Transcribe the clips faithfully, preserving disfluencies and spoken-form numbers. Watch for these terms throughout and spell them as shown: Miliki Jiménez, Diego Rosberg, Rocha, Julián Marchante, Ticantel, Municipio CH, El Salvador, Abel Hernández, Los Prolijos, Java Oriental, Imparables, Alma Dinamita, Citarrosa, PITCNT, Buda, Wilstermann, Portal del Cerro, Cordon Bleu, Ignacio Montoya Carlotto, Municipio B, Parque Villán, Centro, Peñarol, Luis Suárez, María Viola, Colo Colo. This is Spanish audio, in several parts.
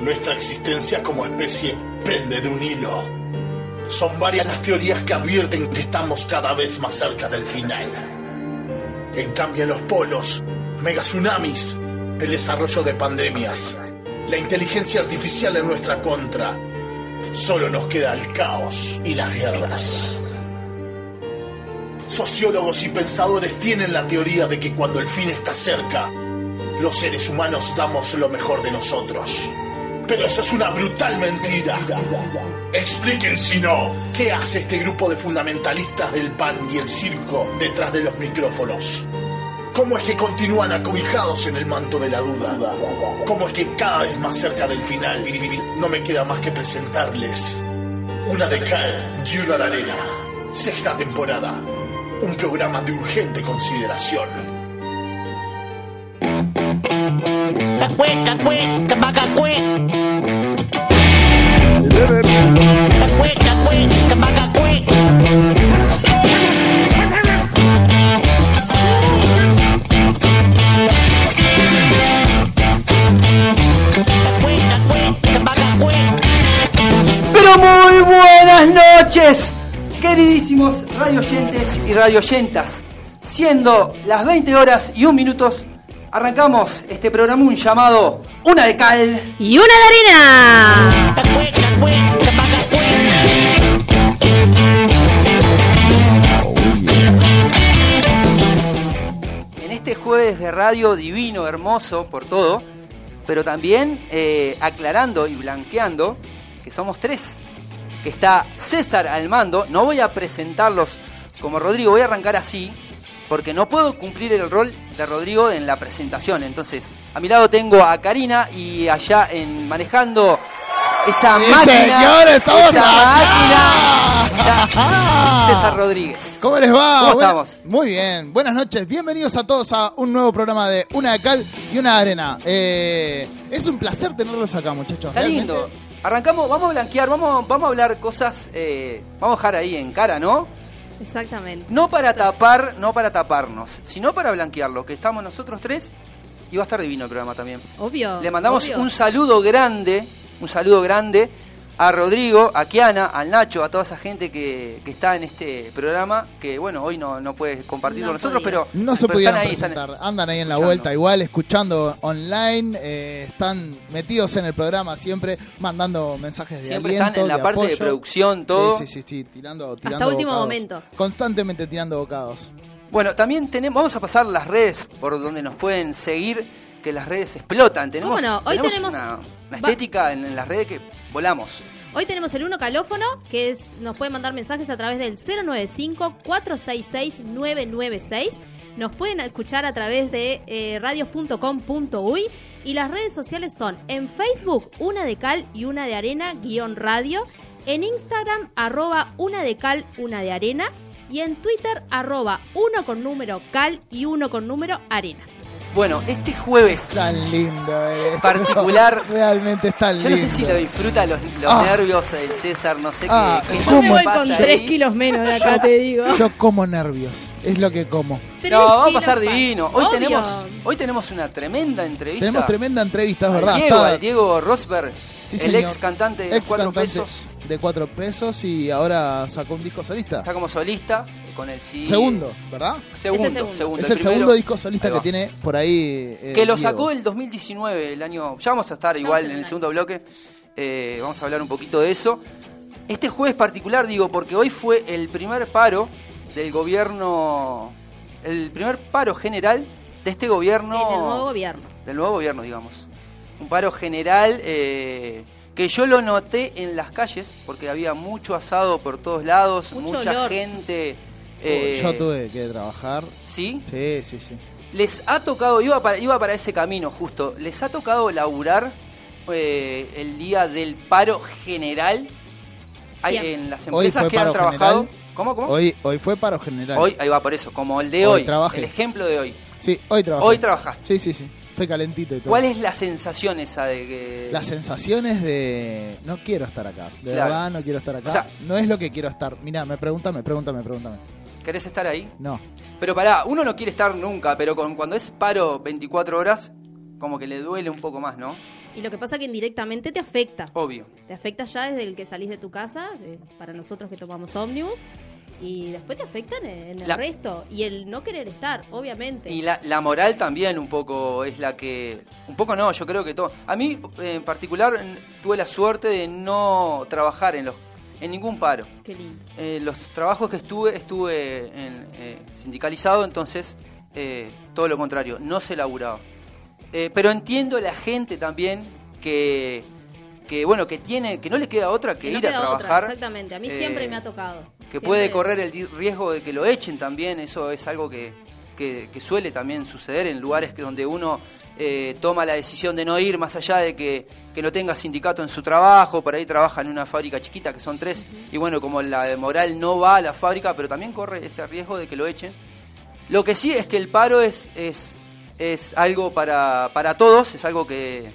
Nuestra existencia como especie pende de un hilo. Son varias las teorías que advierten que estamos cada vez más cerca del final. En cambio, en los polos, megatsunamis, el desarrollo de pandemias, la inteligencia artificial en nuestra contra, solo nos queda el caos y las guerras. Sociólogos y pensadores tienen la teoría de que cuando el fin está cerca, los seres humanos damos lo mejor de nosotros. Pero eso es una brutal mentira. Expliquen si no, ¿qué hace este grupo de fundamentalistas del pan y el circo detrás de los micrófonos? ¿Cómo es que continúan acobijados en el manto de la duda? ¿Cómo es que cada vez más cerca del final no me queda más que presentarles Una de cal y una de arena? Sexta temporada. Un programa de urgente consideración. Pero muy buenas noches, queridísimos radioyentes y radioyentas. Siendo las veinte horas y un minutos, arrancamos este programón llamado Una de Cal y Una de Arena. En este jueves de radio divino, hermoso por todo, pero también eh, aclarando y blanqueando que somos tres. Que está César al mando. No voy a presentarlos como Rodrigo, voy a arrancar así porque no puedo cumplir el rol de Rodrigo en la presentación. Entonces, a mi lado tengo a Karina y allá en manejando esa sí, máquina, señores, estamos esa máquina está César Rodríguez. ¿Cómo les va? ¿Cómo estamos? Muy bien, buenas noches, bienvenidos a todos a un nuevo programa de Una de Cal y Una de Arena. Eh, es un placer tenerlos acá, muchachos. Está realmente lindo. Arrancamos, vamos a blanquear, vamos, vamos a hablar cosas, eh, vamos a dejar ahí en cara, ¿no? Exactamente. No para tapar, no para taparnos, sino para blanquear lo que estamos nosotros tres, y va a estar divino el programa también. Obvio. Le mandamos obvio. un saludo grande, un saludo grande a Rodrigo, a Kiana, al Nacho, a toda esa gente que, que está en este programa, que bueno, hoy no, no puede compartir no con nosotros, podía. pero no se pero pudieron están presentar, ahí, están andan ahí en escuchando. la vuelta igual, escuchando online, eh, están metidos en el programa siempre, mandando mensajes de siempre aliento, están en la de parte apoyo. de producción, todo. Sí, sí, sí, sí tirando, tirando hasta bocados, último momento. Constantemente tirando bocados. Bueno, también tenemos, vamos a pasar las redes por donde nos pueden seguir, que las redes explotan. Tenemos, ¿Cómo no? Hoy tenemos, tenemos una, una estética en, en las redes que volamos. Hoy tenemos el uno calófono, que es nos pueden mandar mensajes a través del cero nueve cinco, cuatro seis seis, nueve nueve seis. Nos pueden escuchar a través de eh, radios punto com punto uy. Y las redes sociales son en Facebook, Una de Cal y Una de Arena, guión radio. En Instagram, arroba Una de Cal, Una de Arena. Y en Twitter, arroba uno con número cal y uno con número arena. Bueno, este jueves tan lindo, eh. particular realmente es tan lindo. Yo no sé si lo disfruta los, los ah. nervios del César, no sé ah. qué. Yo me voy con tres kilos menos de acá, te digo. Yo como nervios, es lo que como. No, vamos a pasar divino. Hoy tenemos, hoy tenemos una tremenda entrevista. Tenemos tremenda entrevista, es verdad. Diego, Está... Diego Rosberg, sí, el señor. ex cantante de ex Cuatro cantante Pesos. De Cuatro Pesos y ahora sacó un disco solista. Está como solista. Con el C... Segundo, ¿verdad? Segundo, es el segundo, segundo. Es el, el segundo disco solista que tiene por ahí. Eh, que lo sacó el dos mil diecinueve, el año. Ya vamos a estar ya igual en el año. segundo bloque. Eh, vamos a hablar un poquito de eso. Este jueves particular, digo, porque hoy fue el primer paro del gobierno. El primer paro general de este gobierno. Del nuevo gobierno. Del nuevo gobierno, digamos. Un paro general eh, que yo lo noté en las calles, porque había mucho asado por todos lados, mucho mucha olor. gente. Eh, Yo tuve que trabajar. ¿Sí? Sí, sí, sí. Les ha tocado, iba para, iba para ese camino justo, les ha tocado laburar eh, el día del paro general sí. en las empresas que han trabajado. General. ¿Cómo, cómo? Hoy, hoy fue paro general. Hoy, ahí va por eso, como el de hoy, hoy trabajé. el ejemplo de hoy. Sí, hoy trabajé. Hoy trabajaste. Sí, sí, sí. Estoy calentito y todo. ¿Cuál es la sensación esa de que...? Las sensaciones de... No quiero estar acá. De claro. verdad, no quiero estar acá. O sea, no es lo que quiero estar. Mirá, me pregúntame, pregúntame, pregúntame. ¿Querés estar ahí? No. Pero pará, uno no quiere estar nunca, pero con, cuando es paro veinticuatro horas, como que le duele un poco más, ¿no? Y lo que pasa es que indirectamente te afecta. Obvio. Te afecta ya desde el que salís de tu casa, eh, para nosotros que tomamos ómnibus, y después te afectan en el la... resto. Y el no querer estar, obviamente. Y la, la moral también un poco es la que... Un poco no, yo creo que todo... A mí en particular tuve la suerte de no trabajar en los en ningún paro. Qué lindo. Eh, los trabajos que estuve, estuve en, eh, sindicalizado, entonces eh, todo lo contrario, no se laburaba. Eh, pero entiendo la gente también que, que bueno, que tiene, que no le queda otra que, que no ir a trabajar. Otra, exactamente, a mí eh, siempre me ha tocado. Que siempre. Puede correr el riesgo de que lo echen también, eso es algo que, que, que suele también suceder en lugares que donde uno eh, toma la decisión de no ir, más allá de que, que no tenga sindicato en su trabajo, por ahí trabaja en una fábrica chiquita que son tres, uh-huh. Y bueno, como la de moral no va a la fábrica, pero también corre ese riesgo de que lo echen. Lo que sí es que el paro es... es Es algo para, para todos, es algo que,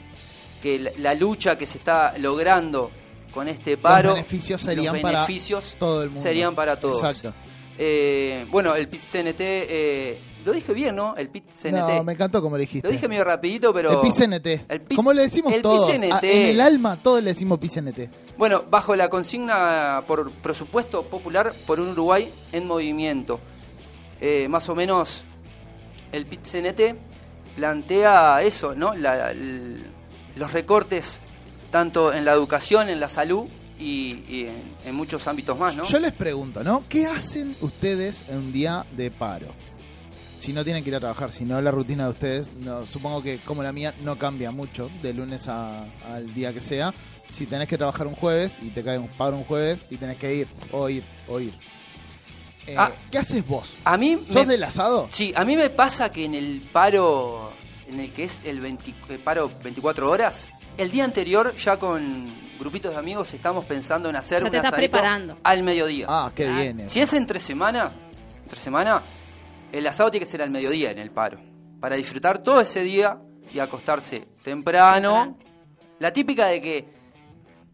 que la, la lucha que se está logrando con este paro, los beneficios serían, los beneficios para, todo el mundo. Serían para todos. Exacto. Eh, bueno, el P I T C N T, eh, lo dije bien, ¿no? El P I T C N T. No, me encantó como lo dijiste. Lo dije medio rapidito, pero... El P I T C N T. ¿Cómo le decimos el todos? El P I T C N T. En el alma todos le decimos P I T C N T. Bueno, bajo la consigna por presupuesto popular por un Uruguay en movimiento. Eh, más o menos el P I T C N T... plantea eso, ¿no? La, l, los recortes tanto en la educación, en la salud y, y en, en muchos ámbitos más, ¿no? Yo les pregunto, ¿no? ¿Qué hacen ustedes en un día de paro? Si no tienen que ir a trabajar, si no la rutina de ustedes, no, supongo que como la mía no cambia mucho de lunes a, al día que sea. Si tenés que trabajar un jueves y te cae un paro un jueves y tenés que ir, o ir, o ir. Eh, ah, ¿Qué haces vos? A mí ¿Sos me, del asado? Sí, a mí me pasa que en el paro, en el que es el, veinte, el paro veinticuatro horas, el día anterior ya con grupitos de amigos estamos pensando en hacer un asadito al mediodía. Ah, qué ah. bien. Si es entre semana, entre semana, el asado tiene que ser al mediodía en el paro, para disfrutar todo ese día y acostarse temprano. ¿Temprano? La típica de que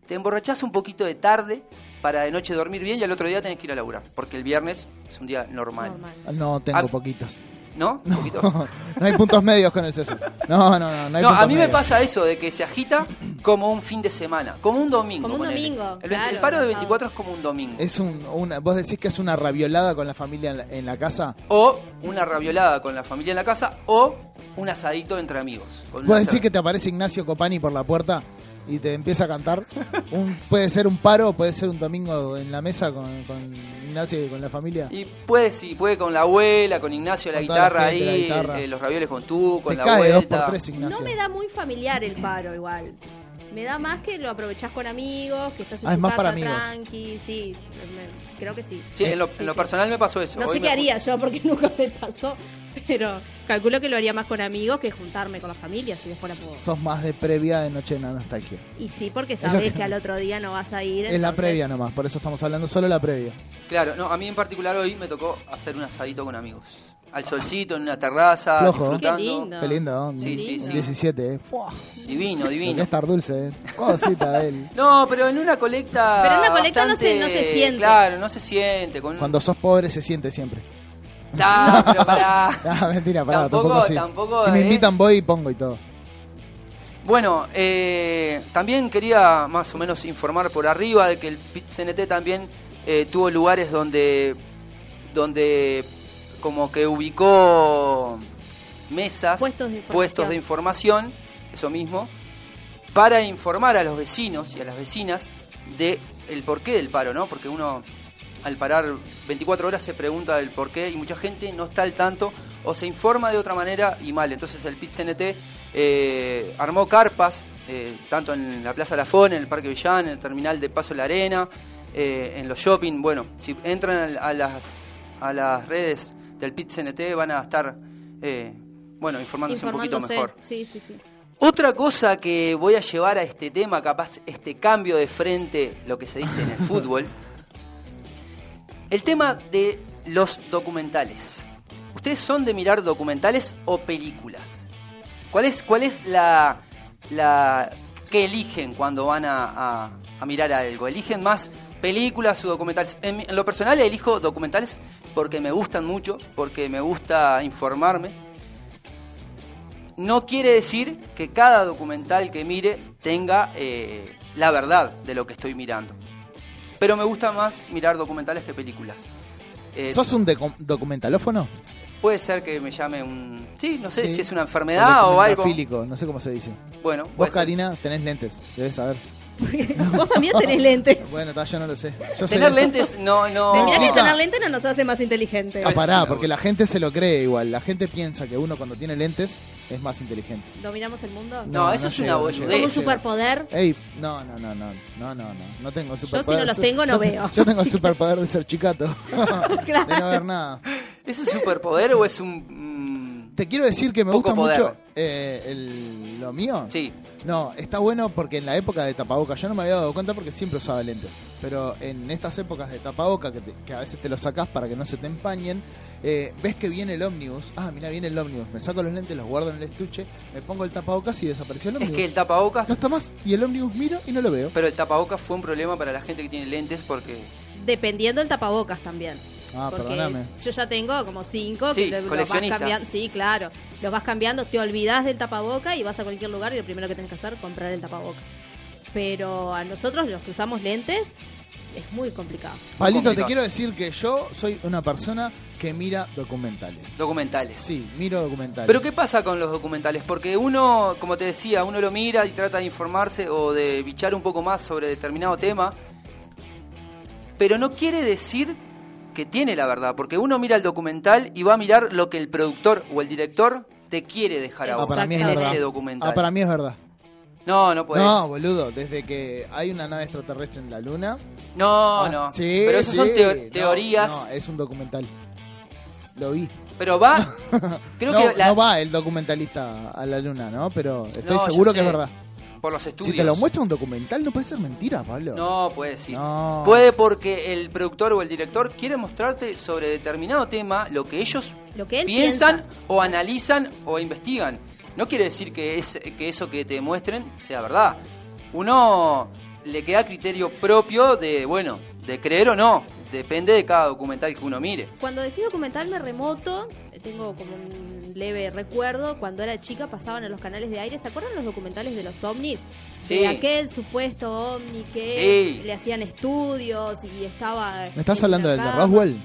te emborrachás un poquito de tarde para de noche dormir bien y al otro día tenés que ir a laburar, porque el viernes es un día normal. normal. No, tengo ah, poquitos. ¿No? No. ¿Poquitos? No hay puntos medios con el César. No, no, no. No, hay no a mí medios. Me pasa eso, de que se agita como un fin de semana, como un domingo. Como un domingo. El, claro, el paro de veinticuatro es como un domingo. Es un, una, ¿Vos decís que es una raviolada con la familia en la, en la casa? O una raviolada con la familia en la casa o un asadito entre amigos. Con ¿Vos decís que te aparece Ignacio Copani por la puerta? Y te empieza a cantar. Un, puede ser un paro, puede ser un domingo en la mesa con, con Ignacio y con la familia. Y puede, sí, puede con la abuela, con Ignacio, con la guitarra la gente, ahí, la guitarra. Eh, los ravioles con tú, con te la cae vuelta. Dos por tres, Ignacio. No me da muy familiar el paro igual. Me da más que lo aprovechás con amigos, que estás en ah, tu es más casa para tranqui, sí, me, creo que sí. Sí, en lo, sí, en lo sí. personal me pasó eso. No Hoy sé qué me... haría yo porque nunca me pasó, pero calculo que lo haría más con amigos que juntarme con la familia, si después la puedo. Sos más de previa de noche de nostalgia. Y sí, porque sabés que... que al otro día no vas a ir. Entonces... Es la previa nomás, por eso estamos hablando solo la previa. Claro, no, a mí en particular hoy me tocó hacer un asadito con amigos. Al solcito, en una terraza, flojo, disfrutando. Qué lindo. Qué lindo, ¿no? Sí, sí, sí. diecisiete, ¿eh? Fuah. Divino, divino. Debe estar dulce, ¿eh? Cosita él. No, pero en una colecta. Pero en una colecta bastante, no, se, no se siente. Claro, no se siente. Con... Cuando sos pobre se siente siempre. No, pero pará. No, mentira, pará. Tampoco, tampoco, sí. tampoco Si me eh... invitan voy y pongo y todo. Bueno, eh, también quería más o menos informar por arriba de que el P I T C N T también eh, tuvo lugares donde donde... como que ubicó mesas, puestos de, puestos de información, eso mismo, para informar a los vecinos y a las vecinas de el porqué del paro, ¿no? Porque uno al parar veinticuatro horas se pregunta el porqué y mucha gente no está al tanto o se informa de otra manera y mal. Entonces el P I T C N T eh, armó carpas, eh, tanto en la Plaza Lafón, en el Parque Villán, en el terminal de Paso de la Arena, eh, en los shopping. Bueno, si entran a las, a las redes del P I T C N T van a estar eh, bueno informándose, informándose un poquito mejor. Sí, sí, sí. Otra cosa que voy a llevar a este tema, capaz este cambio de frente, lo que se dice en el fútbol, el tema de los documentales. ¿Ustedes son de mirar documentales o películas? ¿Cuál es, cuál es la, la que eligen cuando van a, a, a mirar algo? ¿Eligen más películas o documentales? En, en lo personal elijo documentales porque me gustan mucho, porque me gusta informarme. No quiere decir que cada documental que mire tenga eh, la verdad de lo que estoy mirando. Pero me gusta más mirar documentales que películas. Eh, ¿Sos un documentalófono? Puede ser que me llame un... Sí, no sé sí. si es una enfermedad o, o algo. Fílico, no sé cómo se dice. Bueno, vos, Karina, tenés lentes, debes saber. Vos también tenés lentes. Bueno, yo no lo sé. Yo tener lentes no, no... Me mirá que tener lentes no nos hace más inteligentes. Ah, pará, porque la gente se lo cree igual. La gente piensa que uno cuando tiene lentes es más inteligente. ¿Dominamos el mundo? No, no eso no es una boludez. ¿Tengo un superpoder? Ey, no, no, no, no, no, no, no tengo superpoder. Yo si no los tengo no yo veo. Te, yo tengo el superpoder de ser chicato. Claro. De no ver nada. ¿Es un superpoder o es un... Mm, te quiero decir que me gusta poder. mucho eh, el, lo mío. Sí. No, está bueno porque en la época de tapaboca, yo no me había dado cuenta porque siempre usaba lentes, pero en estas épocas de tapaboca, que, te, que a veces te los sacás para que no se te empañen, eh, ves que viene el ómnibus, ah, mirá, viene el ómnibus, me saco los lentes, los guardo en el estuche, me pongo el tapabocas y desapareció el ómnibus. Es que el tapabocas... No está más, y el ómnibus miro y no lo veo. Pero el tapabocas fue un problema para la gente que tiene lentes porque... Dependiendo del tapabocas también. Ah, porque perdóname. Yo ya tengo como cinco. Sí, que coleccionista. Los vas cambiando. Sí, claro. Los vas cambiando, te olvidás del tapaboca y vas a cualquier lugar y lo primero que tenés que hacer es comprar el tapabocas. Pero a nosotros, los que usamos lentes, es muy complicado. Palito, complicado. Te quiero decir que yo soy una persona que mira documentales. Documentales. Sí, miro documentales. Pero ¿qué pasa con los documentales? Porque uno, como te decía, uno lo mira y trata de informarse o de bichar un poco más sobre determinado tema. Pero no quiere decir... que tiene la verdad, porque uno mira el documental y va a mirar lo que el productor o el director te quiere dejar a vos en ese documental. Ah, para mí es verdad. No, no podés. No, boludo, desde que hay una nave extraterrestre en la luna. No, ah, no. Sí, pero esas sí, son teo- teorías. No, no, es un documental. Lo vi. Pero va. Creo no, que la... no va el documentalista a la luna, ¿no? Pero estoy no, seguro que es verdad. Por los estudios. Si te lo muestra un documental, no puede ser mentira, Pablo. No, puede sí. No. Puede porque el productor o el director quiere mostrarte sobre determinado tema lo que ellos lo que él piensan piensa. o analizan o investigan. No quiere decir que, es, que eso que te muestren sea verdad. Uno le queda criterio propio de, bueno, de creer o no. Depende de cada documental que uno mire. Cuando decís documental me remoto... Tengo como un leve recuerdo, cuando era chica pasaban en los canales de aire, ¿se acuerdan los documentales de los ovnis? Sí. De aquel supuesto ovni que sí. le hacían estudios y estaba... ¿Me estás hablando del de Roswell?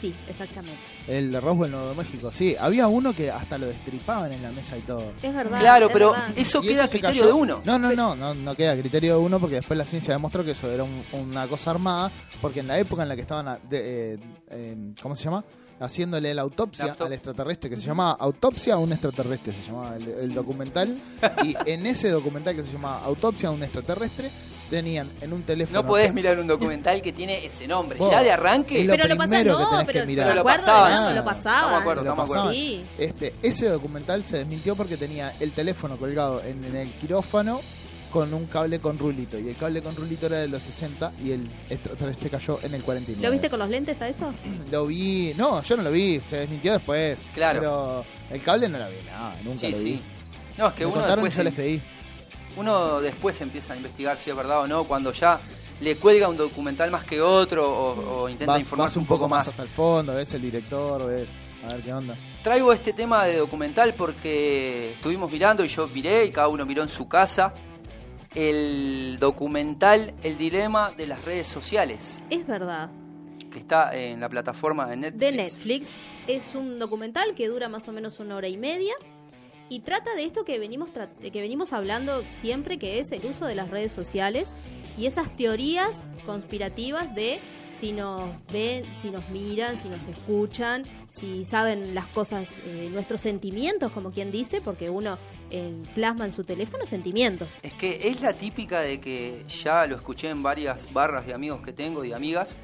Sí, exactamente. El de Roswell, Nuevo México, sí. Había uno que hasta lo destripaban en la mesa y todo. Es verdad. Claro, es pero verdad. eso y queda a criterio cayó. de uno. No, no, no, no, no queda a criterio de uno porque después la ciencia demostró que eso era un, una cosa armada, porque en la época en la que estaban... De, eh, eh, ¿cómo se llama? Haciéndole la autopsia Laptop. al extraterrestre, que se llamaba Autopsia a un extraterrestre, se llamaba el, el sí. documental. Y en ese documental que se llamaba Autopsia a un extraterrestre, tenían en un teléfono... No podés mirar un documental que tiene ese nombre, oh, ya de arranque. Lo pero, lo pasa, no, que pero, que pero lo pasaba, no, pero lo pasaba. No me acuerdo, no me acuerdo. Sí. Este, ese documental se desmintió porque tenía el teléfono colgado en, en el quirófano con un cable con rulito. Y el cable con rulito era de los sesenta y el extraterrestre cayó en el cuarenta y nueve. ¿Lo viste con los lentes a eso? Lo vi... No, yo no lo vi. Se desmintió después. Claro. Pero el cable no lo vi. No, nunca sí, lo vi. Sí. No, es que Me uno después... El F B I. Uno después empieza a investigar si es verdad o no. Cuando ya le cuelga un documental más que otro o, o intenta vas, informarse vas un poco, poco más. Hasta el fondo, ves el director, ves... A ver qué onda. Traigo este tema de documental porque estuvimos mirando y yo miré y cada uno miró en su casa... El documental El dilema de las redes sociales. Es verdad. Que está en la plataforma de Netflix. De Netflix. Es un documental que dura más o menos una hora y media y trata de esto que venimos, tra- que venimos hablando siempre, que es el uso de las redes sociales y esas teorías conspirativas de si nos ven, si nos miran, si nos escuchan, si saben las cosas, eh, nuestros sentimientos, como quien dice, porque uno... plasma en su teléfono sentimientos. Es que es la típica de que ya lo escuché en varias barras de amigos que tengo y amigas,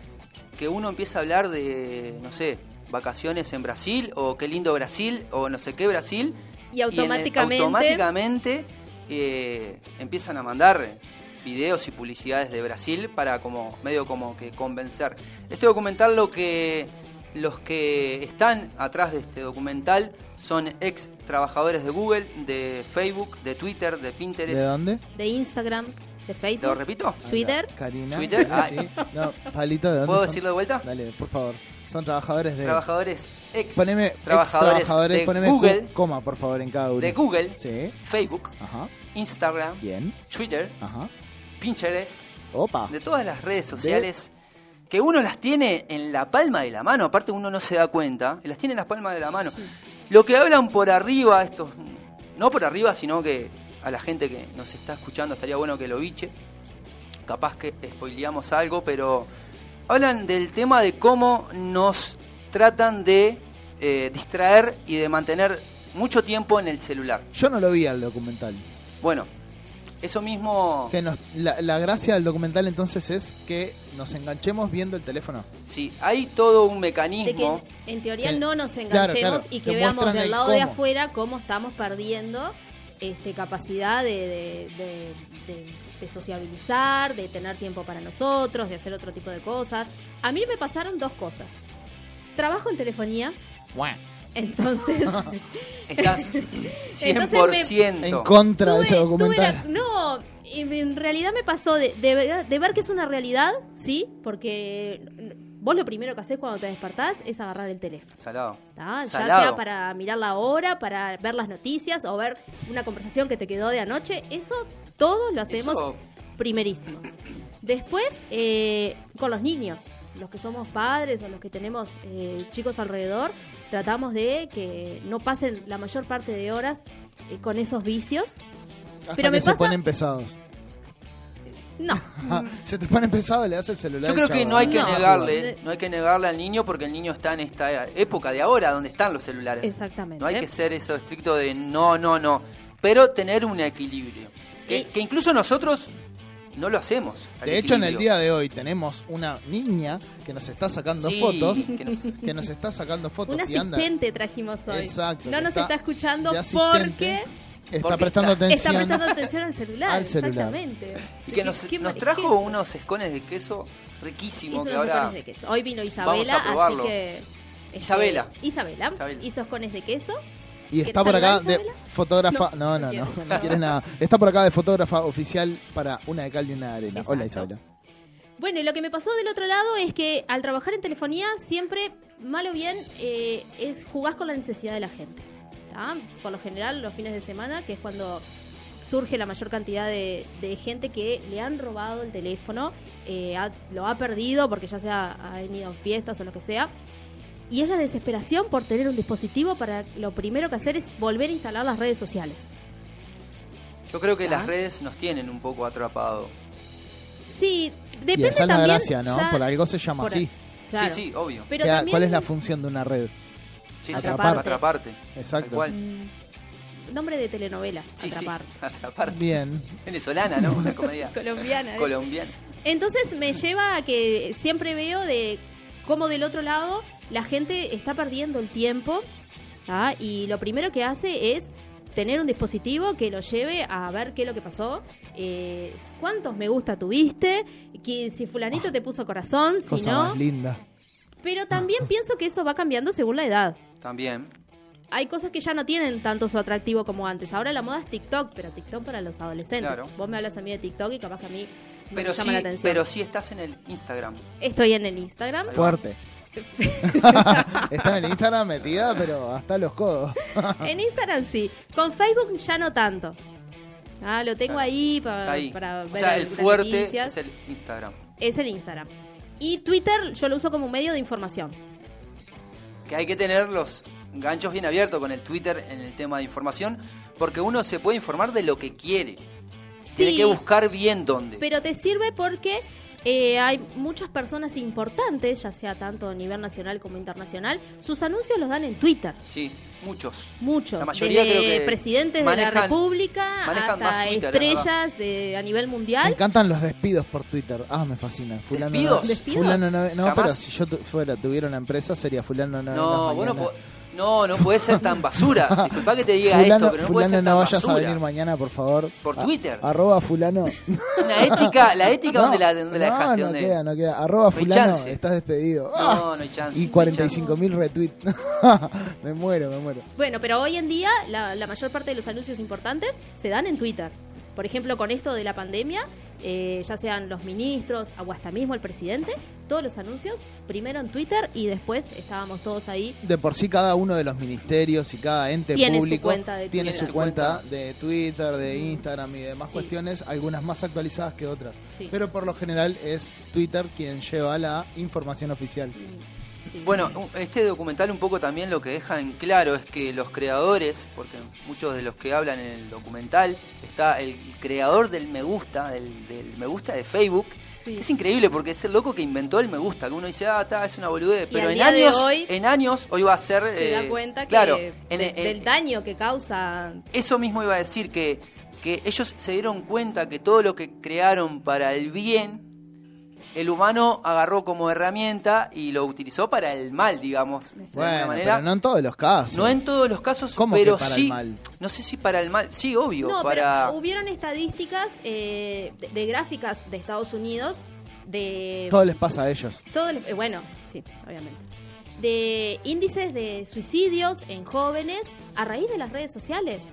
que uno empieza a hablar de, no sé, vacaciones en Brasil, o qué lindo Brasil, o no sé qué Brasil, y automáticamente, y en, automáticamente eh, empiezan a mandar videos y publicidades de Brasil para como medio como que convencer. Este documental lo que... Los que están atrás de este documental son ex trabajadores de Google, de Facebook, de Twitter, de Pinterest. ¿De dónde? De Instagram, de Facebook. ¿Lo repito? Twitter. Karina. Twitter. Ah, sí. No, Palito, ¿de dónde ¿Puedo son? decirlo de vuelta? Dale, por favor. Son trabajadores de... Trabajadores ex poneme trabajadores, ex trabajadores de poneme Google, coma por favor en cada uno. De Google, sí. Facebook, ajá. Instagram, bien. Twitter, ajá. Pinterest, opa. De todas las redes sociales de... que uno las tiene en la palma de la mano, aparte uno no se da cuenta, las tiene en las palmas de la mano. Lo que hablan por arriba, estos, no por arriba, sino que a la gente que nos está escuchando estaría bueno que lo biche. Capaz que spoileamos algo, pero hablan del tema de cómo nos tratan de eh, distraer y de mantener mucho tiempo en el celular. Yo no lo vi al documental. Bueno, eso mismo... Que nos, la, la gracia del documental entonces es que nos enganchemos viendo el teléfono. Sí, hay todo un mecanismo... De que en teoría que, no nos enganchemos claro, claro, y que veamos del lado cómo. de afuera cómo estamos perdiendo este, capacidad de... de, de, de de sociabilizar, de tener tiempo para nosotros, de hacer otro tipo de cosas. A mí me pasaron dos cosas. Trabajo en telefonía. Bueno. Entonces... Estás cien por ciento en contra de ese documental. No, en realidad me pasó de, de, de ver que es una realidad, sí, porque vos lo primero que hacés cuando te despertás es agarrar el teléfono. Salado. ¿Tá? Ya Salado. Sea para mirar la hora, para ver las noticias o ver una conversación que te quedó de anoche. Eso... Todos lo hacemos Eso... primerísimo. Después, eh, con los niños, los que somos padres o los que tenemos eh, chicos alrededor, tratamos de que no pasen la mayor parte de horas eh, con esos vicios. Hasta Pero que me se pasa... ponen pesados. No. Se te ponen pesados, le das el celular. Yo creo que no hay que no. negarle, no hay que negarle al niño porque el niño está en esta época de ahora donde están los celulares. Exactamente. No hay que ser eso estricto de no, no, no. Pero tener un equilibrio. Que, que incluso nosotros no lo hacemos. De hecho, equilibrio. En el día de hoy tenemos una niña que nos está sacando sí, fotos. Que nos... que nos está sacando fotos. Un asistente anda. Trajimos hoy. Exacto. No nos está, está escuchando porque... Está, porque prestando está, atención, está prestando atención al celular. Al celular. Exactamente. Y que nos, nos trajo ejemplo? unos escones de queso riquísimos. Que ahora de queso. Hoy vino Isabela, así que... Este, Isabela. Isabela. Isabela. Hizo escones de queso. Y está por acá de fotógrafa... No, no, no, no, no, no quieres nada. Está por acá de fotógrafa oficial para una de cal y una de arena. Exacto. Hola, Isabela. Bueno, y lo que me pasó del otro lado es que al trabajar en telefonía siempre, mal o bien, eh, es jugás con la necesidad de la gente. ¿Tá? Por lo general, los fines de semana, que es cuando surge la mayor cantidad de, de gente que le han robado el teléfono, eh, ha, lo ha perdido porque ya sea ha venido en fiestas o lo que sea. Y es la desesperación por tener un dispositivo para lo primero que hacer es volver a instalar las redes sociales. Yo creo que ¿Ah? las redes nos tienen un poco atrapado. Sí, depende y esa también. La gracia, ¿no? Ya... Por algo se llama por... así. Claro. Sí, sí, obvio. Pero ¿Cuál también... es la función de una red? Sí, atraparte. Sí, atraparte. Exacto. Cual. Mm, nombre de telenovela. Sí, atraparte. Sí, atraparte. Bien. Venezolana, ¿no? Una comedia colombiana. ¿eh? Colombiana. Entonces me lleva a que siempre veo de cómo del otro lado. La gente está perdiendo el tiempo, ¿ah? Y lo primero que hace es tener un dispositivo que lo lleve a ver qué es lo que pasó, eh, cuántos me gusta tuviste, que, si fulanito oh, te puso corazón, si cosa no... Más linda. Pero también pienso que eso va cambiando según la edad. También. Hay cosas que ya no tienen tanto su atractivo como antes. Ahora la moda es TikTok, pero TikTok para los adolescentes. Claro. Vos me hablas a mí de TikTok y capaz que a mí no pero me llama sí, la atención. Pero sí estás en el Instagram. Estoy en el Instagram. Fuerte. Está en Instagram metida, pero hasta los codos. En Instagram sí. Con Facebook ya no tanto. Ah, lo tengo claro. ahí para, ahí. para ver. O sea, el fuerte noticias. es el Instagram. Es el Instagram. Y Twitter yo lo uso como medio de información. Que hay que tener los ganchos bien abiertos con el Twitter en el tema de información, porque uno se puede informar de lo que quiere. Sí, tiene que buscar bien dónde. Pero te sirve porque... Eh, hay muchas personas importantes, ya sea tanto a nivel nacional como internacional. Sus anuncios los dan en Twitter. Sí, muchos. Muchos. La mayoría Desde creo que presidentes manejan, de la República hasta Twitter, estrellas de, a nivel mundial. Me encantan los despidos por Twitter. Ah, me fascina. Fulano ¿Despidos? No, ¿Despidos? Fulano no, no pero si yo tu, fuera tuviera una empresa sería Fulano no. No, bueno, po, no, no puede ser tan basura. Disculpa que te diga fulano, esto, pero no puede ser tan no basura. Fulano no vayas a venir mañana, por favor. Por Twitter. A, arroba fulano. Una ética, la ética no, donde la, donde no, la dejaste. No, donde... queda, no queda. Arroba no fulano, estás despedido. No, no hay chance. Y cuarenta y cinco mil retweets. Me muero, me muero. Bueno, pero hoy en día la, la mayor parte de los anuncios importantes se dan en Twitter. Por ejemplo, con esto de la pandemia, eh, ya sean los ministros o hasta mismo el presidente, todos los anuncios, primero en Twitter y después estábamos todos ahí. De por sí cada uno de los ministerios y cada ente tiene público su cuenta de tiene su cuenta de Twitter, de Instagram y demás sí. cuestiones, algunas más actualizadas que otras. Sí. Pero por lo general es Twitter quien lleva la información oficial. Sí. Bueno, este documental un poco también lo que deja en claro es que los creadores, porque muchos de los que hablan en el documental, está el creador del me gusta, del, del me gusta de Facebook, sí. Es increíble porque es el loco que inventó el me gusta, que uno dice, ah, está, es una boludez, y pero en años, hoy, en años, hoy va a ser... Se eh, da cuenta que claro, de, en, en, del daño que causa... Eso mismo iba a decir, que, que ellos se dieron cuenta que todo lo que crearon para el bien... El humano agarró como herramienta y lo utilizó para el mal, digamos. Bueno, de alguna manera. Pero no en todos los casos. No en todos los casos, ¿cómo pero que para sí. El mal? No sé si para el mal, sí, obvio. No, para... pero hubieron estadísticas eh, de, de gráficas de Estados Unidos de. Todo les pasa a ellos. Todo, eh, bueno, sí, obviamente. De índices de suicidios en jóvenes a raíz de las redes sociales.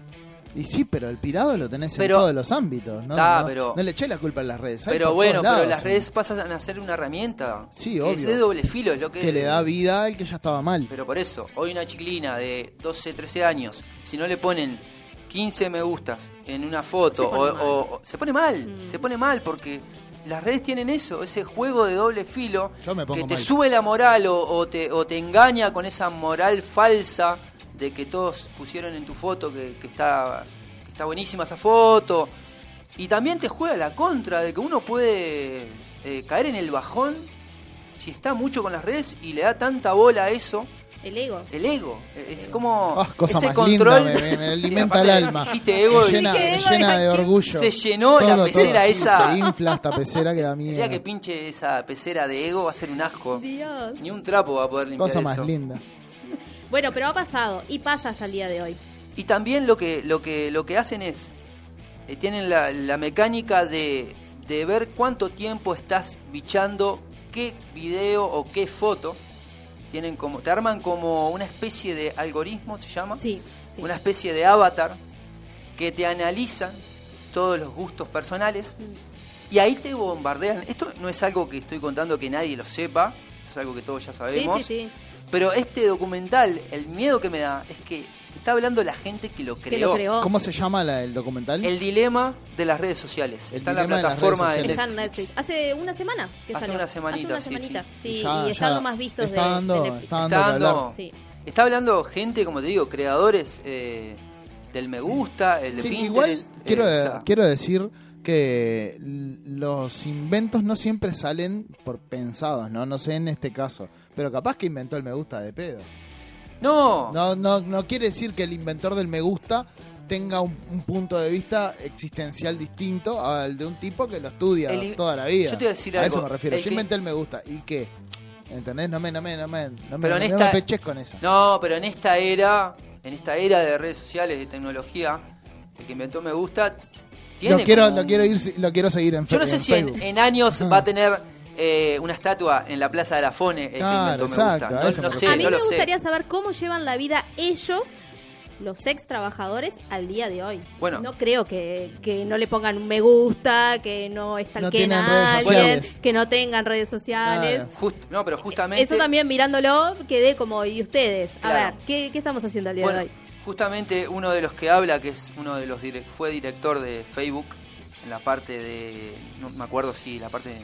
Y sí, pero el pirado lo tenés pero, en todos los ámbitos, ¿no? Ta, no, pero, no le eché la culpa a las redes. Pero bueno, lados, pero las sí. redes pasan a ser una herramienta. Sí, obvio. Es de doble filo, es lo que... Que le da vida al que ya estaba mal. Pero por eso, hoy una chiquilina de doce, trece años, si no le ponen quince me gustas en una foto, se pone o, mal, o, o, se, pone mal mm. se pone mal porque las redes tienen eso, ese juego de doble filo que te mal. Sube la moral o, o, te, o te engaña con esa moral falsa. De que todos pusieron en tu foto que, que, está, que está buenísima esa foto. Y también te juega la contra de que uno puede eh, caer en el bajón si está mucho con las redes y le da tanta bola a eso. El ego. El ego. Es ego. Como oh, cosa ese más control. Linda, me, me alimenta el alma. Dijiste ego. Me llena, me llena de orgullo. Se llenó todo, la pecera todo, esa. Se infla esta pecera que da miedo. El día que pinche esa pecera de ego va a ser un asco. Dios. Ni un trapo va a poder limpiar cosa eso. Cosa más linda. Bueno, pero ha pasado y pasa hasta el día de hoy. Y también lo que lo que lo que hacen es eh, tienen la, la mecánica de, de ver cuánto tiempo estás bichando qué video o qué foto. Tienen como te arman como una especie de algoritmo, se llama. Sí, sí. Una especie de avatar que te analizan todos los gustos personales mm. y ahí te bombardean. Esto no es algo que estoy contando que nadie lo sepa, es algo que todos ya sabemos. Sí, sí, sí. Pero este documental, el miedo que me da es que te está hablando la gente que lo creó. Que lo creó. ¿Cómo se llama la, el documental? El dilema de las redes sociales. El está en la plataforma de, de Netflix. Netflix. Hace una semana que Hace salió. Una semanita, Hace una semanita, sí. sí. sí ya, y está lo más visto de, de Netflix. Está, dando está, dando, sí. está hablando gente, como te digo, creadores eh, del me gusta, el de sí, Pinterest. Igual, eh, quiero, o sea, quiero decir... que los inventos no siempre salen por pensados, ¿no? No sé en este caso, pero capaz que inventó el me gusta de pedo. No. No no no quiere decir que el inventor del me gusta tenga un, un punto de vista existencial distinto al de un tipo que lo estudia el, toda la vida. Yo te voy a decir a algo. A eso me refiero. El yo que... inventé el me gusta. ¿Y qué? ¿Entendés? No me no me no me no me, no esta... me peches con eso. No, pero en esta era, en esta era de redes sociales, de tecnología, el que inventó me gusta Lo quiero, lo, un... quiero ir, lo quiero seguir en Facebook. Yo no sé en si en, en años va a tener eh, una estatua en la Plaza de la Fone. El claro, que inventó, exacto, me gusta. No, no sé, a mí no me gustaría sé. saber cómo llevan la vida ellos, los ex trabajadores, al día de hoy. Bueno, no creo que, que no le pongan un me gusta, que no estalquen a alguien, que no tengan redes sociales. Claro. Just, no, pero justamente... Eso también mirándolo quedé como, ¿y ustedes? A claro. ver, ¿qué, ¿qué estamos haciendo al día bueno, de hoy? Justamente uno de los que habla, que es uno de los direct, fue director de Facebook, en la parte de, no me acuerdo si la parte de,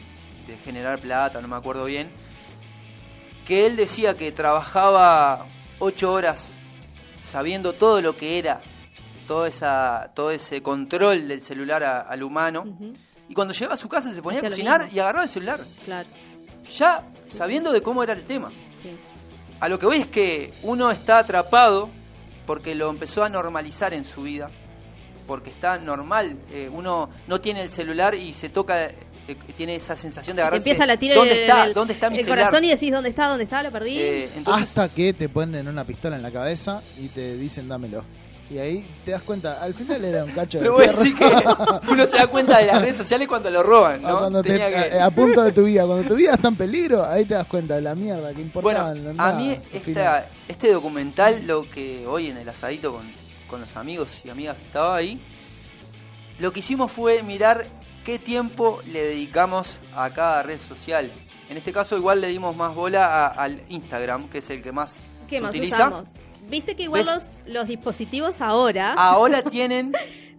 de generar plata, no me acuerdo bien, que él decía que trabajaba ocho horas sabiendo todo lo que era, todo, esa, todo ese control del celular a, al humano, uh-huh. y cuando llegaba a su casa se ponía Hacía a cocinar y agarraba el celular, claro. ya sí. sabiendo de cómo era el tema. Sí. A lo que voy es que uno está atrapado, porque lo empezó a normalizar en su vida, porque está normal, eh, uno no tiene el celular y se toca, eh, tiene esa sensación de agarrarse. Empieza a latir ¿Dónde el, está? El, ¿Dónde está mi el celular? Corazón y decís, ¿dónde está? ¿Dónde está? Lo perdí. Eh, entonces... Hasta que te ponen una pistola en la cabeza y te dicen, dámelo. Y ahí te das cuenta, al final era un cacho de Pero vos decís que uno se da cuenta de las redes sociales cuando lo roban, ¿no? Cuando Tenía te, que... a, a punto de tu vida, cuando tu vida está en peligro, ahí te das cuenta de la mierda que importaba. Bueno, en la a nada, mí esta, este documental, lo que hoy en el asadito con, con los amigos y amigas que estaba ahí, lo que hicimos fue mirar qué tiempo le dedicamos a cada red social. En este caso igual le dimos más bola a, al Instagram, que es el que más ¿Qué se más utiliza. Usamos? Viste que igual los, los dispositivos ahora... Ahora tienen...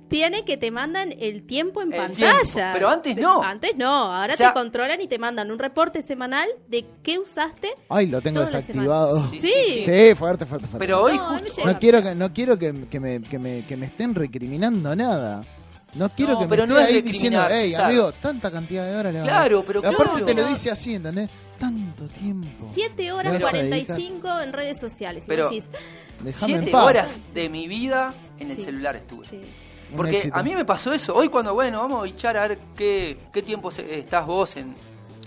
Tiene que te mandan el tiempo en el pantalla. Tiempo, pero antes no. Antes no. Ahora o sea, te controlan y te mandan un reporte semanal de qué usaste. Ay, lo tengo desactivado. Sí, sí, sí. sí, fuerte, fuerte, fuerte. Pero hoy no, justo... No, no quiero, que, no quiero que, que, me, que, me, que me estén recriminando nada. No quiero no, que me estén no ahí diciendo, hey, ¿sabes? Amigo, tanta cantidad de horas le Claro, pero claro. Aparte te lo dice así, ¿entendés? Tanto tiempo. siete horas cuarenta y cinco en redes sociales. Pero y decís, siete horas de mi vida en el sí, celular estuve. Sí. Porque a mí me pasó eso. Hoy cuando, bueno, vamos a bichar a ver qué, qué tiempo estás vos en,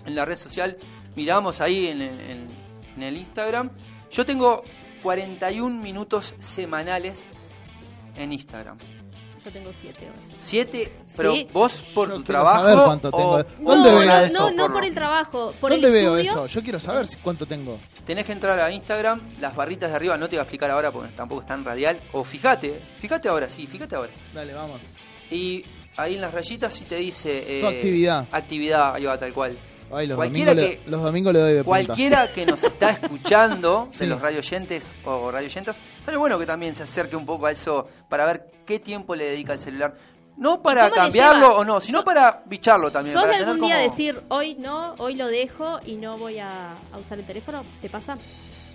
en la red social. Miramos ahí en, en, en el Instagram. Yo tengo cuarenta y un minutos semanales en Instagram. Yo tengo siete horas. ¿siete? ¿Pero sí. vos por yo tu trabajo? Saber cuánto tengo. ¿Dónde no, veo no, eso? No, no por, por el trabajo. Por ¿Dónde el veo estudio? Eso? Yo quiero saber cuánto tengo. Tenés que entrar a Instagram, las barritas de arriba, no te voy a explicar ahora porque tampoco es tan radial. O fíjate, fíjate ahora, sí, fíjate ahora. Dale, vamos. Y ahí en las rayitas sí te dice... Eh, no, actividad. Actividad, ahí va, tal cual. Ay, los, cualquiera domingos que, le, los domingos le doy de punta. Cualquiera que nos está escuchando, sí. de los radioyentes o radioyentas, estaría bueno que también se acerque un poco a eso para ver qué tiempo le dedica el celular. No para cambiarlo o no, sino so, para bicharlo también. ¿Sos para algún tener día como... decir, hoy no, hoy lo dejo y no voy a, a usar el teléfono? ¿Te pasa?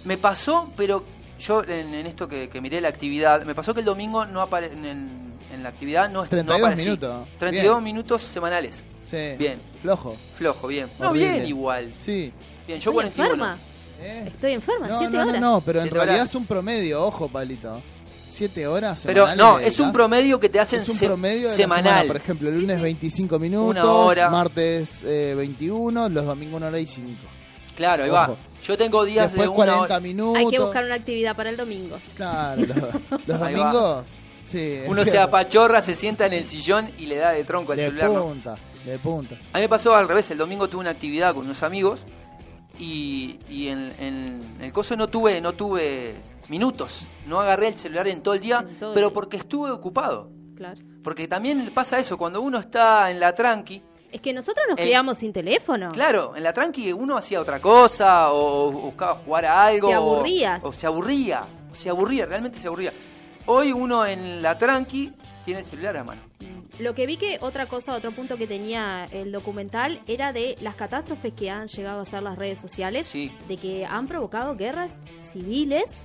Me pasó, pero yo en, en esto que, que miré la actividad, me pasó que el domingo no apare, en, en la actividad no, treinta y dos no aparecí. Minutos. treinta y dos bien. Minutos semanales. Sí. Bien. Flojo. Flojo, bien. Horrible. No, bien igual. Sí. Bien, yo estoy enferma. ¿Eh? Estoy enferma, no, siete no, horas. No, no, pero en realidad horas. Es un promedio, ojo, palito. Siete horas. Pero no, es un promedio que te hacen es un se- promedio de semanal. Semana, por ejemplo, el lunes sí, sí. veinticinco minutos, una hora. Martes eh, veintiuno, los domingos una hora y cinco. Claro, ahí ojo. Va. Yo tengo días después de cuarenta minutos. Hay que buscar una actividad para el domingo. Claro, los, los domingos. Sí, uno se apachorra, se sienta en el sillón y le da de tronco al de celular. Punta. ¿No? De punta. A mí me pasó al revés, el domingo tuve una actividad con unos amigos y, y en, en el coso no tuve no tuve minutos, no agarré el celular en todo el día, todo pero el... porque estuve ocupado. Claro. Porque también pasa eso, cuando uno está en la tranqui... Es que nosotros nos el... criamos sin teléfono. Claro, en la tranqui uno hacía otra cosa o buscaba jugar a algo. Te aburrías. O, o se aburría, o se aburría, realmente se aburría. Hoy uno en la tranqui tiene el celular a mano. Lo que vi que otra cosa, otro punto que tenía el documental era de las catástrofes que han llegado a ser las redes sociales, sí. de que han provocado guerras civiles.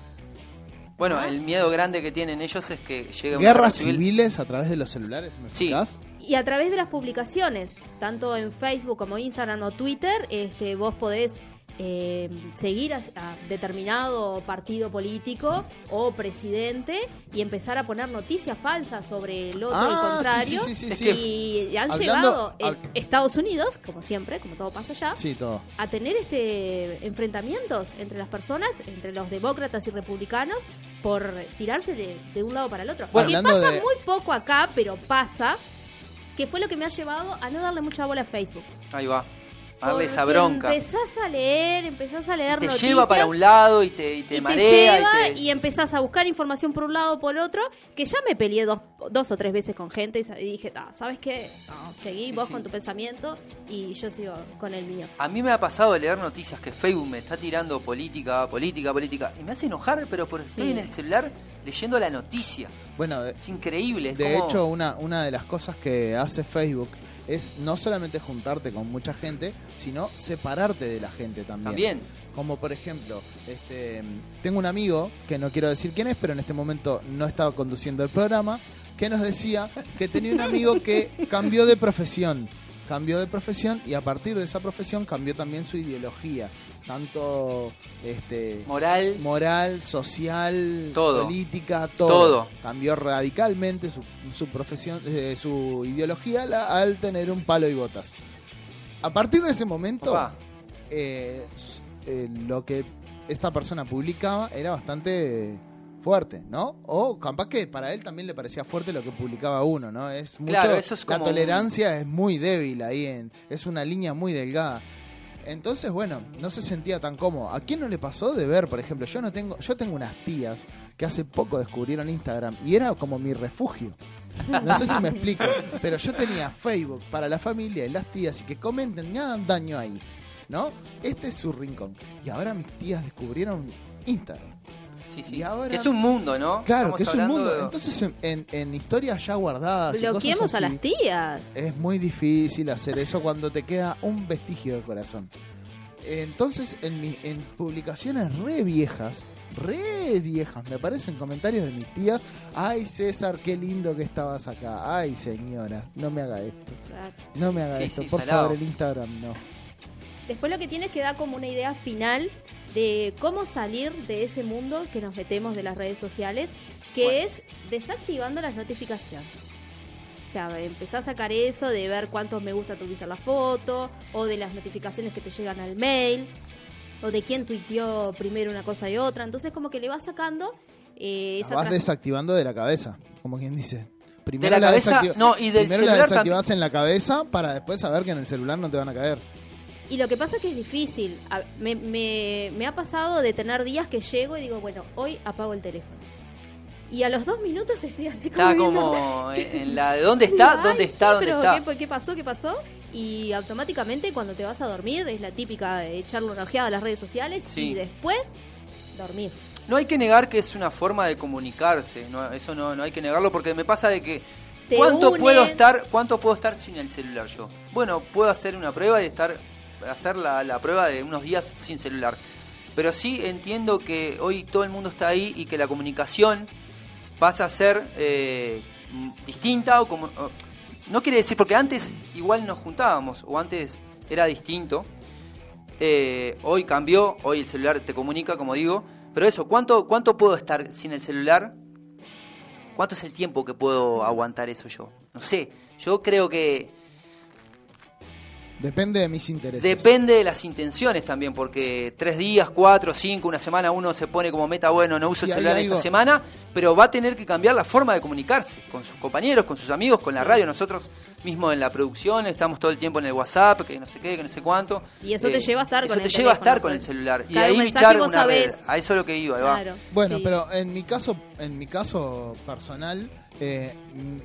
Bueno, ¿no? El miedo grande que tienen ellos es que lleguen guerras civil. civiles a través de los celulares, ¿me sí. explicás? Y a través de las publicaciones, tanto en Facebook como Instagram o Twitter, este, vos podés eh, seguir a, a determinado partido político o presidente y empezar a poner noticias falsas sobre el otro, ah, el contrario. Sí, sí, sí, sí, sí. Y han Hablando, llegado en hab... Estados Unidos, como siempre, como todo pasa allá, sí, todo. a tener este enfrentamientos entre las personas, entre los demócratas y republicanos, por tirarse de, de un lado para el otro. Bueno, que pasa de... muy poco acá, pero pasa, que fue lo que me ha llevado a no darle mucha bola a Facebook. Ahí va. Darle esa bronca. Empezás a leer, empezás a leer te noticias. Te lleva para un lado y te, y te y marea. Te lleva y, te... y empezás a buscar información por un lado por otro, que ya me peleé dos, dos o tres veces con gente y dije, ah, ¿sabes qué? No, seguí sí, vos sí. con tu pensamiento y yo sigo con el mío. A mí me ha pasado de leer noticias que Facebook me está tirando política, política, política. Y me hace enojar, pero porque sí. estoy en el celular leyendo la noticia. Bueno, es increíble. Es de como... hecho, una, una de las cosas que hace Facebook... es no solamente juntarte con mucha gente, sino separarte de la gente también. También. Como por ejemplo, este, tengo un amigo, que no quiero decir quién es, pero en este momento no estaba conduciendo el programa, que nos decía que tenía un amigo que cambió de profesión. Cambió de profesión y a partir de esa profesión cambió también su ideología. Tanto este moral, moral social, todo. política, todo. todo. Cambió radicalmente su, su profesión, eh, su ideología la, al tener un palo y botas. A partir de ese momento, eh, eh, lo que esta persona publicaba era bastante fuerte, ¿no? O capaz que para él también le parecía fuerte lo que publicaba uno, ¿no? Es mucho, claro, eso es como... La tolerancia es muy débil ahí, en, es una línea muy delgada. Entonces, bueno, no se sentía tan cómodo. ¿A quién no le pasó de ver, por ejemplo? Yo no tengo, yo tengo unas tías que hace poco descubrieron Instagram y era como mi refugio. No sé si me explico, pero yo tenía Facebook para la familia y las tías y que comenten, me hagan daño ahí, ¿no? Este es su rincón. Y ahora mis tías descubrieron Instagram. Sí, sí. Y ahora... que es un mundo, ¿no? Claro, Estamos que es un mundo. De... Entonces, en, en, en historias ya guardadas... bloqueemos a las tías. Es muy difícil hacer eso cuando te queda un vestigio del corazón. Entonces, en, mi, en publicaciones re viejas, re viejas, me aparecen comentarios de mis tías. Ay, César, qué lindo que estabas acá. Ay, señora, no me haga esto. No me haga sí, esto, sí, por salado. Favor, el Instagram no. Después lo que tienes que dar como una idea final... de cómo salir de ese mundo que nos metemos de las redes sociales, que bueno. es desactivando las notificaciones. O sea, empezás a sacar eso de ver cuántos me gusta tuviste a la foto, o de las notificaciones que te llegan al mail, o de quién tuiteó primero una cosa y otra. Entonces como que le vas sacando... Eh, esa la vas desactivando de la cabeza, como quien dice. Primero de la, la cabeza, no, y del celular la desactivás también. En la cabeza para después saber que en el celular no te van a caer. Y lo que pasa es que es difícil. Me, me, me ha pasado de tener días que llego y digo, bueno, hoy apago el teléfono. Y a los dos minutos estoy así como... Está como en la de dónde está, dónde está, dónde está. ¿Qué, qué pasó, qué pasó? Y automáticamente cuando te vas a dormir, es la típica de echarle una ojeada a las redes sociales sí. y después dormir. No hay que negar que es una forma de comunicarse. No, eso no, no hay que negarlo porque me pasa de que... ¿Cuánto puedo estar, cuánto puedo estar sin el celular yo? Bueno, puedo hacer una prueba y estar... hacer la, la prueba de unos días sin celular, pero sí entiendo que hoy todo el mundo está ahí y que la comunicación pasa a ser eh, distinta o como o, no quiere decir porque antes igual nos juntábamos o antes era distinto, eh, hoy cambió, hoy el celular te comunica como digo, pero eso, ¿cuánto, cuánto puedo estar sin el celular? ¿Cuánto es el tiempo que puedo aguantar eso yo? No sé, yo creo que depende de mis intereses. Depende de las intenciones también, porque tres días, cuatro, cinco, una semana, uno se pone como meta, bueno, no uso el celular esta semana, pero va a tener que cambiar la forma de comunicarse con sus compañeros, con sus amigos, con la radio. Nosotros mismos en la producción estamos todo el tiempo en el WhatsApp, que no sé qué, que no sé cuánto. Y eso eh, te lleva a estar con el celular. Eso te lleva a estar con el celular. Y ahí bichar una red. A eso es lo que iba, claro, va. Bueno, sí. pero en mi caso, en mi caso personal... Eh,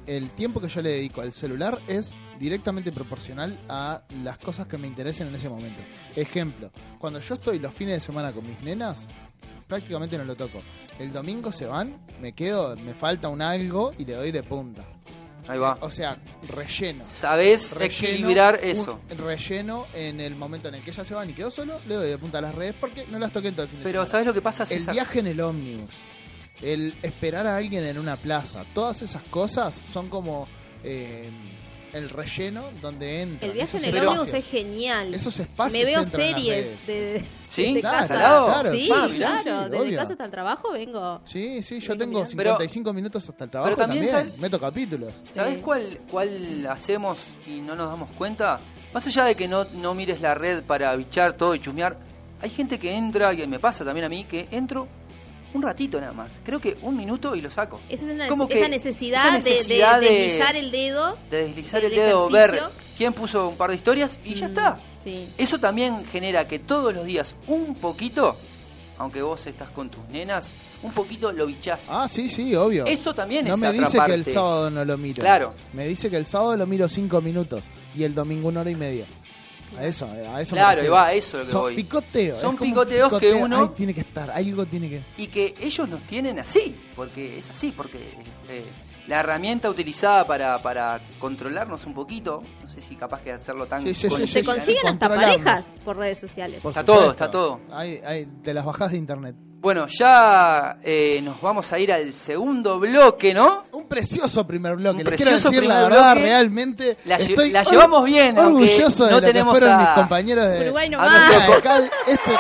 el tiempo que yo le dedico al celular es directamente proporcional a las cosas que me interesen en ese momento. Ejemplo, cuando yo estoy los fines de semana con mis nenas, prácticamente no lo toco. El domingo se van, me quedo, me falta un algo y le doy de punta. Ahí va. O sea, relleno. Sabés relleno, equilibrar eso. Relleno en el momento en el que ellas se van y quedo solo, le doy de punta a las redes porque no las toqué en todo el fin de semana. Pero ¿sabés lo que pasa? El viaje en el ómnibus. El esperar a alguien en una plaza. Todas esas cosas son como eh, el relleno donde entra. El viaje en el ómnibus es genial. Esos espacios. Me veo series de, ¿sí? de claro, casa. Claro, claro, sí, claro. Sí, claro. Sí, sí, desde obvio. Casa hasta el trabajo vengo. Sí, sí, yo tengo cincuenta y cinco pero, minutos hasta el trabajo. Pero también, también. Meto capítulos. ¿Sabés sí. cuál, cuál hacemos y no nos damos cuenta? Más allá de que no, no mires la red para bichar todo y chusmear, hay gente que entra, y me pasa también a mí, que entro un ratito nada más, creo que un minuto y lo saco. Esa, es una, como esa, necesidad esa necesidad de, de, de deslizar el dedo. De deslizar el, el dedo, ver quién puso un par de historias y mm, ya está. Sí. Eso también genera que todos los días un poquito, aunque vos estás con tus nenas, un poquito lo bichás. Ah, sí, sí, obvio. Eso también no es atraparte. No me dice que el sábado no lo miro. Claro. Me dice que el sábado lo miro cinco minutos y el domingo una hora y media. A eso, a eso claro, y va a eso lo que son voy. Picoteo, son picoteos. Son picoteo que uno... Ay, tiene que estar, algo tiene que... Y que ellos nos tienen así, porque es así, porque eh, la herramienta utilizada para, para controlarnos un poquito, no sé si capaz que hacerlo tan... Sí, sí, con... sí, sí, se sí, consiguen hasta parejas por redes sociales. Por está supuesto. Todo, está todo. Ahí, ahí, te las bajás de internet. Bueno, ya eh, nos vamos a ir al segundo bloque, ¿no? Un precioso primer bloque. Un Les quiero decir la verdad, bloque, realmente. La, lle- estoy la llevamos bien, orgulloso de no lo tenemos que fueron a... mis compañeros de Uruguay nomás. Este,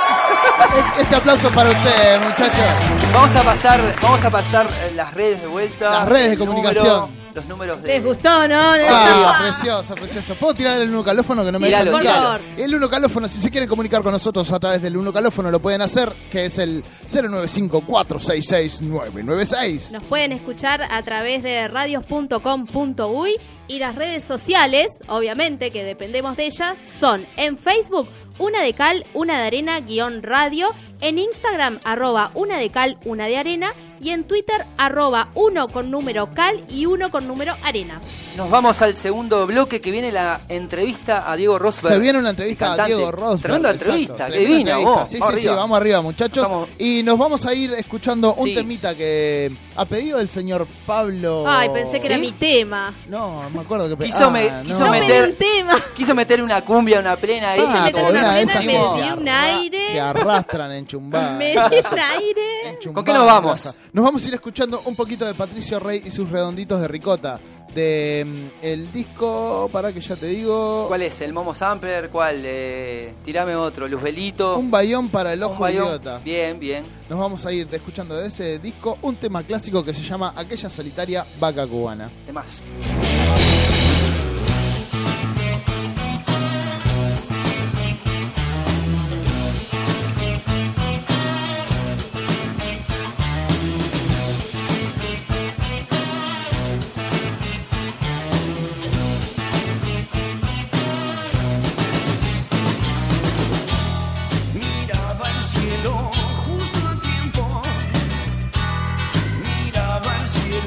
este aplauso para ustedes, muchachos. Vamos a pasar, vamos a pasar las redes de vuelta. Las redes de comunicación. Número, los números de... ¿Te gustó, no? no ah, no. Precioso, precioso. ¿Puedo tirar el unocalófono que no me dejan claro? El unocalófono, si se quieren comunicar con nosotros a través del unocalófono, lo pueden hacer, que es el cero nueve cinco cuatro seis seis nueve nueve seis. Nos pueden escuchar a través de radios punto com punto uy y las redes sociales, obviamente, que dependemos de ellas, son en Facebook una de cal, una de arena, guión radio, en Instagram, arroba una de cal, una de arena, y en Twitter, arroba uno con número cal y uno con número arena. Nos vamos al segundo bloque, que viene la entrevista a Diego Rosberg. Se viene una entrevista cantante, a Diego Rosberg. Tremenda entrevista, exacto, que divina. Entrevista. Oh, sí, sí, sí, vamos arriba, muchachos. Vamos. Y nos vamos a ir escuchando un sí. temita que ha pedido el señor Pablo... Ay, pensé que ¿Sí? era mi tema. No, me acuerdo que... Quiso, ah, me, quiso no. meter un tema. Quiso meter una cumbia, una plena. Quiso ah, meter una plena, me dio un aire. Se arrastran en chumbadas. Me dio un aire. ¿Con qué nos vamos? Nos vamos a ir escuchando un poquito de Patricio Rey y sus redonditos de ricota. De el disco, para que ya te digo... ¿Cuál es? ¿El Momo Sampler? ¿Cuál? Eh, tirame otro, Luzbelito. Un bayón para el ojo idiota. Bien, bien. Nos vamos a ir escuchando de ese disco un tema clásico que se llama Aquella solitaria vaca cubana. Temazo.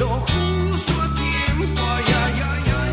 Justo a tiempo, ay, ay, ay, ay.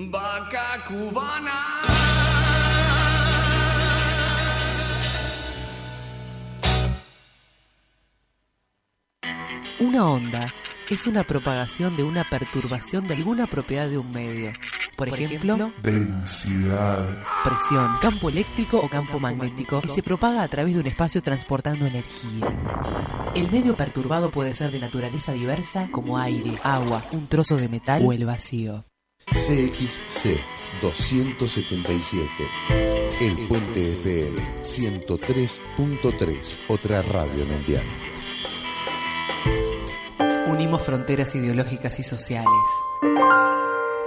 Vaca cubana. Una onda es una propagación de una perturbación de alguna propiedad de un medio. Por, Por ejemplo, ejemplo, densidad, presión, campo eléctrico o campo magnético, que se propaga a través de un espacio transportando energía. El medio perturbado puede ser de naturaleza diversa, como aire, agua, un trozo de metal o el vacío. C X C doscientos setenta y siete, El Puente F M ciento tres punto tres, otra radio mundial. Unimos fronteras ideológicas y sociales.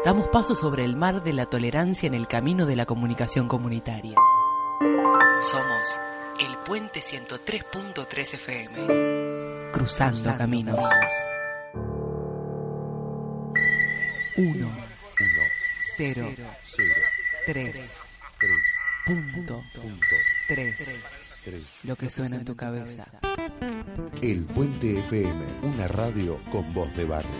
Damos paso sobre el mar de la tolerancia en el camino de la comunicación comunitaria. Somos el Puente ciento tres punto tres F M. Cruzando, Cruzando caminos. uno, cero, tres, punto, tres. Lo que suena en tu cabeza. El Puente F M, una radio con voz de barrio.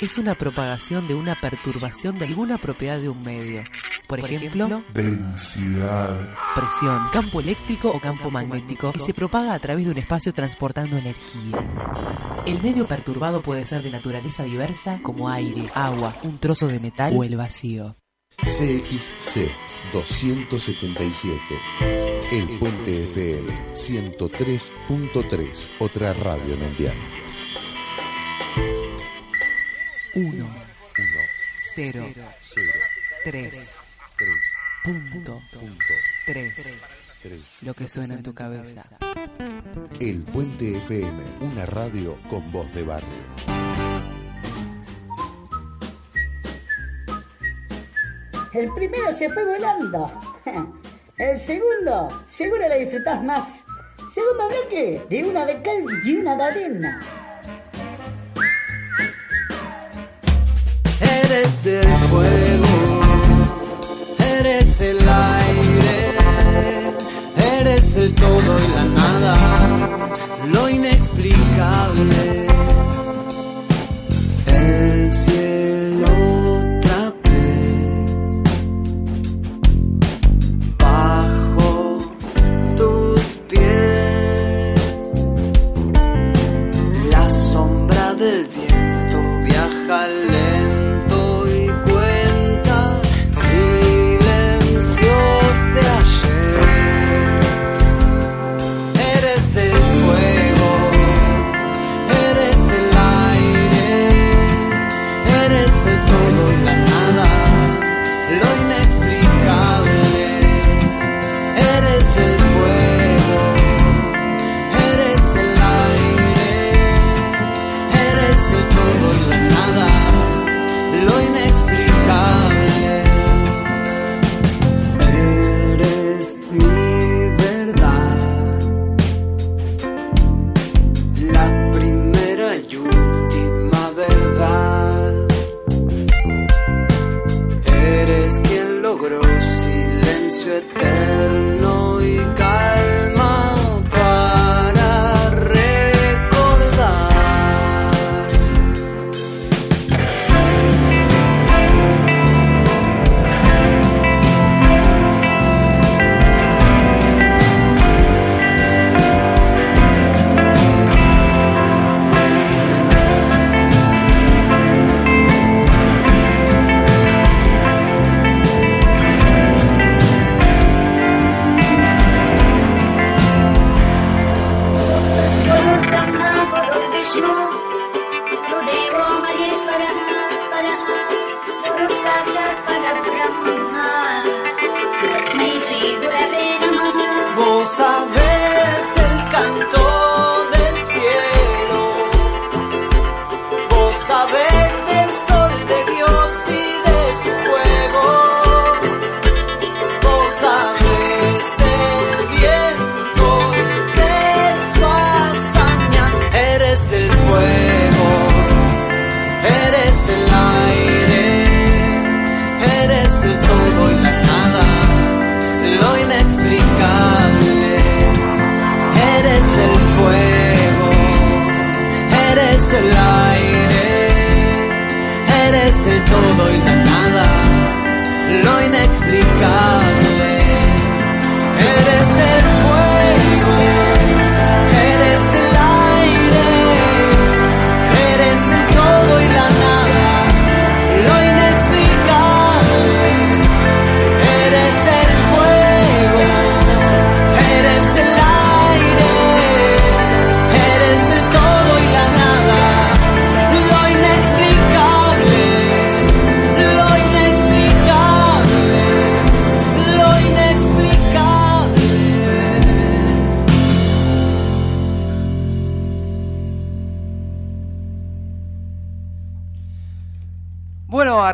Es una propagación de una perturbación de alguna propiedad de un medio. Por ejemplo, densidad, presión, campo eléctrico o campo magnético, que se propaga a través de un espacio transportando energía. El medio perturbado puede ser de naturaleza diversa, como aire, agua, un trozo de metal o el vacío. C X C dos siete siete, El Puente F M ciento tres punto tres, otra radio mundial. uno, cero, tres, punto, tres, lo que suena en tu cabeza. El Puente F M, una radio con voz de barrio. El primero se fue volando. El segundo, seguro la disfrutás más. Segundo bloque, de una de cal y una de arena. Eres el fuego, eres el aire, eres el todo y la nada, lo inexplicable. El cielo.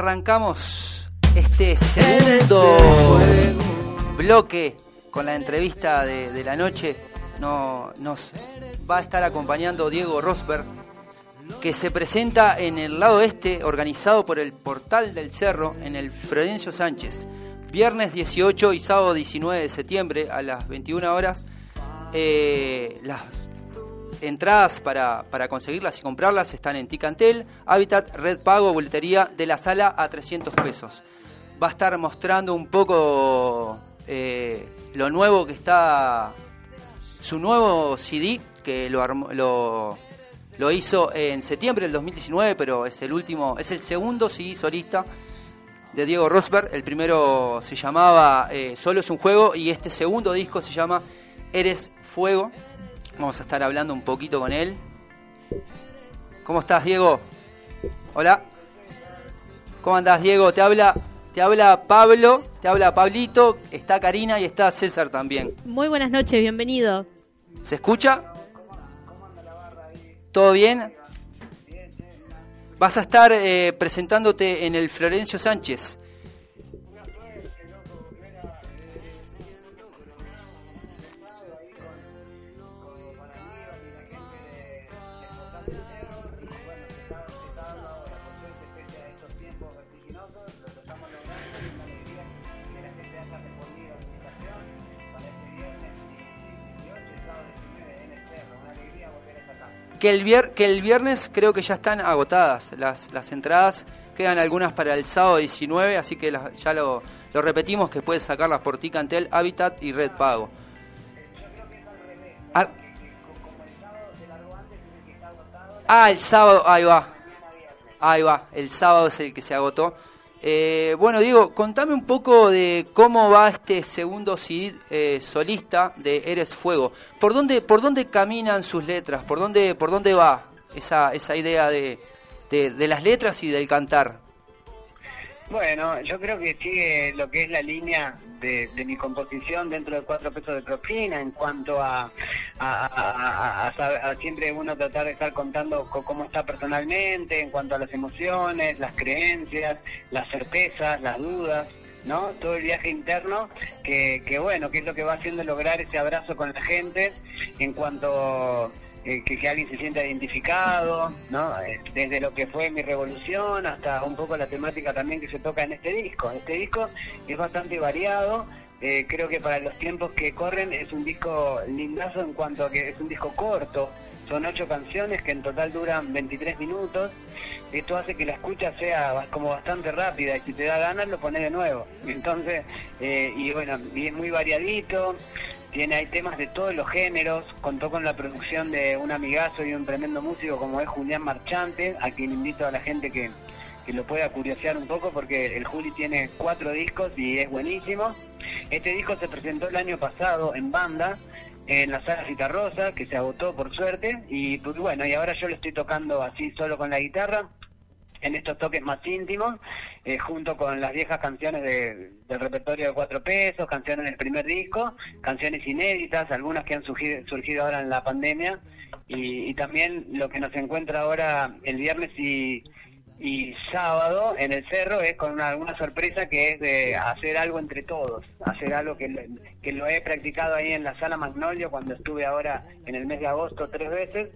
Arrancamos este segundo bloque con la entrevista de, de la noche. No, nos va a estar acompañando Diego Rosberg, que se presenta en el lado este, organizado por el Portal del Cerro, en el Florencio Sánchez, viernes dieciocho y sábado diecinueve de septiembre a las veintiuna horas. Eh, las entradas para, para conseguirlas y comprarlas están en Ticantel, Habitat, Red Pago, boletería de la sala a trescientos pesos. va a estar mostrando un poco eh, lo nuevo que está, su nuevo C D, que lo, lo, lo hizo en septiembre del dos mil diecinueve, pero es el último, es el segundo C D solista de Diego Rosberg. El primero se llamaba eh, Solo es un juego, y este segundo disco se llama Eres Fuego. Vamos a estar hablando un poquito con él. ¿Cómo estás, Diego? Hola. ¿Cómo andás, Diego? Te habla, te habla Pablo, te habla Pablito, está Karina y está César también. Muy buenas noches, bienvenido. ¿Se escucha? ¿Cómo anda la barra ahí? ¿Todo bien? Bien, bien. Vas a estar eh, presentándote en el Florencio Sánchez. Que el, vier, que el viernes creo que ya están agotadas las, las entradas, quedan algunas para el sábado diecinueve, así que la, ya lo, lo repetimos, que puedes sacarlas por Ticantel, Habitat y Red Pago. Ah, ah, el sábado, ahí va, ahí va, el sábado es el que se agotó. Eh, bueno, Diego, contame un poco de cómo va este segundo C D eh, solista de Eres Fuego. ¿Por dónde, por dónde caminan sus letras? ¿Por dónde, por dónde va esa, esa idea de, de, de las letras y del cantar? Bueno, yo creo que sigue lo que es la línea de, de mi composición dentro de Cuatro Pesos de Propina, en cuanto a, a, a, a, a, a siempre uno tratar de estar contando co- cómo está personalmente, en cuanto a las emociones, las creencias, las certezas, las dudas, ¿no? Todo el viaje interno, que, que bueno, que es lo que va haciendo lograr ese abrazo con la gente, en cuanto... Que, que alguien se sienta identificado, ¿no? Desde lo que fue mi revolución hasta un poco la temática también que se toca en este disco. Este disco es bastante variado, eh, creo que para los tiempos que corren es un disco lindazo en cuanto a que es un disco corto. Son ocho canciones que en total duran veintitrés minutos. Esto hace que la escucha sea como bastante rápida, y si te da ganas lo pones de nuevo. Entonces, eh, y bueno, y es muy variadito. Tiene, hay temas de todos los géneros. Contó con la producción de un amigazo y un tremendo músico como es Julián Marchante, a quien invito a la gente que, que lo pueda curiosear un poco, porque el Juli tiene cuatro discos y es buenísimo. Este disco se presentó el año pasado en banda en la sala Citarrosa, que se agotó por suerte, y pues bueno, y ahora yo lo estoy tocando así solo con la guitarra, en estos toques más íntimos, eh, junto con las viejas canciones de, del repertorio de Cuatro Pesos, canciones del primer disco, canciones inéditas, algunas que han surgido, surgido ahora en la pandemia, y, y también lo que nos encuentra ahora el viernes y, y sábado en el Cerro es con una, alguna sorpresa que es de hacer algo entre todos, hacer algo que, que lo he practicado ahí en la Sala Magnolio cuando estuve ahora en el mes de agosto tres veces,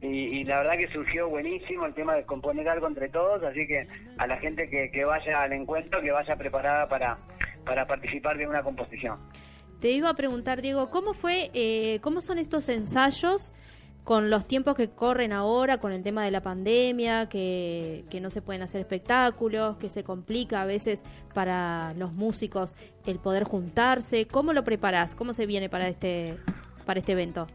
Y, y la verdad que surgió buenísimo el tema de componer algo entre todos, así que a la gente que, que vaya al encuentro, que vaya preparada para, para participar de una composición. Te iba a preguntar, Diego, ¿cómo fue, eh, cómo son estos ensayos con los tiempos que corren ahora, con el tema de la pandemia, que, que no se pueden hacer espectáculos, que se complica a veces para los músicos el poder juntarse? ¿Cómo lo preparás? ¿Cómo se viene para este, para este evento?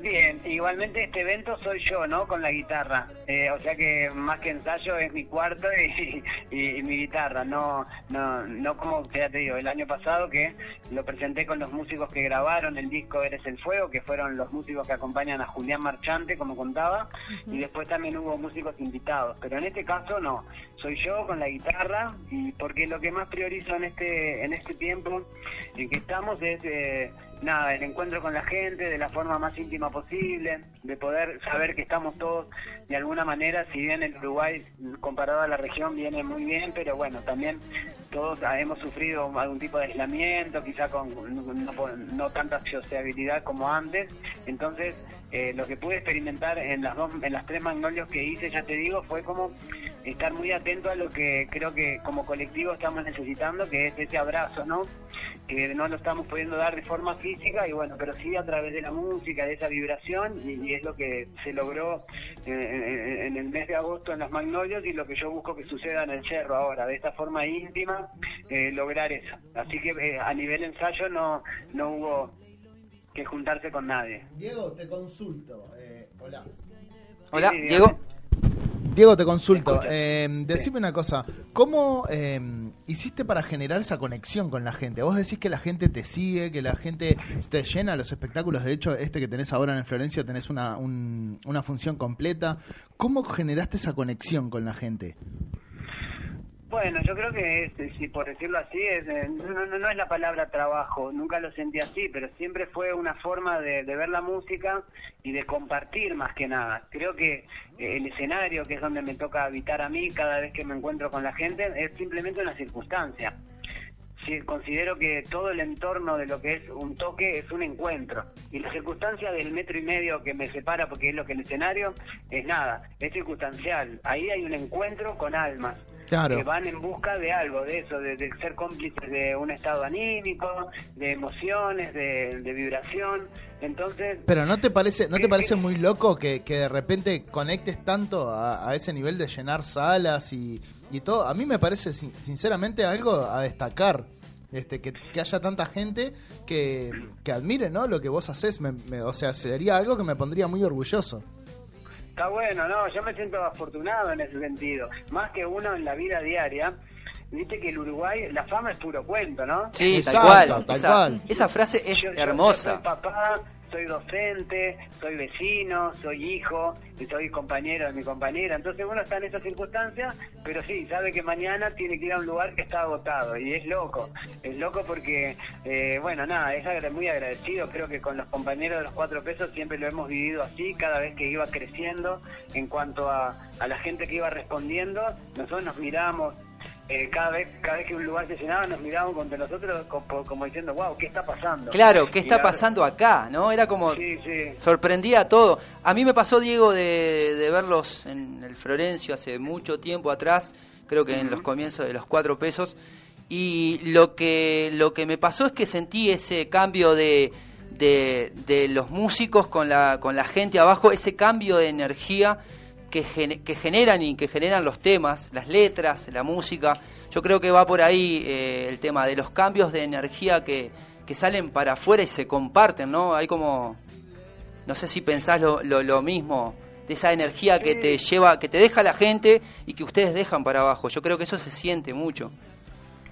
Bien, igualmente este evento soy yo, ¿no? Con la guitarra, eh, o sea que más que ensayo es mi cuarto y, y, y mi guitarra, no no no como ya te digo, el año pasado que lo presenté con los músicos que grabaron el disco Eres el Fuego, que fueron los músicos que acompañan a Julián Marchante, como contaba, uh-huh. Y después también hubo músicos invitados, pero en este caso no, soy yo con la guitarra, y porque lo que más priorizo en este, en este tiempo en que estamos es... Eh, nada, el encuentro con la gente de la forma más íntima posible, de poder saber que estamos todos de alguna manera, si bien el Uruguay comparado a la región viene muy bien, pero bueno, también todos hemos sufrido algún tipo de aislamiento, quizá con no, no, no tanta sociabilidad como antes, entonces eh, lo que pude experimentar en las dos, en las tres Magnolios que hice, ya te digo, fue como estar muy atento a lo que creo que como colectivo estamos necesitando, que es ese abrazo, ¿no? que no lo estamos pudiendo dar de forma física, y bueno, pero sí a través de la música, de esa vibración, y, y es lo que se logró eh, en el mes de agosto en Las Magnolias, y lo que yo busco que suceda en el Cerro ahora, de esta forma íntima, eh, lograr eso. Así que eh, a nivel ensayo no, no hubo que juntarse con nadie. Diego, te consulto. Eh, hola. Hola, sí, Diego. Diego, te consulto. Eh, decime sí. una cosa. ¿Cómo eh, hiciste para generar esa conexión con la gente? Vos decís que la gente te sigue, que la gente te llena los espectáculos. De hecho, este que tenés ahora en Florencio, tenés una, un, una función completa. ¿Cómo generaste esa conexión con la gente? Bueno, yo creo que, es, si por decirlo así, es, no, no, no es la palabra trabajo, nunca lo sentí así, pero siempre fue una forma de, de ver la música y de compartir más que nada. Creo que el escenario, que es donde me toca habitar a mí cada vez que me encuentro con la gente, es simplemente una circunstancia. Sí, considero que todo el entorno de lo que es un toque es un encuentro, y la circunstancia del metro y medio que me separa, porque es lo que el escenario es, nada, es circunstancial. Ahí hay un encuentro con almas, claro, que van en busca de algo, de eso, de, de ser cómplices de un estado anímico, de emociones, de, de vibración. Entonces, pero ¿no te parece, no te parece muy loco que, que de repente conectes tanto a, a ese nivel de llenar salas y, y todo? A mí me parece sinceramente algo a destacar, este que, que haya tanta gente que, que admire, ¿no?, lo que vos hacés. Me, me, o sea, sería algo que me pondría muy orgulloso. Está bueno, no, yo me siento afortunado en ese sentido, más que uno en la vida diaria. Viste que el Uruguay, la fama es puro cuento, ¿no? Sí, exacto, tal cual, tal esa, cual. Esa frase es yo, yo, hermosa. Yo soy papá, soy docente, soy vecino, soy hijo, y soy compañero de mi compañera. Entonces uno está en esas circunstancias, pero sí, sabe que mañana tiene que ir a un lugar que está agotado, y es loco. Es loco porque, eh, bueno, nada, es agra- muy agradecido. Creo que con los compañeros de los Cuatro Pesos siempre lo hemos vivido así, cada vez que iba creciendo en cuanto a, a la gente que iba respondiendo. Nosotros nos miramos. Eh, cada vez cada vez que un lugar se llenaba, nos mirábamos entre nosotros como, como diciendo, wow, ¿qué está pasando? Claro, ¿qué está pasando acá? ¿No? Era como, sí, sí, sorprendía a todo. A mí me pasó, Diego, de, de verlos en el Florencio hace mucho tiempo atrás, creo que uh-huh. en los comienzos de los Cuatro Pesos, y lo que lo que me pasó es que sentí ese cambio de de, de los músicos con la con la gente abajo, ese cambio de energía Que, gener, que generan y que generan los temas, las letras, la música. Yo creo que va por ahí eh, el tema de los cambios de energía que, que salen para afuera y se comparten, ¿no? Hay como, no sé si pensás lo, lo, lo mismo, de esa energía que te lleva, que te deja la gente y que ustedes dejan para abajo. Yo creo que eso se siente mucho.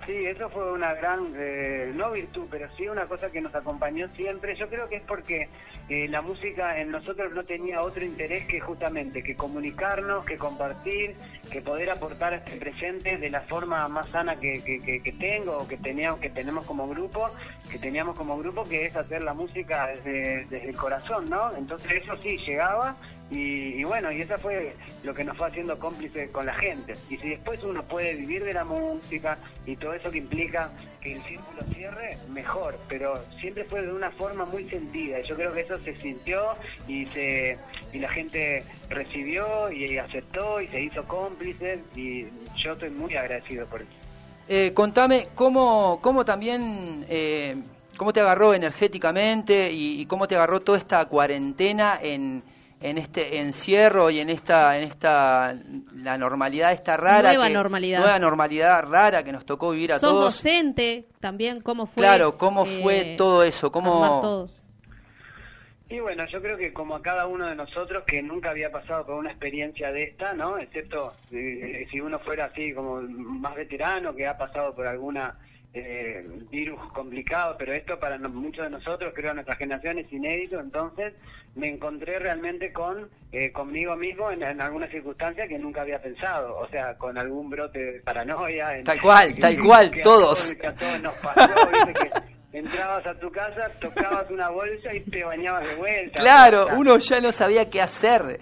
Sí, eso fue una gran, eh, no virtud, pero sí una cosa que nos acompañó siempre. Yo creo que es porque eh, la música en nosotros no tenía otro interés que justamente que comunicarnos, que compartir, que poder aportar a este presente de la forma más sana que, que, que, que tengo, o que, tenía, que tenemos como grupo, que teníamos como grupo, que es hacer la música desde, desde el corazón, ¿no? Entonces eso sí, llegaba. Y, y bueno, y eso fue lo que nos fue haciendo cómplices con la gente. Y si después uno puede vivir de la música y todo eso que implica que el círculo cierre, mejor, pero siempre fue de una forma muy sentida. Yo creo que eso se sintió y se y la gente recibió y aceptó y se hizo cómplices, y yo estoy muy agradecido por eso. Eh, contame, ¿cómo, cómo también... Eh, ¿cómo te agarró energéticamente y, y cómo te agarró toda esta cuarentena en... en este encierro y en esta en esta la normalidad esta rara nueva que, normalidad nueva normalidad rara que nos tocó vivir a todos? ¿Sos docente también? ¿Cómo fue? Claro, ¿cómo eh, fue todo eso? ¿Cómo? Y bueno, yo creo que como a cada uno de nosotros que nunca había pasado por una experiencia de esta, ¿no? Excepto eh, si uno fuera así como más veterano que ha pasado por alguna eh, virus complicado, pero esto para no, muchos de nosotros, creo, nuestra generación es inédito. Entonces me encontré realmente con eh, conmigo mismo en, en alguna circunstancia que nunca había pensado, o sea, con algún brote de paranoia. En, tal cual, en, tal en, cual, que todos. A todos nos pasó, ¿viste? Que entrabas a tu casa, tocabas una bolsa y te bañabas de vuelta. Claro, ¿verdad? Uno ya no sabía qué hacer.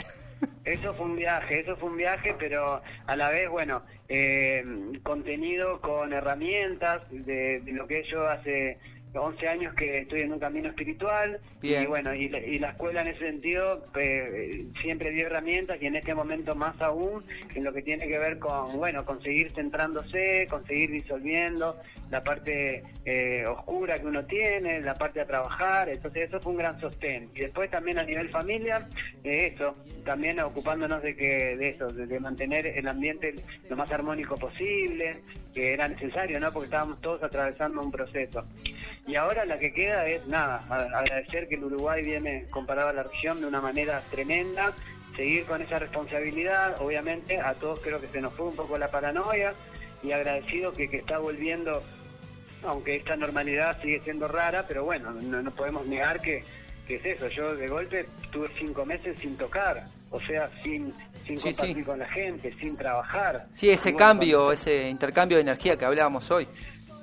Eso fue un viaje, eso fue un viaje, pero a la vez, bueno, eh, contenido con herramientas de, de lo que yo hace... once años que estoy en un camino espiritual. Bien. Y bueno, y, y la escuela en ese sentido eh, siempre dio herramientas, y en este momento más aún en lo que tiene que ver con, bueno, conseguir centrándose, conseguir disolviendo la parte eh, oscura que uno tiene, la parte a trabajar. Entonces eso fue un gran sostén. Y después también a nivel familia, eh, eso, también ocupándonos de que de eso, de, de mantener el ambiente lo más armónico posible, que era necesario, ¿no? Porque estábamos todos atravesando un proceso. Y ahora la que queda es, nada, agradecer que el Uruguay viene comparado a la región de una manera tremenda, seguir con esa responsabilidad. Obviamente a todos creo que se nos fue un poco la paranoia, y agradecido que, que está volviendo, aunque esta normalidad sigue siendo rara, pero bueno, no, no podemos negar que, que es eso. Yo de golpe tuve cinco meses sin tocar, o sea, sin, sin sí, compartir sí. con la gente, sin trabajar. Sí, ese bueno, cambio, ese intercambio de energía que hablábamos hoy.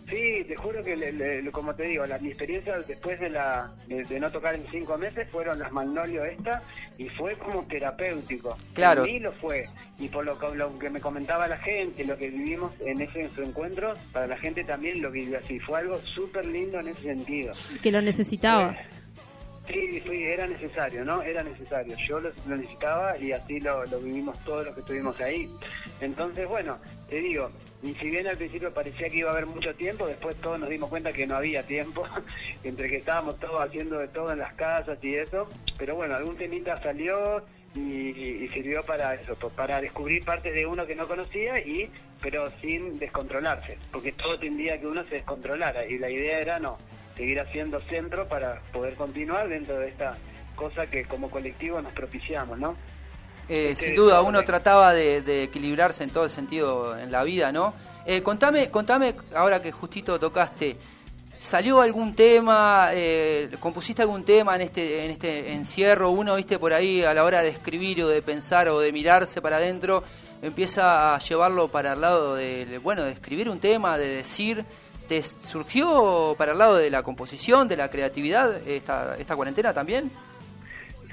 Sí, te juro que, le, le, como te digo, la, mi experiencia después de, la, de, de no tocar en cinco meses fueron las Magnolio esta, y fue como terapéutico. Claro. Y lo fue. Y por lo, lo que me comentaba la gente, lo que vivimos en ese en su encuentro, para la gente también lo vivió así. Fue algo súper lindo en ese sentido. Que lo necesitaba. Sí, sí, era necesario, ¿no? Era necesario. Yo lo, lo necesitaba, y así lo, lo vivimos todos los que estuvimos ahí. Entonces, bueno, te digo... Y si bien al principio parecía que iba a haber mucho tiempo, después todos nos dimos cuenta que no había tiempo, entre que estábamos todos haciendo de todo en las casas y eso, pero bueno, algún temita salió y, y sirvió para eso, para descubrir partes de uno que no conocía, y pero sin descontrolarse, porque todo tendría que uno se descontrolara, y la idea era no, seguir haciendo centro para poder continuar dentro de esta cosa que como colectivo nos propiciamos, ¿no? Eh, sin duda, uno trataba de, de equilibrarse en todo el sentido en la vida, ¿no? Eh, contame, contame, ahora que justito tocaste, ¿salió algún tema, eh, compusiste algún tema en este, en este encierro? Uno, viste, por ahí a la hora de escribir o de pensar o de mirarse para adentro, empieza a llevarlo para el lado de, bueno, de escribir un tema, de decir. ¿Te surgió para el lado de la composición, de la creatividad, esta, esta cuarentena también?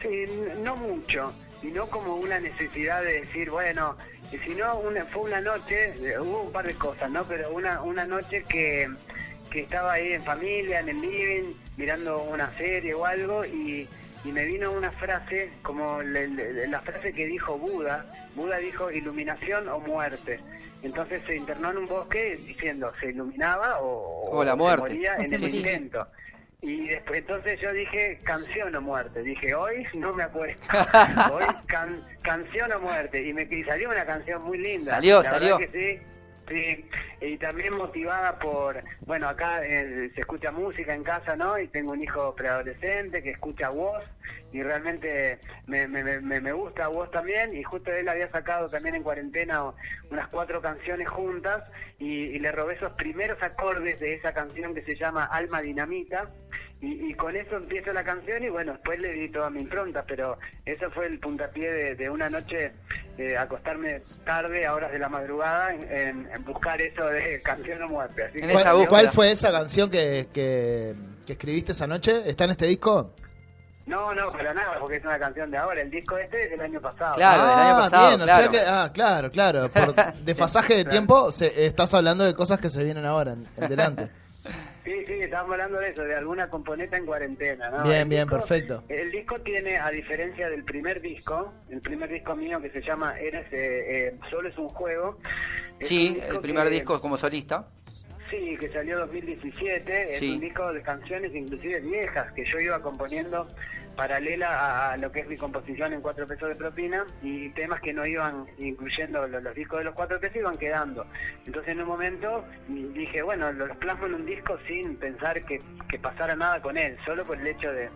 Sí, no mucho. Y no como una necesidad de decir, bueno, y si no, una, fue una noche, hubo un par de cosas, ¿no? Pero una una noche que, que estaba ahí en familia, en el living, mirando una serie o algo, y, y me vino una frase, como le, le, la frase que dijo Buda, Buda dijo iluminación o muerte. Entonces se internó en un bosque diciendo, se iluminaba o, o la muerte. Se moría en el intento. Y después entonces yo dije canción o muerte, dije hoy no me acuerdo, hoy can, canción o muerte, y me y salió una canción muy linda, salió, la salió. Que sí, sí, y también motivada por, bueno, acá eh, se escucha música en casa, ¿no? Y tengo un hijo preadolescente que escucha voz, y realmente me, me, me, me gusta voz también, y justo él había sacado también en cuarentena unas cuatro canciones juntas, y, y le robé esos primeros acordes de esa canción que se llama Alma Dinamita. Y, y con eso empiezo la canción, y bueno, después le di toda mi impronta, pero eso fue el puntapié de, de una noche, eh, acostarme tarde a horas de la madrugada en, en, en buscar eso de canción o muerte. Así que, ¿Cuál, ¿Cuál fue esa canción que, que, que escribiste esa noche? ¿Está en este disco? No, no, para nada, porque es una canción de ahora. El disco este es del año pasado. Claro, ah, del año pasado. Bien, claro. O sea que, ah, claro, claro. Por desfasaje de tiempo, se, estás hablando de cosas que se vienen ahora, en, en delante. Sí, sí, estábamos hablando de eso, de alguna componente en cuarentena, ¿no? Bien, el bien, disco, perfecto. El disco tiene, a diferencia del primer disco, el primer disco mío que se llama Eres, eh, eh, Solo es un juego. Es sí, un el primer que, disco como solista. Sí, que salió dos mil diecisiete, es sí. un disco de canciones inclusive viejas que yo iba componiendo paralela a, a lo que es mi composición en Cuatro Pesos de Propina, y temas que no iban incluyendo los, los discos de los Cuatro Pesos iban quedando. Entonces en un momento dije, bueno, los plasmo en un disco sin pensar que, que pasara nada con él, solo por el hecho de,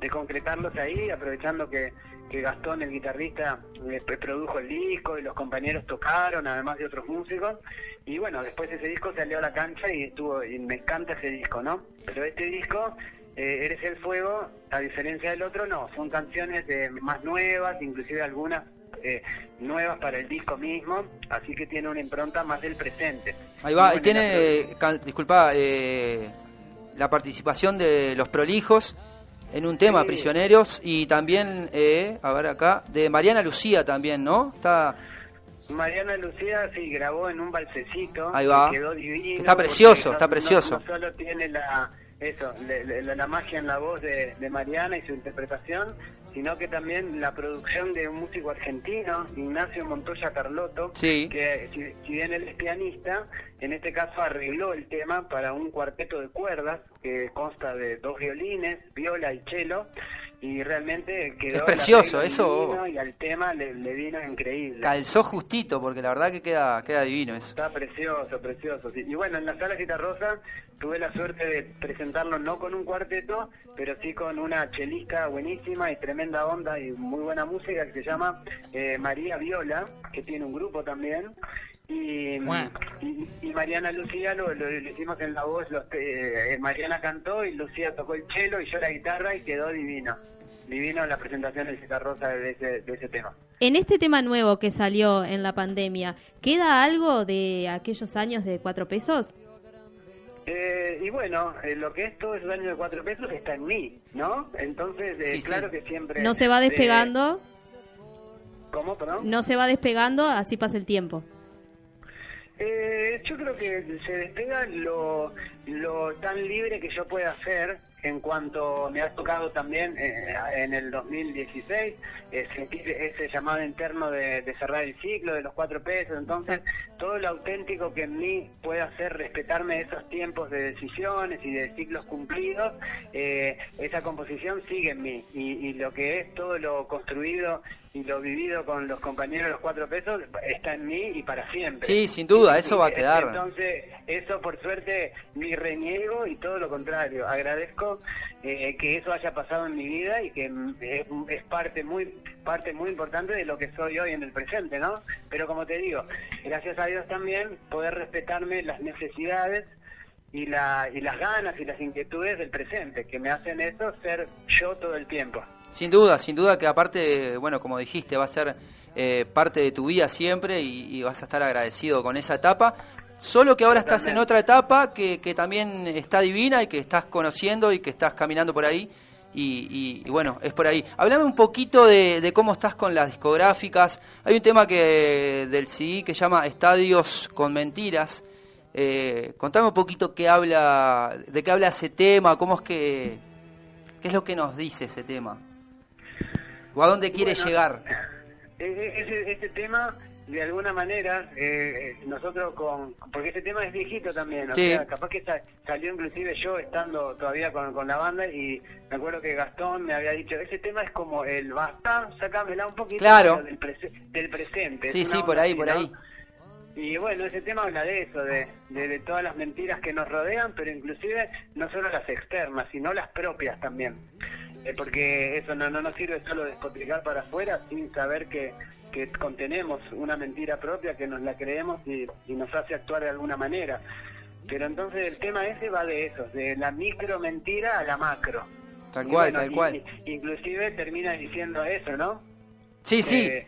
de concretarlos ahí, aprovechando que que Gastón, el guitarrista, eh, produjo el disco, y los compañeros tocaron, además de otros músicos. Y bueno, después ese disco salió a la cancha, y estuvo, y me encanta ese disco, ¿no? Pero este disco, eh, Eres el Fuego, a diferencia del otro, no. Son canciones eh, más nuevas, inclusive algunas eh, nuevas para el disco mismo, así que tiene una impronta más del presente. Ahí va, y tiene, eh, can, disculpa, eh, la participación de Los Prolijos, en un tema, sí. Prisioneros, y también, eh, a ver acá, de Mariana Lucía también, ¿no? Está... Mariana Lucía, sí, grabó en un balsecito. Ahí va. Que quedó divino. Está precioso, está no, precioso. No solo tiene la, eso, le, le, la magia en la voz de, de Mariana y su interpretación, sino que también la producción de un músico argentino, Ignacio Montoya Carlotto, sí. que si, si bien él es pianista, en este caso arregló el tema para un cuarteto de cuerdas que consta de dos violines, viola y cello, y realmente quedó... Es precioso, eso... Y al tema le, le vino increíble. Calzó justito, porque la verdad que queda, queda divino eso. Está precioso, precioso. Sí. Y bueno, en la sala Citarrosa tuve la suerte de presentarlo no con un cuarteto, pero sí con una chelista buenísima y tremenda onda y muy buena música, que se llama eh, María Viola, que tiene un grupo también, y, bueno. y, y Mariana Lucía lo, lo, lo hicimos en la voz, los, eh, Mariana cantó y Lucía tocó el cello y yo la guitarra, y quedó divino. Divino la presentación del Citarrosa de ese, de ese tema. En este tema nuevo que salió en la pandemia, ¿queda algo de aquellos años de Cuatro Pesos? Eh, y bueno, eh, lo que es todo ese año de Cuatro Pesos está en mí, ¿no? Entonces, eh, sí, claro sí. que siempre... ¿No se va despegando? Eh, ¿Cómo, perdón? ¿No se va despegando? Así pasa el tiempo. Eh, yo creo que se despega lo, lo tan libre que yo pueda hacer. En cuanto me ha tocado también eh, en el dos mil dieciséis eh, sentir ese llamado interno de, de cerrar el ciclo de los Cuatro Pesos, entonces sí. todo lo auténtico que en mí puede hacer respetarme esos tiempos de decisiones y de ciclos cumplidos, eh, esa composición sigue en mí, y, y lo que es todo lo construido y lo vivido con los compañeros de los Cuatro Pesos está en mí y para siempre. Sí, sin duda, eso va a quedar. Entonces, eso por suerte ni reniego y todo lo contrario. Agradezco eh, que eso haya pasado en mi vida y que es, es parte muy parte muy importante de lo que soy hoy en el presente, ¿no? Pero como te digo, gracias a Dios también poder respetarme las necesidades y, la, y las ganas y las inquietudes del presente, que me hacen eso ser yo todo el tiempo. Sin duda, sin duda que aparte, bueno, como dijiste, va a ser eh, parte de tu vida siempre y, y vas a estar agradecido con esa etapa. Solo que ahora estás también en otra etapa que, que también está divina y que estás conociendo y que estás caminando por ahí y, y, y bueno, es por ahí. Háblame un poquito de, de cómo estás con las discográficas. Hay un tema que del C D que llama Estadios con Mentiras. Eh, contame un poquito qué habla, de qué habla ese tema, cómo es que, qué es lo que nos dice ese tema. ¿O a dónde quiere bueno, llegar? Ese, ese tema, de alguna manera, eh, nosotros con... Porque ese tema es viejito también, sí. o sea, capaz que sa- salió inclusive yo estando todavía con, con la banda, y me acuerdo que Gastón me había dicho, ese tema es como el basta, sacámela un poquito claro. del, pre- del presente. Sí, sí, por ahí, así, por ahí. ¿No? Y bueno, ese tema habla de eso, de, de, de todas las mentiras que nos rodean, pero inclusive no solo las externas, sino las propias también. Porque eso no, no nos sirve solo despotricar para afuera sin saber que, que contenemos una mentira propia que nos la creemos y, y nos hace actuar de alguna manera. Pero entonces el tema ese va de eso, de la micro mentira a la macro. Tal cual, bueno, tal y, cual. Inclusive termina diciendo eso, ¿no? Sí, eh, sí. De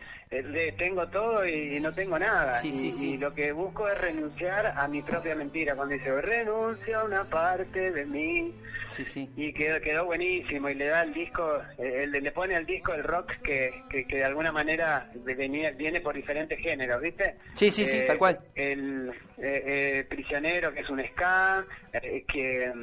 tengo todo y no tengo nada. Sí, sí, y, sí. y lo que busco es renunciar a mi propia mentira. Cuando dice, renuncio a una parte de mí. Sí, sí. Y quedó, quedó buenísimo. Y le da el disco, eh, le pone al disco el rock que, que, que de alguna manera venía, viene por diferentes géneros, ¿viste? Sí, sí, eh, sí, tal cual. El eh, eh, Prisionero, que es un ska, eh, que eh,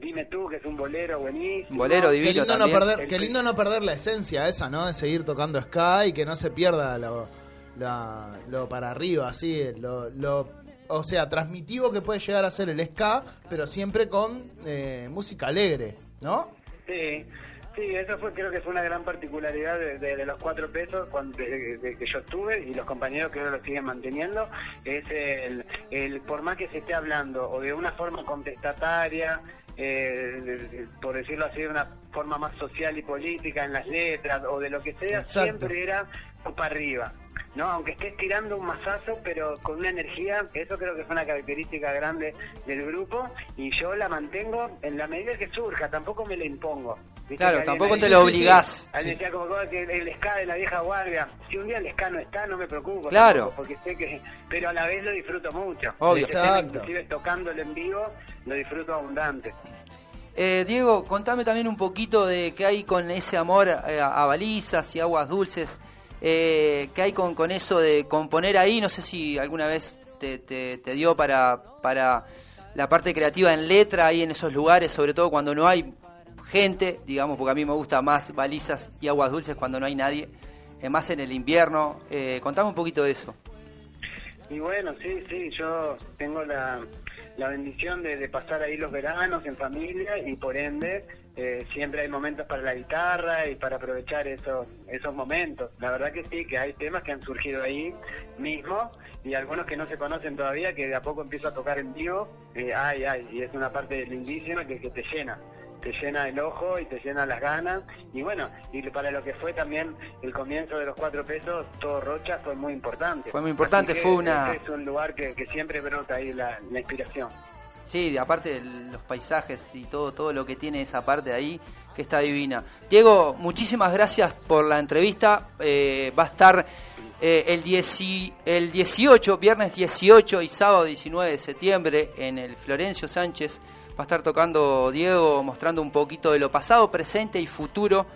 Dime Tú, que es un bolero buenísimo. Bolero divino. Qué lindo, también. No perder, el, qué lindo no perder la esencia esa, ¿no? De seguir tocando ska y que no se pierda. Lo, lo, lo para arriba, así, lo, lo, o sea, transmitivo que puede llegar a ser el ska, pero siempre con eh, música alegre, ¿no? Sí, sí, eso fue, creo que fue una gran particularidad de, de, de los Cuatro Pesos cuando, de, de, que yo tuve y los compañeros que lo siguen manteniendo, es el, el, por más que se esté hablando o de una forma contestataria, Eh, de, de, por decirlo así, de una forma más social y política en las letras o de lo que sea, exacto, siempre era para arriba, ¿no? Aunque estés tirando un mazazo, pero con una energía, eso creo que es una característica grande del grupo y yo la mantengo en la medida que surja, tampoco me la impongo. ¿Viste? Claro, tampoco te lo obligás. Alguien decía como que el ska de la vieja guardia, si un día el ska no está, no me preocupo. Claro. Porque sé que, pero a la vez lo disfruto mucho. Obvio. Exacto. Inclusive tocándolo en vivo, lo disfruto abundante. Eh, Diego, contame también un poquito de qué hay con ese amor a, a balizas y aguas dulces, eh, qué hay con, con eso de componer ahí, no sé si alguna vez te, te, te dio para... para la parte creativa en letra ahí en esos lugares, sobre todo cuando no hay gente, digamos, porque a mí me gusta más balizas y aguas dulces cuando no hay nadie, eh, más en el invierno. Eh, contame un poquito de eso. Y bueno, sí, sí, yo tengo la, la bendición de, de pasar ahí los veranos en familia y por ende eh, siempre hay momentos para la guitarra y para aprovechar esos, esos momentos. La verdad que sí, que hay temas que han surgido ahí mismo y algunos que no se conocen todavía, que de a poco empiezo a tocar en vivo. Eh, ay, ay, y es una parte lindísima que, que te llena. Te llena el ojo y te llena las ganas. Y bueno, y para lo que fue también el comienzo de los Cuatro Pesos, todo Rocha fue muy importante. Fue muy importante, que fue una... Es un lugar que, que siempre brota ahí la, la inspiración. Sí, aparte los paisajes y todo, todo lo que tiene esa parte ahí, que está divina. Diego, muchísimas gracias por la entrevista. Eh, va a estar eh, el, dieci, el dieciocho, viernes dieciocho y sábado diecinueve de septiembre en el Florencio Sánchez. Va a estar tocando Diego, mostrando un poquito de lo pasado, presente y futuro.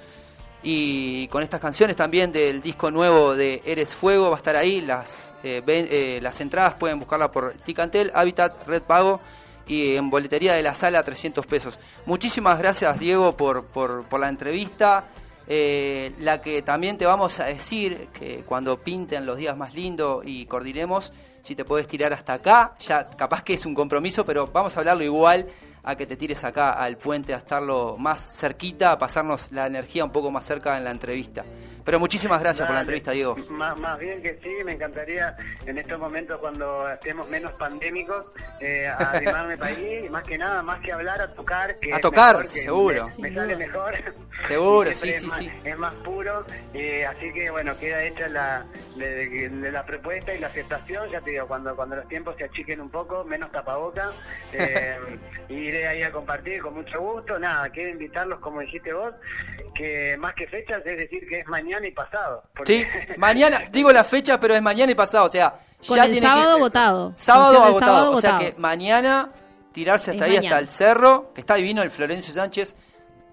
Y con estas canciones también del disco nuevo de Eres Fuego, va a estar ahí. Las eh, ven, eh, las entradas pueden buscarlas por Ticantel, Habitat, Red Pago y en boletería de la sala trescientos pesos. Muchísimas gracias, Diego, por, por, por la entrevista. Eh, la que también te vamos a decir que cuando pinten los días más lindos y coordinemos, si te podés tirar hasta acá, ya capaz que es un compromiso, pero vamos a hablarlo igual, a que te tires acá al puente, a estarlo más cerquita, a pasarnos la energía un poco más cerca en la entrevista. Pero muchísimas gracias Dale. por la entrevista, Diego. Más, más bien que sí, me encantaría en estos momentos, cuando estemos menos pandémicos, eh, arrimarme para ahí, más que nada, más que hablar, a tocar. Que a tocar, seguro. Me, me sale mejor. Seguro, sí, sí, más, sí. Es más puro, eh, así que bueno, queda hecha la, de, de, de la propuesta y la aceptación, ya te digo, cuando, cuando los tiempos se achiquen un poco, menos tapabocas, eh, y iré ahí a compartir con mucho gusto. Nada, quiero invitarlos, como dijiste vos, que más que fechas, es decir, que es mañana y pasado. Porque... Sí, mañana, digo la fecha, pero es mañana y pasado, o sea, con ya el tiene sábado que... agotado. Sábado agotado, sábado o sea agotado. Que mañana tirarse hasta es ahí, mañana. Hasta el cerro, que está divino el Florencio Sánchez,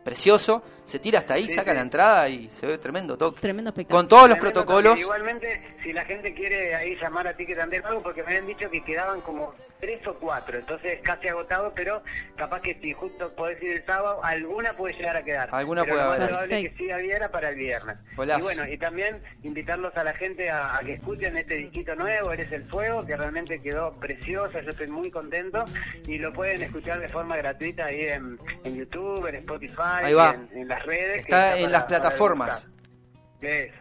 precioso, se tira hasta ahí, sí, saca sí. la entrada y se ve tremendo toque. Tremendo espectáculo. Con todos tremendo los protocolos. Toque. Igualmente, si la gente quiere ahí llamar a Ticantel, porque me habían dicho que quedaban como tres o cuatro, entonces casi agotado, pero capaz que si justo podés ir el sábado, alguna puede llegar a quedar. Alguna pero puede haber. Lo más probable que sí había para el viernes. Olazo. Y bueno, y también invitarlos a la gente a, a que escuchen este disquito nuevo, Eres el Fuego, que realmente quedó preciosa, yo estoy muy contento, y lo pueden escuchar de forma gratuita ahí en, en YouTube, en Spotify. Ahí va. En, en las redes. Está, está en para, las plataformas. Eso.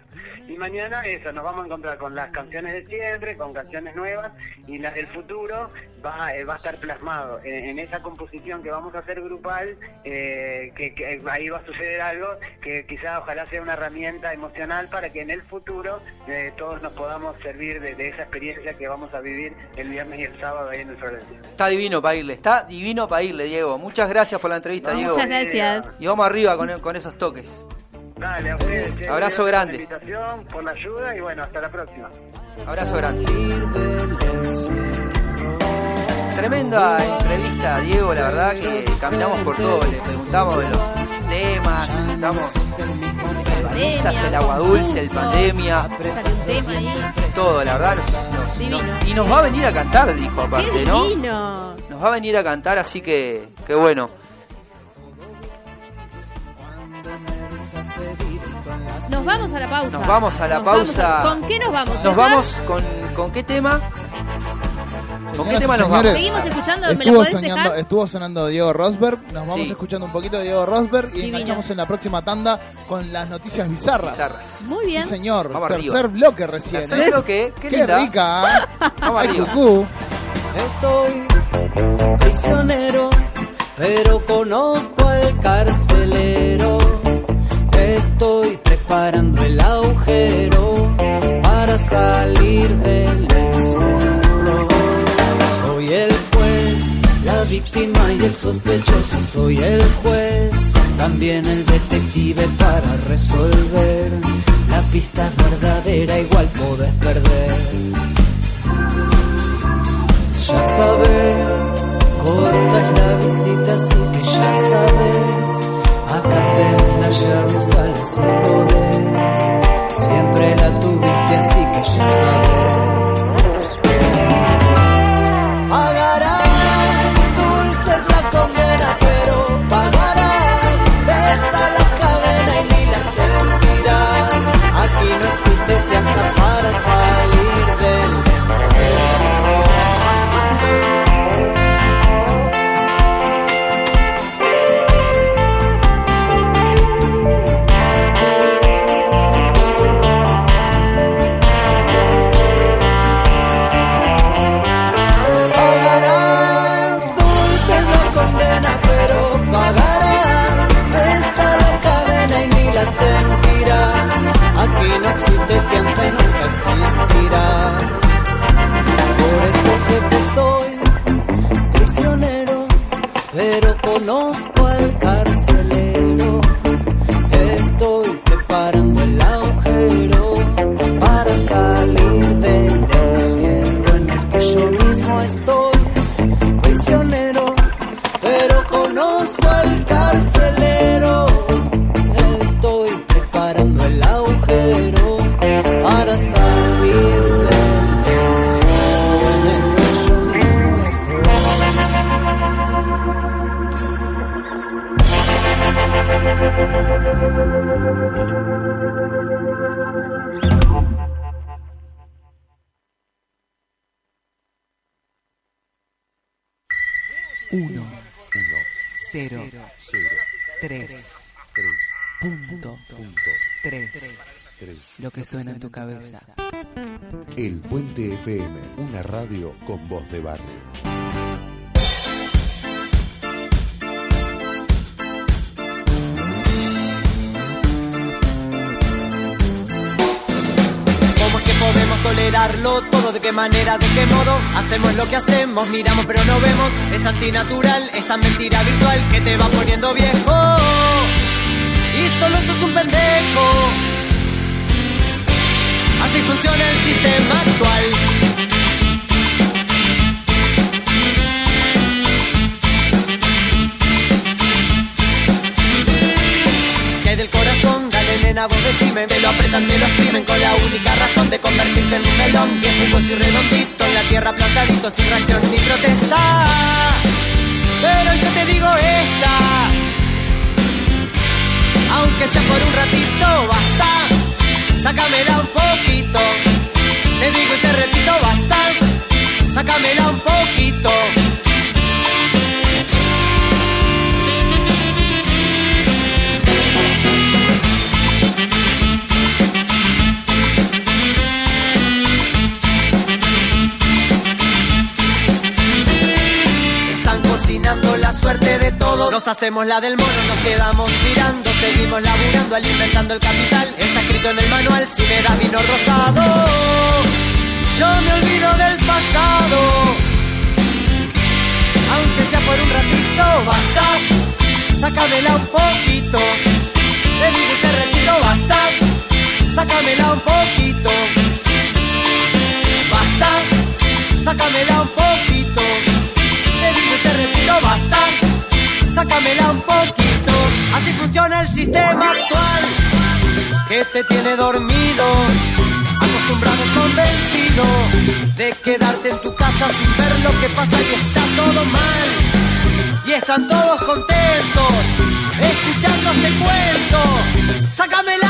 Y mañana eso, nos vamos a encontrar con las canciones de siempre, con canciones nuevas, y las del futuro va, eh, va a estar plasmado en, en esa composición que vamos a hacer grupal, eh, que, que ahí va a suceder algo que quizás ojalá sea una herramienta emocional para que en el futuro eh, todos nos podamos servir de, de esa experiencia que vamos a vivir el viernes y el sábado ahí en el Florencio. Está divino para irle, está divino para irle, Diego. Muchas gracias por la entrevista, no, Diego. Muchas gracias. Y vamos arriba con, con esos toques. Dale, a ustedes. Eh, abrazo grande. Por la invitación, por la ayuda y bueno, hasta la próxima. Abrazo grande. Tremenda entrevista, Diego, la verdad que caminamos por todo, le preguntamos de los temas, preguntamos el balizas, el agua dulce, el pandemia, todo, la verdad. Nos, nos, y nos va a venir a cantar, dijo aparte, ¿no? Nos va a venir a cantar, así que, que bueno. Nos vamos a la pausa. Nos vamos a la nos pausa. Vamos a... ¿Con qué nos vamos? Nos César? Vamos con, con qué tema. ¿Con Señoras qué tema nos vamos? Seguimos escuchando. ¿Me estuvo, lo podés soñando, dejar? Estuvo sonando Diego Rosberg. Nos vamos sí. escuchando un poquito de Diego Rosberg y enganchamos en la próxima tanda con las noticias bizarras. bizarras. Muy bien. Sí, señor. Vamos Tercer arriba. bloque recién. Tercer ¿eh? bloque. Qué, qué rica. ¿eh? Vamos Ay, cucú. Estoy prisionero, pero conozco al carcelero. Estoy preparando el agujero para salir del encerro. Soy el juez, la víctima y el sospechoso. Soy el juez, también el detective para resolver. La pista es verdadera, igual podés perder. Ya sabes, cortas la visita, así que ya sabes. Acá tenés la llave, usala si podés. Siempre la tuviste, así que ya sabés. Agarrar tu cero, cero, tres, punto, tres, tres, lo que suena en tu cabeza. El Puente F M, una radio con voz de barrio. Tolerarlo todo, de qué manera, de qué modo hacemos lo que hacemos, miramos pero no vemos. Es antinatural esta mentira virtual que te va poniendo viejo y solo sos un pendejo. Así funciona el sistema actual. Que del corazón, nena, vos decime, me lo apretan, me lo exprimen con la única razón de convertirte en un melón bien jugoso y redondito, en la tierra plantadito, sin reacción ni protesta. Pero yo te digo esta, aunque sea por un ratito, basta, sácamela un poquito. Te digo y te repito, basta, sácamela un poquito. La suerte de todos, nos hacemos la del mono, nos quedamos mirando, seguimos laburando, alimentando el capital. Está escrito en el manual, si me da vino rosado, yo me olvido del pasado. Aunque sea por un ratito, basta, sácamela un poquito. Te digo y te repito, basta, sácamela un poquito. Basta, sácamela un poquito. Te repito, basta, sácamela un poquito. Así funciona el sistema actual, que te tiene dormido, acostumbrado y convencido de quedarte en tu casa sin ver lo que pasa y está todo mal, y están todos contentos escuchando este cuento. ¡Sácamela!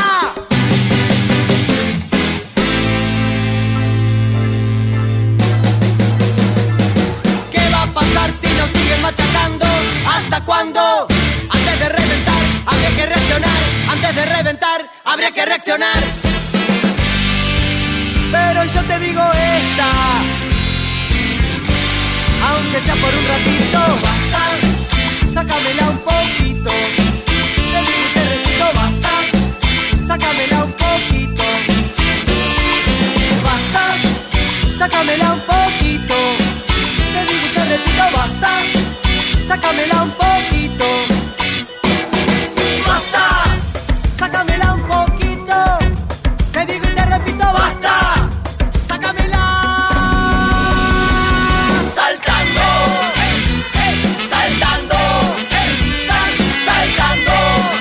Machacando, ¿hasta cuándo? Antes de reventar, habría que reaccionar. Antes de reventar, habría que reaccionar. Pero yo te digo esta, aunque sea por un ratito, basta, sácamela un poquito. Te digo y te repito, basta, sácamela un poquito. Basta, sácamela un poquito. Te digo y te repito, basta, sácamela un poquito. ¡Basta! ¡Sácamela un poquito! Te digo y te repito, ¡basta! ¡Sácamela! ¡Saltando! ¡Hey! ¡Hey! ¡Saltando! ¡Hey! ¡Sal! ¡Saltando!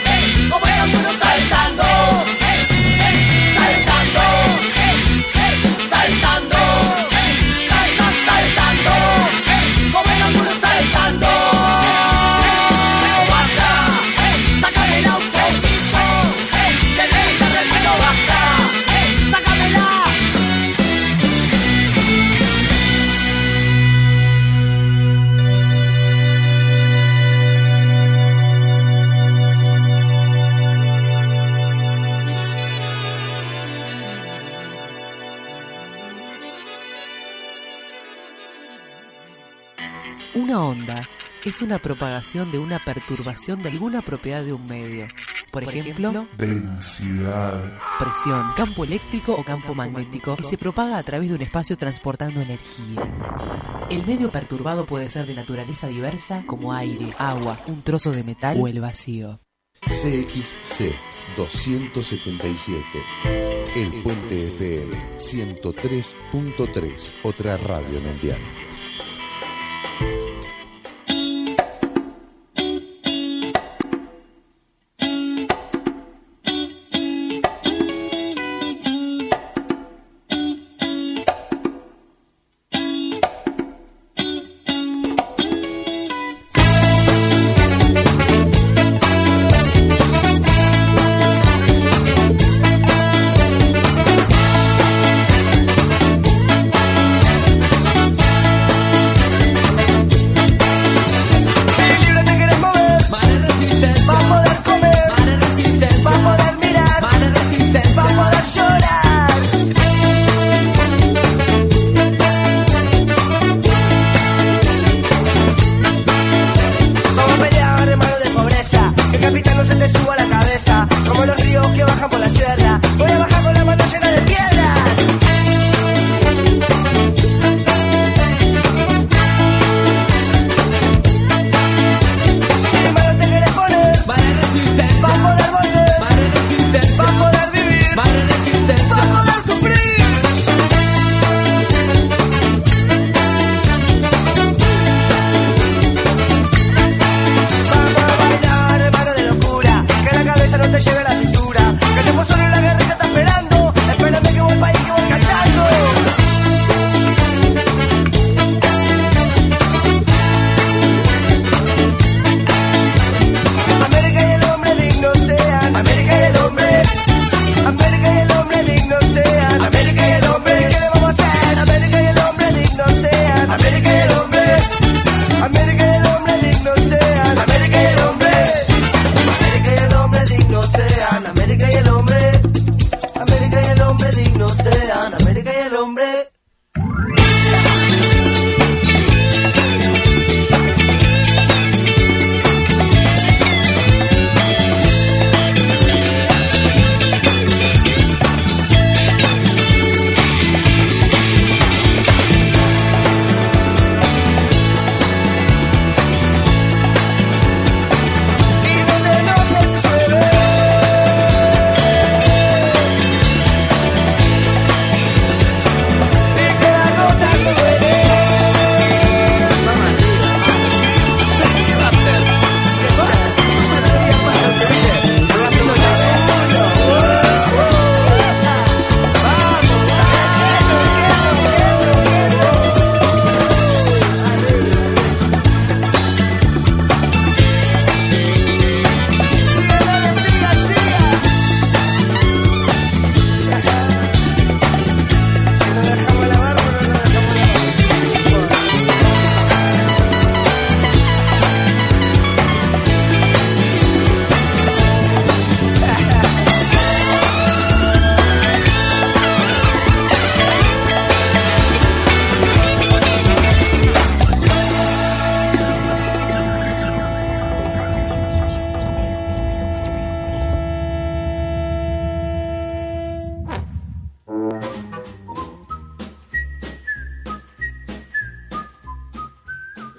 ¡Hey! ¡Como el alguno saltando! ¡Hey! ¡Hey! ¡Saltando! ¡Hey! ¡Hey! ¡Saltando! ¡Hey! ¡Salta! ¡Saltando! ¡Hey! ¡Como el alguno saltando! Una onda es una propagación de una perturbación de alguna propiedad de un medio. Por, Por ejemplo, ejemplo, densidad, presión, campo eléctrico o campo magnético, que se propaga a través de un espacio transportando energía. El medio perturbado puede ser de naturaleza diversa, como aire, agua, un trozo de metal o el vacío. C X C dos siete siete, El Puente F M ciento tres punto tres, otra radio en el diario.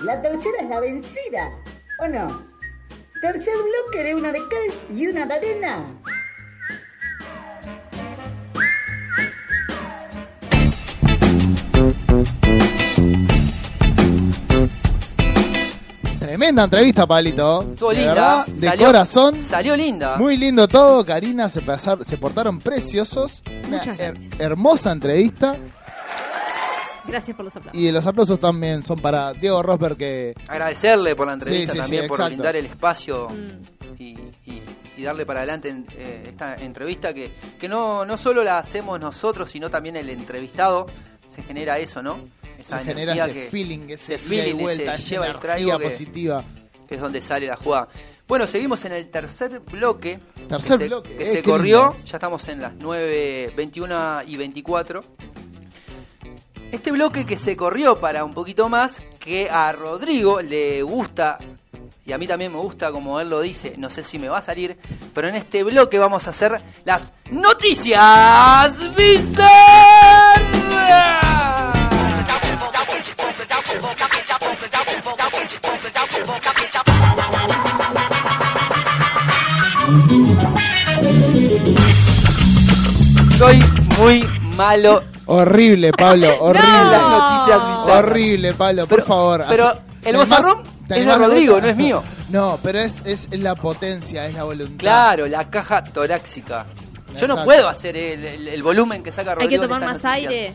La tercera es la vencida, ¿o no? Tercer bloque de una de cal y una de arena. Tremenda entrevista, Pablito. Estuvo linda, verdad, de salió, corazón. Salió linda. Muy lindo todo, Karina, se, pasar, se portaron preciosos. Muchas Una gracias. Her, hermosa entrevista. Gracias por los aplausos. Y los aplausos también son para Diego Rosberg, que... Agradecerle por la entrevista, sí, sí, también sí, por exacto. brindar el espacio mm. y, y, y darle para adelante en, eh, esta entrevista que, que no, no solo la hacemos nosotros, sino también el entrevistado. Se genera eso, ¿no? Esa se genera ese que, feeling, ese feeling, y vuelta, ese lleva el traigo positiva. Que, que es donde sale la jugada. Bueno, seguimos en el tercer bloque. Tercer que bloque. Se, que eh, se corrió, lindo. Ya estamos en las nueve, veintiuno y veinticuatro. Este bloque que se corrió para un poquito más, que a Rodrigo le gusta, y a mí también me gusta, como él lo dice, no sé si me va a salir, pero en este bloque vamos a hacer las noticias bizarras. Soy muy malo. Horrible, Pablo, horrible. No. Las noticias bizarras. Horrible, Pablo, por pero, favor. Pero el bozarrón es de Rodrigo, no es mío. No, pero es, es la potencia, es la voluntad. Claro, la caja torácica. Yo no puedo hacer el, el, el volumen que saca Rodrigo. Hay que tomar más noticias. Aire.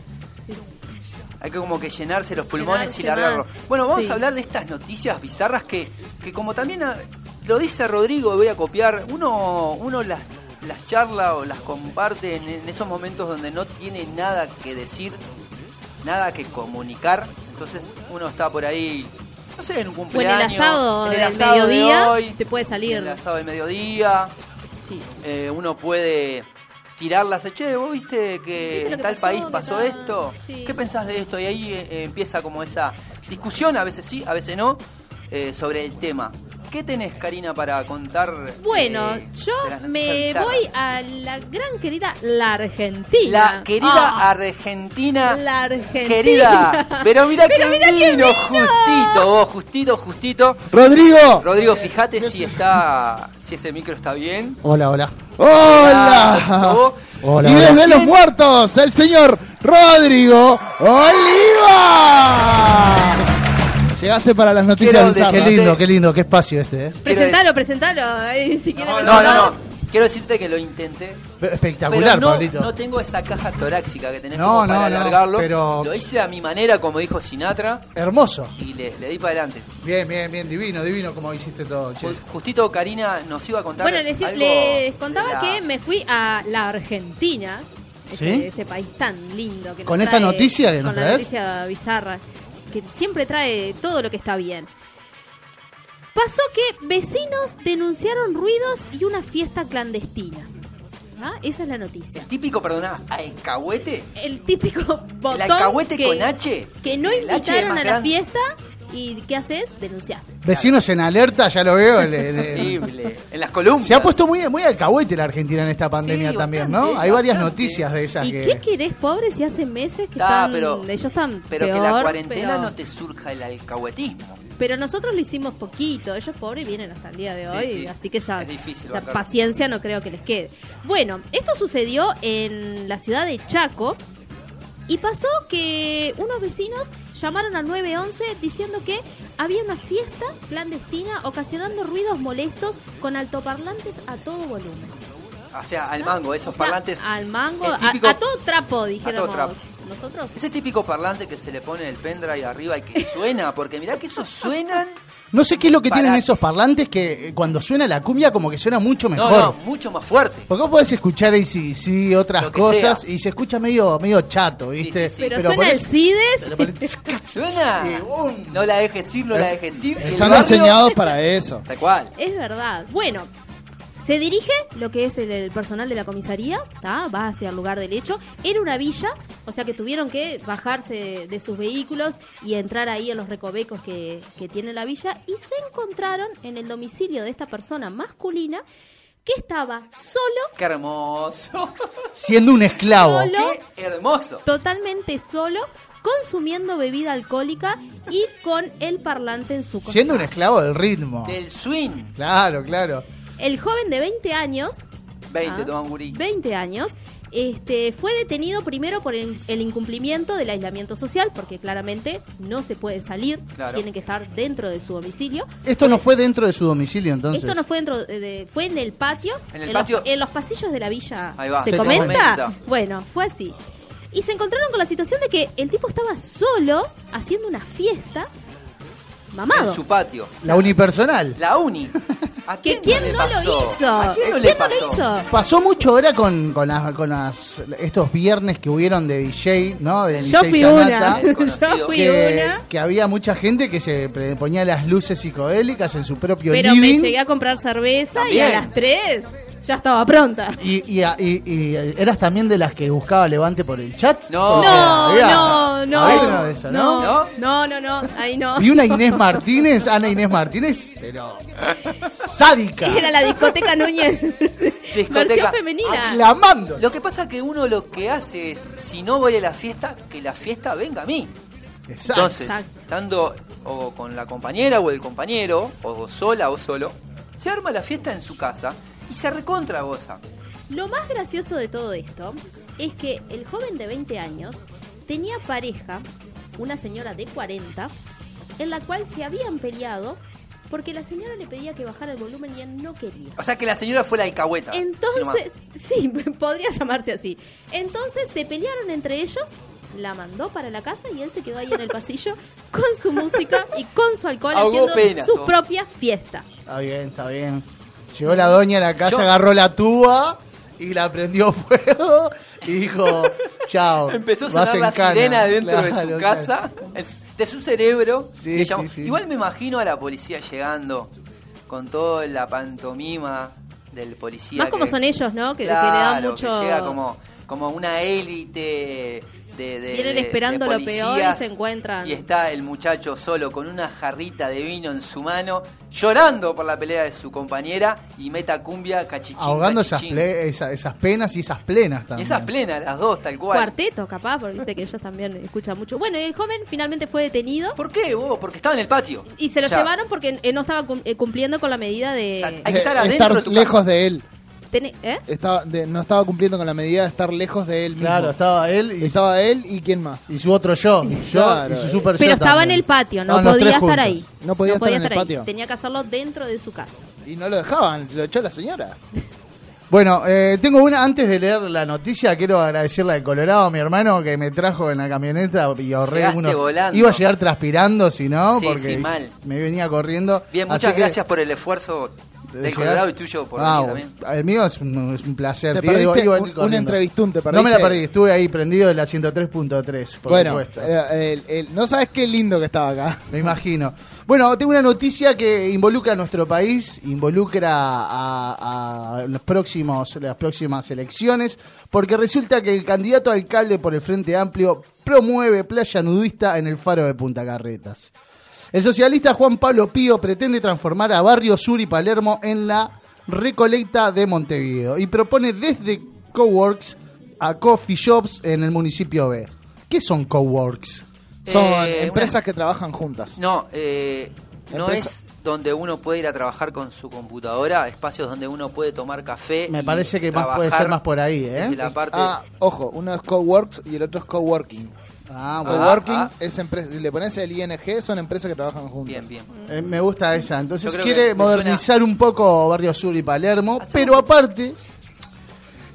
Hay que como que llenarse los pulmones llenarse y largarlo. Más. Bueno, vamos sí. a hablar de estas noticias bizarras que, que como también a, lo dice Rodrigo, voy a copiar, uno, uno las, las charla o las comparte en, en esos momentos donde no tiene nada que decir, nada que comunicar. Entonces uno está por ahí, no sé, en un cumpleaños. O en el asado, en el del asado mediodía, de hoy, te puede salir. En el asado del mediodía. Sí. Eh, uno puede... tirarlas, che, vos viste que en tal pasó, país pasó tal... esto, sí. ¿Qué pensás de esto? Y ahí eh, empieza como esa discusión, a veces sí, a veces no, eh, sobre el tema. ¿Qué tenés, Karina, para contar? Bueno, eh, yo me bizarras? Voy a la gran querida, la Argentina. La querida oh. Argentina. La Argentina. Querida. Pero mirá Pero que mirá vino, vino, justito, vos, justito, justito. Rodrigo. Rodrigo, fíjate si está, si ese micro está bien. Hola, hola. ¡Hola! Hola. ¡Y desde los muertos, el señor Rodrigo Oliva! Llegaste para las noticias bizarras. Qué lindo, qué lindo, qué espacio este, ¿eh? Presentalo, presentalo. Ay, si no, no, no, no. Quiero decirte que lo intenté. Espectacular, pero no, Pablito. No tengo esa caja torácica que tenés no, como para no, alargarlo. No, pero... Lo hice a mi manera, como dijo Sinatra. Hermoso. Y le, le di para adelante. Bien, bien, bien. Divino, divino como hiciste todo. Che. Justito, Karina nos iba a contar. Bueno, les, algo les contaba la... que me fui a la Argentina. ¿Sí? Ese, ese país tan lindo. Que ¿Con trae, esta noticia que nos Con traes? La noticia bizarra. Que siempre trae todo lo que está bien. Pasó que vecinos denunciaron ruidos y una fiesta clandestina. ¿Ah? Esa es la noticia. El típico, perdona, alcahuete. El típico botón. El alcahuete que, con H. Que no invitaron a la fiesta. ¿Y qué haces? Denunciás. Vecinos en alerta, ya lo veo. El, el, el... En las columnas. Se ha puesto muy, muy alcahuete la Argentina en esta pandemia, sí, también, bastante, ¿no? Hay bastante. Varias noticias de esas. ¿Y que... qué querés, pobre, si hace meses que da, están... Pero, ellos están pero peor, que la cuarentena pero... no te surja el alcahuetismo. Pero nosotros lo hicimos poquito. Ellos, pobres, vienen hasta el día de hoy. Sí, sí. Así que ya difícil, la claro. paciencia no creo que les quede. Bueno, esto sucedió en la ciudad de Chaco. Y pasó que unos vecinos llamaron al nueve once diciendo que había una fiesta clandestina ocasionando ruidos molestos con altoparlantes a todo volumen. O sea, al ¿no? mango, esos o sea, parlantes... Al mango, típico, a, a todo trapo, dijéramos. A todo trapo. ¿Nosotros? Ese típico parlante que se le pone el pendrive arriba y que suena, porque mirá que esos suenan... No sé qué es lo que para... tienen esos parlantes que cuando suena la cumbia como que suena mucho mejor. No, no, mucho más fuerte. Porque vos podés escuchar A C D C, otras cosas, sea. Y se escucha medio medio chato, ¿viste? Sí, sí, sí. Pero, pero suena el C I D E S. Pero... Suena. Sí, no la dejes ir, no la dejes ir. Están barrio... diseñados para eso. Tal cual. Es verdad. Bueno, se dirige lo que es el, el personal de la comisaría, ¿tá? Va hacia el lugar del hecho. Era una villa, o sea que tuvieron que bajarse de, de sus vehículos y entrar ahí en los recovecos que, que tiene la villa. Y se encontraron en el domicilio de esta persona masculina que estaba solo. ¡Qué hermoso! Siendo un esclavo. Solo, ¡qué hermoso! Totalmente solo, consumiendo bebida alcohólica y con el parlante en su costado. Siendo un esclavo del ritmo. Del swing. Claro, claro. El joven de veinte años... veinte, toma un gurí. veinte años... Este, fue detenido primero por el, el incumplimiento del aislamiento social, porque claramente no se puede salir, claro. Tienen que estar dentro de su domicilio. Esto pues, no fue dentro de su domicilio, entonces. Esto no fue dentro, de, de, fue en el patio, en, el en, patio? Los, en los pasillos de la villa. Ahí va. ¿Se, ¿Se comenta? comenta? Bueno, fue así. Y se encontraron con la situación de que el tipo estaba solo haciendo una fiesta, mamado. En su patio. La unipersonal. La uni. ¿A quién, ¿Quién no, no lo hizo? ¿A quién no, ¿A quién le, no pasó? le hizo? Pasó mucho ahora con, con, las, con las, estos viernes que hubieron de D J, ¿no? De Yo D J fui Sanata, una. Conocido, Yo fui que, una. Que había mucha gente que se ponía las luces psicodélicas en su propio Pero living. Pero me llegué a comprar cerveza También. y a las tres ya estaba pronta. ¿Y, y, y, y eras también de las que buscaba levante por el chat? No, no, había, no, no, había una de eso, no, no, no, no, no, ahí no. Vi una Inés Martínez, Ana Inés Martínez, pero sádica. Era la discoteca Núñez, discoteca versión femenina. Aclamando. Lo que pasa que uno lo que hace es, si no voy a la fiesta, que la fiesta venga a mí. Exacto. Entonces, Exacto. estando o con la compañera o el compañero, o sola o solo, se arma la fiesta en su casa. Y se recontra goza. Lo más gracioso de todo esto es que el joven de veinte años tenía pareja, una señora de cuarenta, en la cual se habían peleado porque la señora le pedía que bajara el volumen y él no quería. O sea que la señora fue la alcahueta. Entonces, sí, podría llamarse así. Entonces se pelearon entre ellos, la mandó para la casa y él se quedó ahí en el pasillo con su música y con su alcohol haciendo pena, su ¿o? propia fiesta. Está bien, está bien. Llegó la doña a la casa, Yo... agarró la tuba y la prendió fuego y dijo, chao. Empezó a sonar la cana. sirena dentro claro, de su claro. casa, de su cerebro. Sí, sí, sí. Igual me imagino a la policía llegando con toda la pantomima del policía. Más que, como son ellos, ¿no? Que, claro, que le da mucho... Que llega como, como una élite... De, de, Vienen de, esperando de lo peor y se encuentran. Y está el muchacho solo con una jarrita de vino en su mano, llorando por la pelea de su compañera y meta cumbia, cachichín. Ahogando cachichín. Esas, ple- esa, esas penas y esas plenas también. Y esas plenas, las dos, tal cual. Cuarteto, capaz, porque viste que ellos también escuchan mucho. Bueno, el joven finalmente fue detenido. ¿Por qué vos? Porque estaba en el patio. Y se lo o sea, llevaron porque no estaba cumpliendo con la medida de... O sea, hay que estar adentro estar de tu lejos casa. de él. ¿Eh? Estaba de, no estaba cumpliendo con la medida de estar lejos de él mismo. Claro, estaba él y estaba él y quién más. Y su otro yo, yo claro, y su super Pero yo estaba también. en el patio, no, no podía estar ahí. No podía, no podía estar, estar en el ahí. patio. Tenía que hacerlo dentro de su casa. Y no lo dejaban, lo echó la señora. Bueno, eh, tengo una, antes de leer la noticia, quiero agradecerle al Colorado, mi hermano, que me trajo en la camioneta y ahorré Llegaste uno. Volando. Iba a llegar transpirando, si no, sí, porque sí, mal. me venía corriendo. Bien, muchas Así gracias que... por el esfuerzo. Del Colorado y tuyo por ah, también. El mío es un, es un placer. Te tío, perdiste digo, un, un entrevistón, te perdiste. No me la perdí, estuve ahí prendido de la ciento tres punto tres. Bueno, el, el, no sabes qué lindo que estaba acá. Me imagino. Bueno, tengo una noticia que involucra a nuestro país, involucra a, a los próximos, las próximas elecciones, porque resulta que el candidato a alcalde por el Frente Amplio promueve playa nudista en el Faro de Punta Carretas. El socialista Juan Pablo Pío pretende transformar a Barrio Sur y Palermo en la Recoleta de Montevideo y propone desde coworks a coffee shops en el municipio B. ¿Qué son coworks? Son eh, empresas una... que trabajan juntas. No, eh, no es donde uno puede ir a trabajar con su computadora, espacios donde uno puede tomar café. Me parece que más puede ser más por ahí, ¿eh? La parte... Ah, ojo, uno es coworks y el otro es coworking. Ah, coworking ah, ah. es empresa, le pones el I N G, son empresas que trabajan juntas. Bien, bien. Eh, me gusta esa. Entonces quiere modernizar suena... un poco Barrio Sur y Palermo, Hacemos pero aparte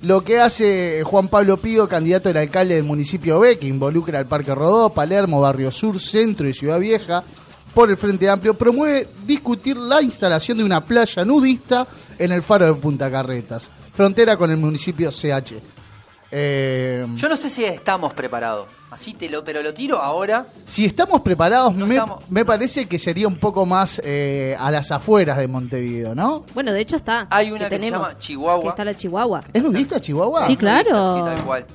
lo que hace Juan Pablo Pío, candidato al alcalde del municipio B, que involucra al Parque Rodó, Palermo, Barrio Sur, Centro y Ciudad Vieja, por el Frente Amplio, promueve discutir la instalación de una playa nudista en el Faro de Punta Carretas, frontera con el municipio C H. Eh... Yo no sé si estamos preparados. Así te lo, pero lo tiro ahora. Si estamos preparados, no me, estamos... me parece que sería un poco más eh, a las afueras de Montevideo, ¿no? Bueno, de hecho está. Hay una que, que se llama Chihuahua. Que está la Chihuahua. ¿Es nudista Chihuahua? Sí, claro. Sí, tal cual.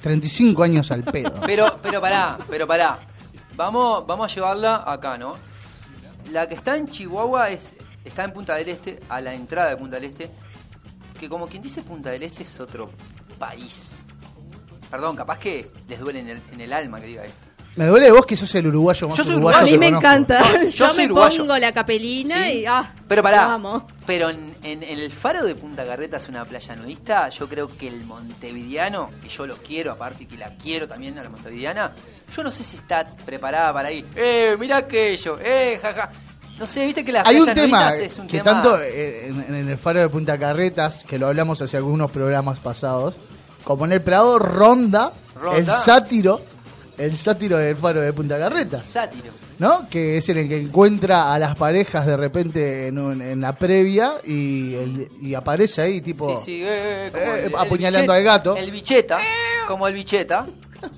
treinta y cinco años al pedo. Pero, pero pará, pero pará. Vamos, vamos a llevarla acá, ¿no? La que está en Chihuahua es, está en Punta del Este, a la entrada de Punta del Este, que como quien dice Punta del Este es otro país. Perdón, capaz que les duele en el, en el alma que diga esto. Me duele de vos que sos el uruguayo más. Yo soy uruguayo. A mí me conozco. Encanta. No, yo, yo soy me uruguayo. Pongo la capelina, ¿sí? Y ah, pero pará, vamos. Pero en, en, en el Faro de Punta Carretas, una playa nudista, yo creo que el montevideano, que yo lo quiero, aparte que la quiero también a la montevideana, yo no sé si está preparada para ir. Eh, mirá aquello, eh, jaja. No sé, viste que la hay un tema es un que tema... tanto en, en el Faro de Punta Carretas, que lo hablamos hace algunos programas pasados, como en el Prado ronda, ronda el sátiro. El sátiro del Faro de Punta Carreta. Sátiro. ¿No? Que es el que encuentra a las parejas de repente en, un, en la previa y, el, y aparece ahí, tipo. Sí, sí, eh, eh, el, apuñalando el bicheta, al gato. El bicheta. Como el bicheta.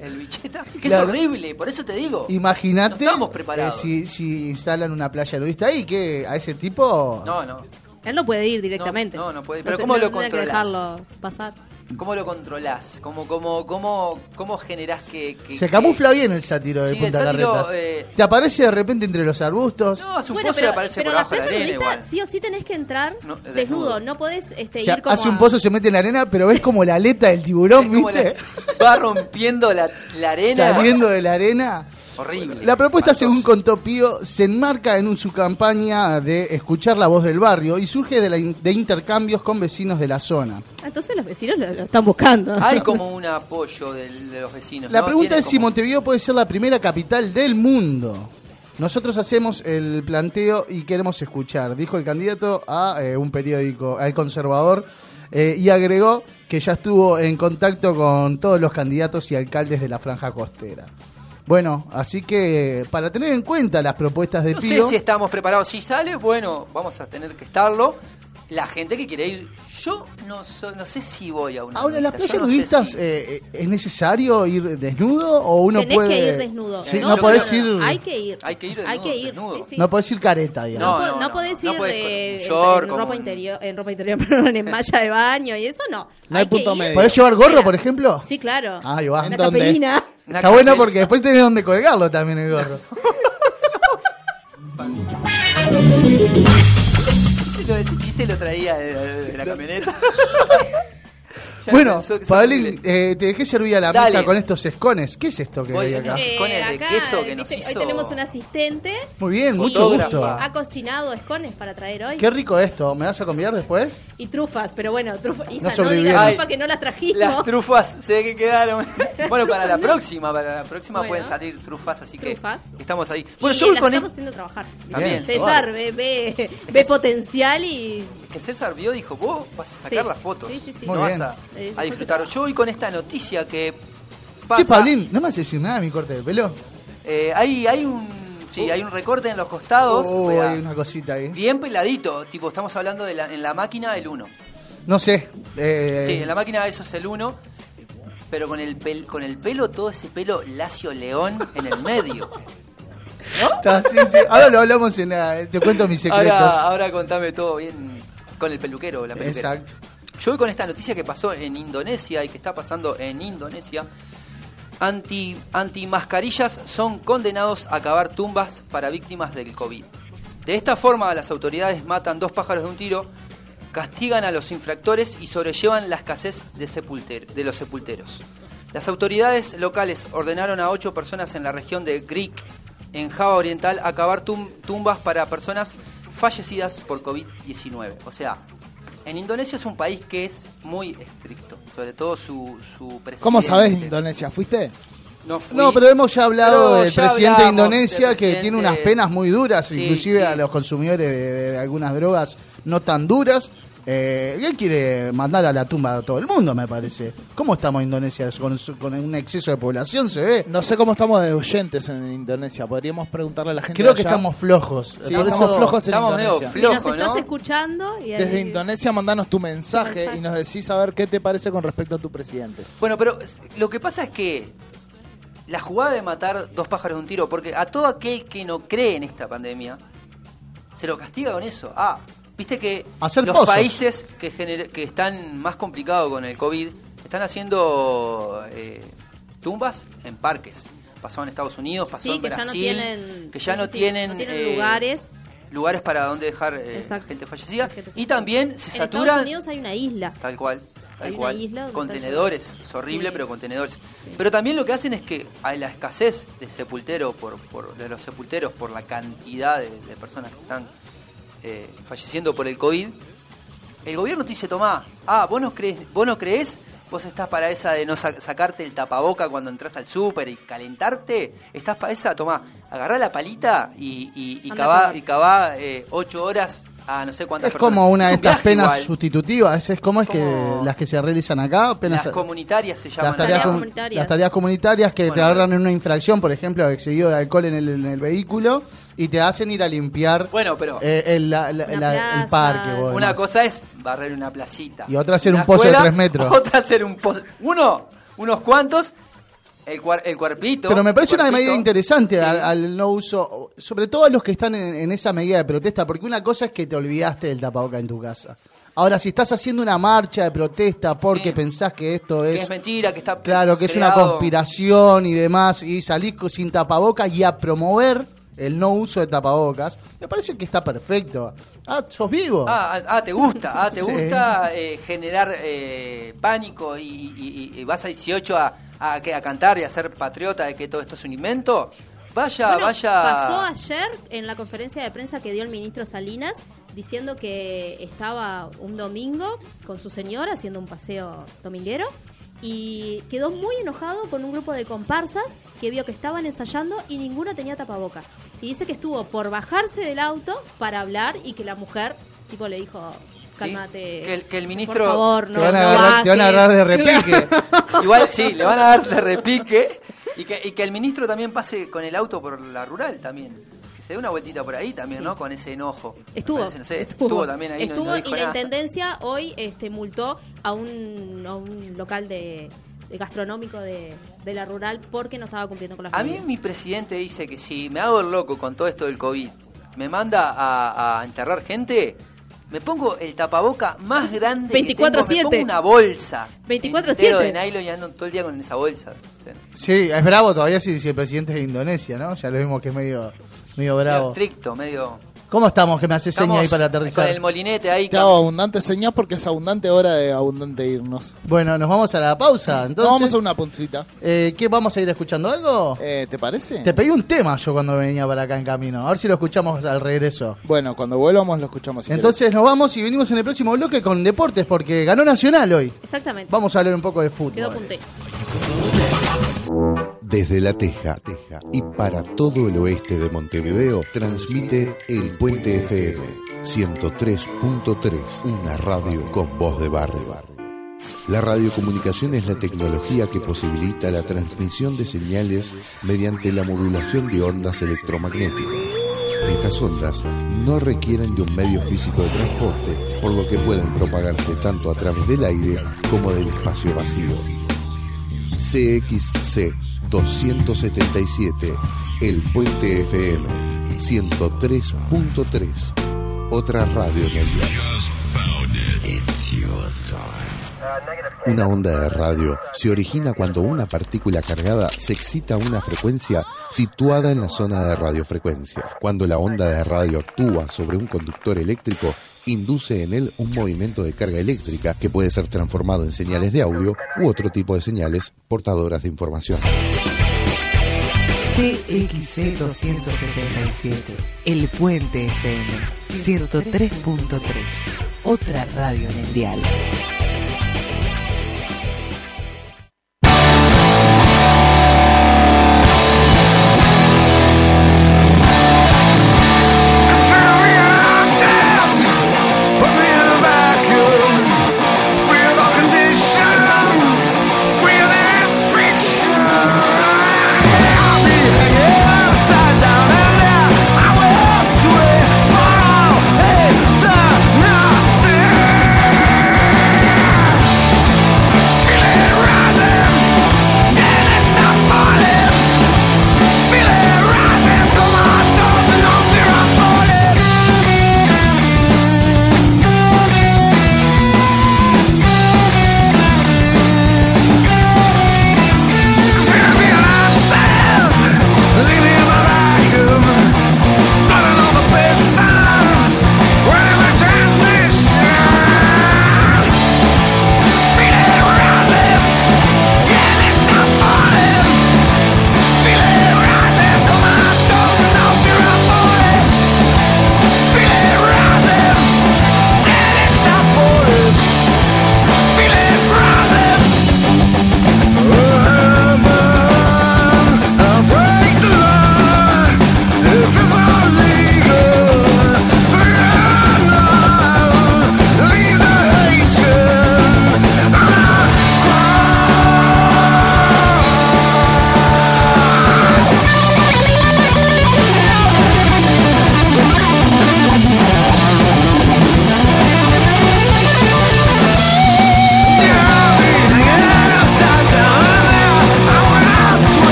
El bicheta. Que claro. Es horrible, por eso te digo. Imagínate. No estamos preparados. Eh, si, si instalan una playa nudista ahí, que a ese tipo. No, no. Él no puede ir directamente. No, no, no puede ir. Pero, pero ¿cómo lo controlás? Que dejarlo pasar. ¿Cómo lo controlás? ¿Cómo, cómo, cómo, cómo generás que, que se camufla que... bien el sátiro de sí, Punta Carretas? Eh... Te aparece de repente entre los arbustos. No, a su bueno, pozo pero, le aparece pero por abajo de la arena igual. Sí o sí tenés que entrar no, desnudo. desnudo. No podés este, o sea, ir como hace a... un pozo, se mete en la arena, pero ves como la aleta del tiburón, ¿viste? La... Va rompiendo la, la arena. Saliendo de la arena. Horrible. La propuesta, Marcos, según contó Pío, se enmarca en un, su campaña de escuchar la voz del barrio y surge de, la in, de intercambios con vecinos de la zona. Entonces los vecinos lo, lo están buscando. Hay como un apoyo del, de los vecinos. La ¿no? pregunta es como... si Montevideo puede ser la primera capital del mundo. Nosotros hacemos el planteo y queremos escuchar, dijo el candidato a eh, un periódico, al Conservador, eh, y agregó que ya estuvo en contacto con todos los candidatos y alcaldes de la franja costera. Bueno, así que para tener en cuenta las propuestas de Pío... No sé si estamos preparados. Si sale, bueno, vamos a tener que estarlo. La gente que quiere ir... Yo no, so, no sé si voy a una... Ahora, ¿las playas nudistas no sé si... eh, es necesario ir desnudo o uno Tenés puede...? Tenés que ir desnudo. Sí, no, no podés ir... Hay que ir. Hay que ir desnudo. Hay que ir, desnudo. Sí, sí. No podés ir careta, digamos. No, no, no, no podés no, ir no, de, short, en, en ropa un... interior, en ropa interior, perdón, en malla de baño y eso no. No hay, hay punto medio. ¿Podés llevar gorro, por ejemplo? Sí, claro. Ah, yo va. Una capelina. Una Está bueno porque después tenés donde colgarlo también el gorro. Ese chiste lo traía de, de, de la camioneta. Bueno, Pablín, eh, te dejé servir a la Dale. mesa con estos escones. ¿Qué es esto que veía acá? Eh, escones acá, de queso que nos hizo... Hoy tenemos un asistente. Muy bien, fotógrafa. Mucho gusto. Ha cocinado escones para traer hoy. Qué rico esto. ¿Me vas a convidar después? Y trufas, pero bueno, trufas. No, no digas trufas que no las trajimos. Las trufas se que quedaron. Bueno, para la próxima, para la próxima bueno. pueden salir trufas, así que trufas. Estamos ahí. Bueno, y yo voy con estamos haciendo trabajar. También. César ve, ve, ve potencial y... Que César vio, dijo, vos vas a sacar sí. las fotos. Sí, sí, sí. No vas a, a disfrutar. Yo voy con esta noticia que pasa... Che, Pablín, ¿no me vas a decir nada de mi corte de pelo? Eh, hay, hay un sí, uh. hay un recorte en los costados. Oh, vea, hay una cosita ahí. Bien peladito. Tipo, estamos hablando de la, en la máquina, el uno. No sé. Eh... Sí, en la máquina eso es el uno. Pero con el, pel, con el pelo, todo ese pelo lacio león en el medio. ¿No? Está, sí, sí. Ahora lo hablamos en la... Te cuento mis secretos. Ahora, ahora contame todo bien... Con el peluquero, la peluquera. Exacto. Yo voy con esta noticia que pasó en Indonesia y que está pasando en Indonesia. Anti, antimascarillas son condenados a cavar tumbas para víctimas del COVID. De esta forma, las autoridades matan dos pájaros de un tiro, castigan a los infractores y sobrellevan la escasez de, sepulter, de los sepulteros. Las autoridades locales ordenaron a ocho personas en la región de Greek, en Java Oriental, a cavar tum, tumbas para personas fallecidas por COVID diecinueve. O sea, en Indonesia es un país que es muy estricto, sobre todo su, su presidente. ¿Cómo sabés Indonesia? ¿Fuiste? No fui. No, pero hemos ya hablado del presidente de Indonesia, del presidente... que tiene unas penas muy duras, sí, inclusive sí. a los consumidores de, de, de algunas drogas no tan duras. Eh, él quiere mandar a la tumba a todo el mundo, me parece. ¿Cómo estamos en Indonesia? ¿Con, su, con un exceso de población se ve? No sé cómo estamos de oyentes en Indonesia. Podríamos preguntarle a la gente. Creo allá. que estamos flojos. Sí, estamos eso, flojos en estamos Indonesia. Flojo, si nos estás ¿no? escuchando. Y desde el... Indonesia mandanos tu mensaje, mensaje y nos decís a ver qué te parece con respecto a tu presidente. Bueno, pero lo que pasa es que la jugada de matar dos pájaros de un tiro, porque a todo aquel que no cree en esta pandemia se lo castiga con eso. Ah, viste que hacer los pozos. Países que, gener- que están más complicados con el COVID están haciendo eh, tumbas en parques. Pasó en Estados Unidos, pasó sí, en Brasil, que ya no tienen lugares lugares para donde dejar eh, gente fallecida. Gente fallecida. Y también se en saturan... En Estados Unidos hay una isla. Tal cual. Tal cual. Isla contenedores, es horrible, sí. pero contenedores. Sí. Pero también lo que hacen es que a la escasez de sepultero por, por de los sepulteros por la cantidad de, de personas que están eh, falleciendo por el COVID, el gobierno te dice, tomá, ah, vos no creés, vos no creés, vos estás para esa de no sac- sacarte el tapaboca cuando entras al súper y calentarte, estás para esa, tomá, agarrá la palita y, y, y cavá, y cavá eh, ocho horas. Ah, no sé cuántas es personas. Como una de estas penas igual. Sustitutivas, es como es como que las que se realizan acá, penas, las comunitarias se llaman. Las tareas, com- comunitarias. Las tareas comunitarias que bueno, te agarran en una infracción, por ejemplo, excedido de alcohol en el, en el vehículo y te hacen ir a limpiar bueno, pero eh, el, la, la, la, plaza, el parque. Bueno, una cosa es barrer una placita y otra hacer un pozo escuela, de tres metros. Otra hacer un pozo, uno, unos cuantos. El, cuar- el cuerpito. Pero me parece una medida interesante sí. al, al no uso, sobre todo a los que están en, en esa medida de protesta, porque una cosa es que te olvidaste del tapabocas en tu casa. Ahora, si estás haciendo una marcha de protesta porque sí. pensás que esto es... Que es mentira, que está... Claro, que creado. Es una conspiración y demás, y salís sin tapabocas y a promover el no uso de tapabocas, me parece que está perfecto. Ah, sos vivo. Ah, ah te gusta, ah, te sí. gusta eh, generar eh, pánico y, y, y, y vas a dieciocho a... A, a cantar y a ser patriota de que todo esto es un invento. Vaya, bueno, vaya. Pasó ayer en la conferencia de prensa que dio el ministro Salinas diciendo que estaba un domingo con su señora haciendo un paseo dominguero y quedó muy enojado con un grupo de comparsas que vio que estaban ensayando y ninguno tenía tapaboca. Y dice que estuvo por bajarse del auto para hablar y que la mujer tipo le dijo... Cálmate. Sí, que, el, que el ministro... Por favor, no, te, van a agarrar, te van a agarrar de repique. Igual sí, le van a dar de repique. Y que, y que el ministro también pase con el auto por la rural también. Que se dé una vueltita por ahí también, sí. ¿no? Con ese enojo. Estuvo. Parece, no sé, estuvo. estuvo también ahí. Estuvo no, no y nada. La intendencia hoy este, multó a un, a un local de, de gastronómico de, de la rural porque no estaba cumpliendo con las medidas. A mí mi presidente dice que si me hago el loco con todo esto del COVID, me manda a, a enterrar gente... Me pongo el tapaboca más grande veinticuatro siete. Que tengo, me pongo una bolsa veinticuatro siete de nylon y ando todo el día con esa bolsa. Sí, es bravo todavía si, si el presidente es de Indonesia, ¿no? Ya lo vimos que es medio, medio bravo. Medio estricto, medio... ¿Cómo estamos? Que me hace señas ahí para aterrizar. Con el molinete ahí. Te hago abundante señas porque es abundante hora de abundante irnos. Bueno, nos vamos a la pausa, entonces. Nos vamos a una puntita. Eh, ¿Qué, vamos a ir escuchando algo? Eh, ¿Te parece? Te pedí un tema yo cuando venía para acá en camino. A ver si lo escuchamos al regreso. Bueno, cuando volvamos lo escuchamos. Si entonces querés. Nos vamos y venimos en el próximo bloque con deportes porque ganó Nacional hoy. Exactamente. Vamos a hablar un poco de fútbol. Quedó punté. Desde La Teja, Teja y para todo el oeste de Montevideo, transmite el Puente F M ciento tres punto tres, una radio con voz de barrio. La radiocomunicación es la tecnología que posibilita la transmisión de señales mediante la modulación de ondas electromagnéticas. Estas ondas no requieren de un medio físico de transporte, por lo que pueden propagarse tanto a través del aire como del espacio vacío. C X C dos setenta y siete, El Puente F M, ciento tres punto tres, otra radio en el diario. Una onda de radio se origina cuando una partícula cargada se excita a una frecuencia situada en la zona de radiofrecuencia. Cuando la onda de radio actúa sobre un conductor eléctrico, induce en él un movimiento de carga eléctrica que puede ser transformado en señales de audio u otro tipo de señales portadoras de información. C X C doscientos setenta y siete, El Puente F M, ciento tres punto tres, otra radio en el dial.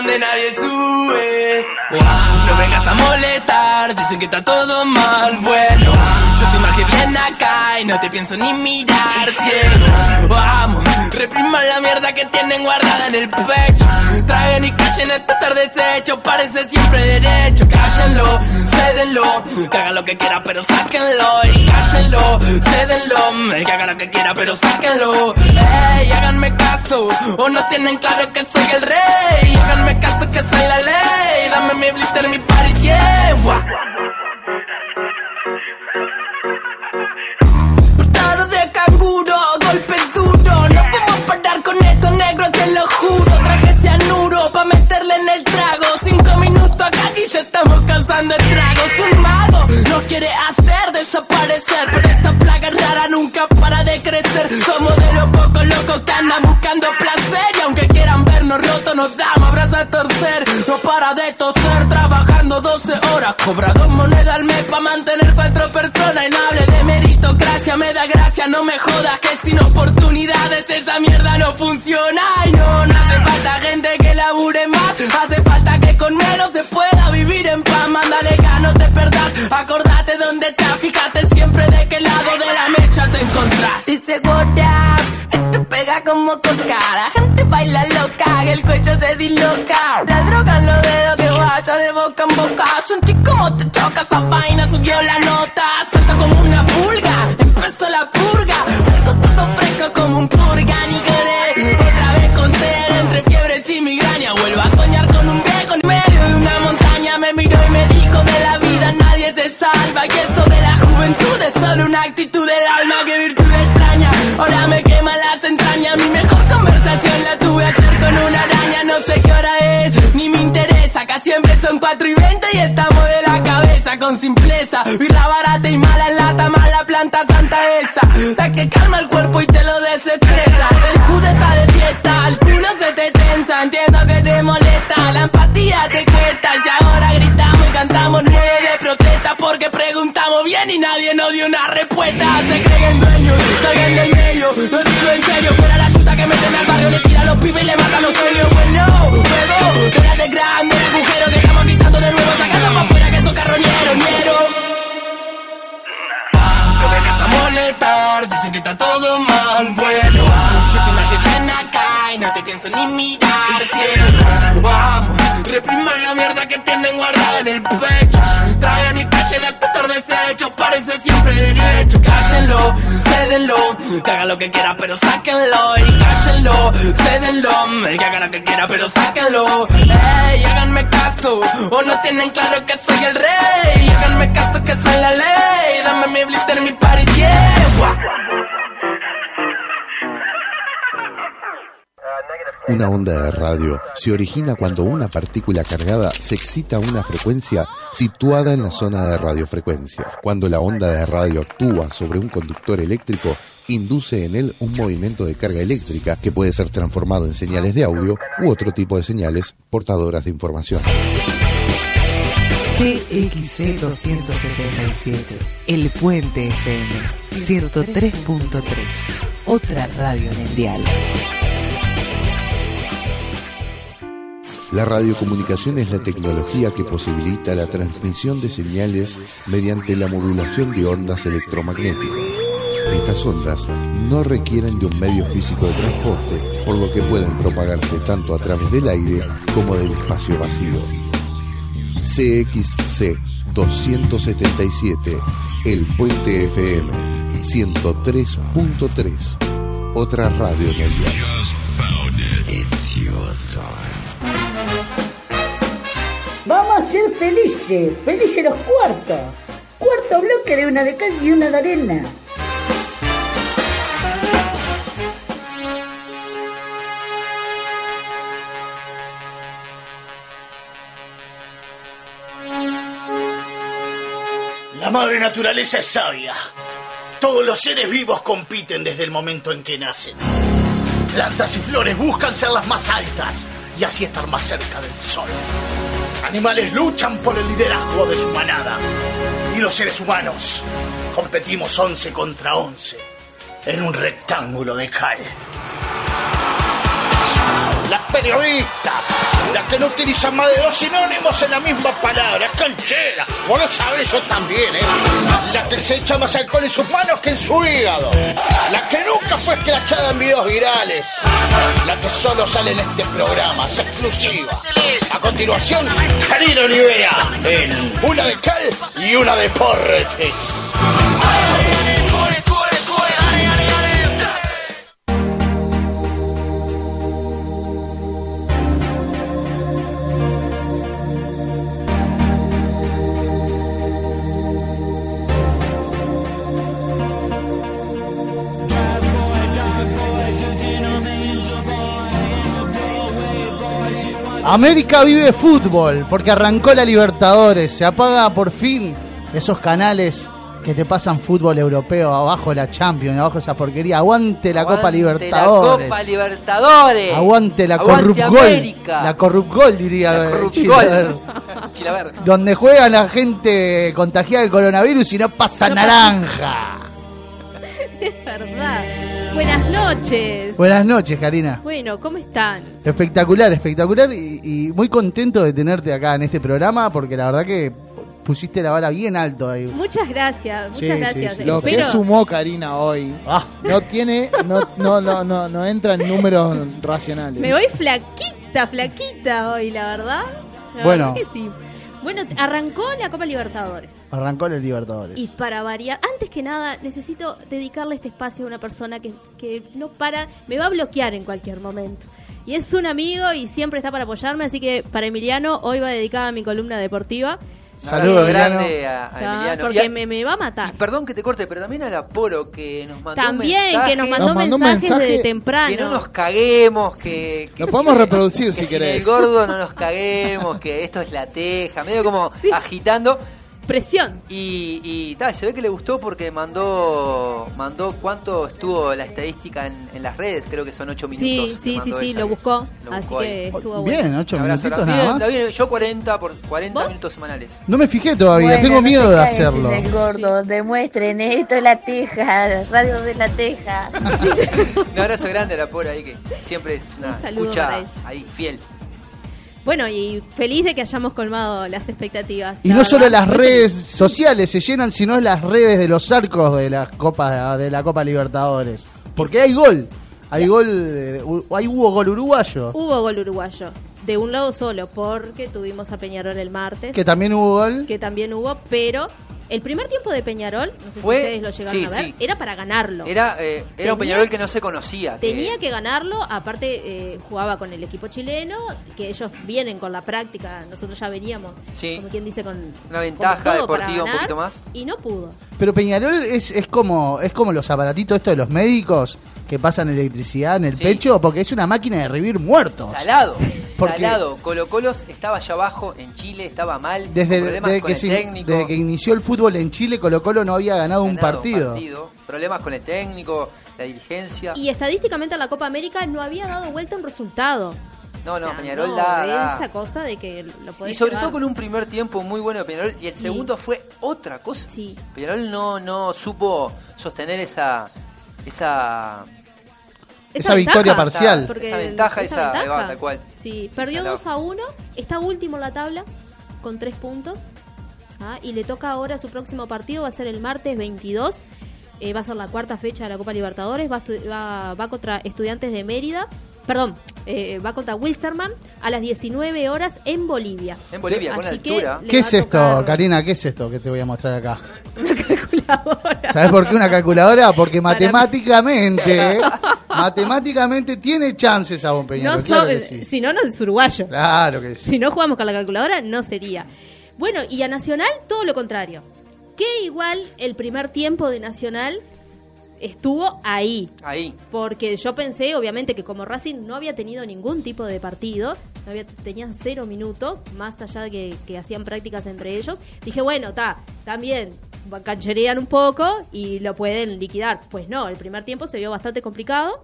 donde nadie sube. No vengas a molestar, dicen que está todo mal. Bueno, yo estoy más que bien acá y no te pienso ni mirar, ciego. Vamos, repriman la mierda que tienen guardada en el pecho. Traguen y callen hasta estar deshechos, párense siempre derecho. Cállenlo, cédenlo, que haga lo que quiera pero sáquenlo. Y cállenlo, cédenlo, que haga lo que quiera pero sáquenlo. Ey, háganme caso, o no tienen claro que soy el rey. Háganme caso que soy la ley, dame mi blister, mi party, yeah. Portada de canguro, golpe duro, no podemos parar con esto, negro, te lo juro. Traje cianuro pa' meterle en el trago, cinco minutos acá y ya estamos cansando el trago. Es un mago, nos quiere hacer desaparecer, pero esta plaga rara nunca para de crecer. Somos de los pocos locos que andan buscando placer, y aunque quieran vernos rotos nos damos brazos a torcer. No para de toser, trabajando doce horas, cobra dos monedas al mes pa' mantener cuatro personas. Y no hable de meritocracia, me da gracia, no me jodas, que sin oportunidades esa mierda no funciona. Y no, no hace falta gente que labure más, hace falta que con menos se pueda vivir en paz. Mándale ganas, no te perdás, acordate dónde estás, fíjate siempre de qué lado de la mecha te encontrás. Dice what up, esto pega como coca, la gente baila loca, que el cuello se disloca. La droga en los dedos que vaya de boca en boca, sentí como te toca, esa vaina subió la nota. Salta como una pulga, empezó la purga, algo todo fresco como un purga, ni querés. Otra vez con sed, entre fiebres y migraña, vuelvo a soñar con un viejo en medio de una montaña. Me miró y me dijo, de la vida nadie se salva, que eso de la juventud es solo una actitud del alma, que virtud extraña, ahora me quema las entrañas. Mi mejor conversación la tuve ayer con una araña, no sé qué hora es, ni me interesa, acá siempre son cuatro y veinte y estamos de la cabeza con simpleza. Birra barata y mala en lata, mala planta santa esa, la que calma el cuerpo y te lo desestresa. El judo está de fiesta, el culo se te tensa, entiendo que te molesta, la empatía te cuesta. Y ahora gritamos y cantamos nueve de protesta, porque preguntamos bien y nadie nos dio una respuesta. Se creen dueños, salgan del medio, lo digo en serio, fuera la ayuda que meten al barrio, le tira a los pibes y le matan los sueños. Bueno, huevo, te la de grande, agujero, que estamos gritando de nuevo, sacando pa' fuera que esos carroñeros, ñero. No vengas a molestar, dicen que está todo mal, bueno, yo estoy más que bien acá y no te pienso ni mirar, cielo. Vamos, repriman la mierda que tienen guardada en el pecho, traigan y callen hasta estar deshechos, párense siempre derecho. Cállenlo, cédenlo, que haga lo que quiera pero sáquenlo. Y cállenlo, cédenlo, que haga lo que quiera pero sáquenlo. Ey, háganme caso, o no tienen claro que soy el rey. Háganme caso que soy la ley, dame mi blister, mi party, yeah. Una onda de radio se origina cuando una partícula cargada se excita a una frecuencia situada en la zona de radiofrecuencia. Cuando la onda de radio actúa sobre un conductor eléctrico, induce en él un movimiento de carga eléctrica que puede ser transformado en señales de audio u otro tipo de señales portadoras de información. C X C doscientos setenta y siete, El Puente F M, ciento tres punto tres, otra radio en el dial. La radiocomunicación es la tecnología que posibilita la transmisión de señales mediante la modulación de ondas electromagnéticas. Estas ondas no requieren de un medio físico de transporte, por lo que pueden propagarse tanto a través del aire como del espacio vacío. C X C doscientos setenta y siete, El Puente F M, ciento tres punto tres, otra radio en el diario. Vamos a ser felices, felices los cuartos. Cuarto bloque de una de cal y una de arena. La madre naturaleza es sabia. Todos los seres vivos compiten desde el momento en que nacen. Plantas y flores buscan ser las más altas y así estar más cerca del sol. Animales luchan por el liderazgo de su manada. Y los seres humanos competimos once contra once en un rectángulo de cal. Las periodistas, las que no utilizan más de dos sinónimos en la misma palabra. Es canchera, vos lo sabés, yo también, ¿eh? La que se echa más alcohol en sus manos que en su hígado. La que nunca fue escrachada en videos virales. La que solo sale en este programa, es exclusiva. A continuación, Karin Olivea, en una de cal y una de porretes. América vive fútbol, porque arrancó la Libertadores, se apaga por fin esos canales que te pasan fútbol europeo, abajo la Champions, abajo esa porquería, aguante la aguante Copa Libertadores. La Copa Libertadores. Aguante la aguante Corrupt América. Gol. La Corrupt Gol diría la Corrupt Chilaver. Gol. Chilaver. Donde juega la gente contagiada del coronavirus y no pasa no naranja. Pasa. Es verdad. Buenas noches. Buenas noches, Karina. Bueno, ¿cómo están? Espectacular, espectacular y, y muy contento de tenerte acá en este programa porque la verdad que pusiste la vara bien alto ahí. Muchas gracias, muchas sí, gracias. Sí, sí. Lo espero... que sumó Karina hoy ah. no tiene, no, no, no, no, no entra en números racionales. Me voy flaquita, flaquita hoy, la verdad. La bueno. Verdad que sí. Bueno, arrancó la Copa Libertadores. Arrancó la Libertadores. Y para variar, antes que nada, necesito dedicarle este espacio a una persona que, que no para, me va a bloquear en cualquier momento. Y es un amigo y siempre está para apoyarme, así que para Emiliano hoy va dedicada a mi columna deportiva. Saludos grande a, a no, Emiliano. Porque a, me, me va a matar. Y perdón que te corte, pero también al Apolo que nos mandó también, mensajes. También, que nos mandó, nos mandó mensajes mensaje desde temprano. Que no nos caguemos, que... Sí. que lo podemos que, reproducir que si querés. Que el gordo no nos caguemos, que esto es la teja, medio como sí. agitando. Presión. Y, y ta, se ve que le gustó porque mandó mandó cuánto estuvo la estadística en, en las redes, creo que son ocho minutos. Sí, sí, sí, sí, lo buscó, lo así buscó que ahí. Estuvo bien, bueno. ocho minutitos nada bien, más. Bien, yo cuarenta por cuarenta ¿Vos? Minutos semanales. No me fijé todavía, bueno, tengo no miedo de hacerlo. El gordo, demuestren, esto es la teja, radio de la teja. Un abrazo grande a la pobre ahí que siempre es una un escucha ahí fiel. Bueno, y feliz de que hayamos colmado las expectativas. Y no verdad. Solo las redes sociales se llenan, sino las redes de los arcos de la Copa, de la Copa Libertadores. Porque hay gol, hay gol, eh, hay hubo gol uruguayo. Hubo gol uruguayo, de un lado solo, porque tuvimos a Peñarol el martes. Que también hubo gol. Que también hubo, pero... El primer tiempo de Peñarol, no sé fue, si ustedes lo llegaron sí, a ver, sí. era para ganarlo. Era, eh, tenía, era un Peñarol que no se conocía. Tenía que, que ganarlo, aparte eh, jugaba con el equipo chileno, que ellos vienen con la práctica, nosotros ya veníamos, sí. como quien dice, con una ventaja deportiva un poquito más. Y no pudo. Pero Peñarol es, es como es como los aparatitos estos de los médicos que pasan electricidad en el sí. pecho, porque es una máquina de revivir muertos. Salado. Sí. Salado, Colo Colos estaba allá abajo en Chile, estaba mal, desde, con problemas desde con que el se, técnico. Desde que inició el fútbol en Chile, Colo Colo no había ganado, ganado un, partido. un partido. Problemas con el técnico, la dirigencia. Y estadísticamente en la Copa América no había dado vuelta un resultado. No, no, o sea, Peñarol no, da, da... esa cosa de que lo podés y sobre llevar. Todo con un primer tiempo muy bueno de Peñarol y el sí. segundo fue otra cosa. Sí. Peñarol no, no supo sostener esa... esa... Esa, esa victoria ventaja, parcial. Esa, esa ventaja, esa, esa ventaja. Eva, tal cual. Sí, perdió dos a uno, está último en la tabla, con tres puntos. ¿Ah? Y le toca ahora su próximo partido, va a ser el martes veintidós. Eh, va a ser la cuarta fecha de la Copa Libertadores. Va, estu- va, va contra Estudiantes de Mérida. Perdón, eh, va contra Wilstermann a las diecinueve horas en Bolivia. En Bolivia, así con altura. ¿Qué es tocar... esto, Karina? ¿Qué es esto que te voy a mostrar acá? Una calculadora. ¿Sabés por qué una calculadora? Porque matemáticamente, matemáticamente tiene chances a un Peñarol. No claro so... sí. Si no, no es uruguayo. Claro que sí. Si no jugamos con la calculadora, no sería. Bueno, y a Nacional, todo lo contrario. Que igual el primer tiempo de Nacional... Estuvo ahí. Ahí. Porque yo pensé, obviamente, que como Racing no había tenido ningún tipo de partido, no había, tenían cero minutos, más allá de que, que hacían prácticas entre ellos, dije, bueno, ta, también cancherean un poco y lo pueden liquidar. Pues no, el primer tiempo se vio bastante complicado,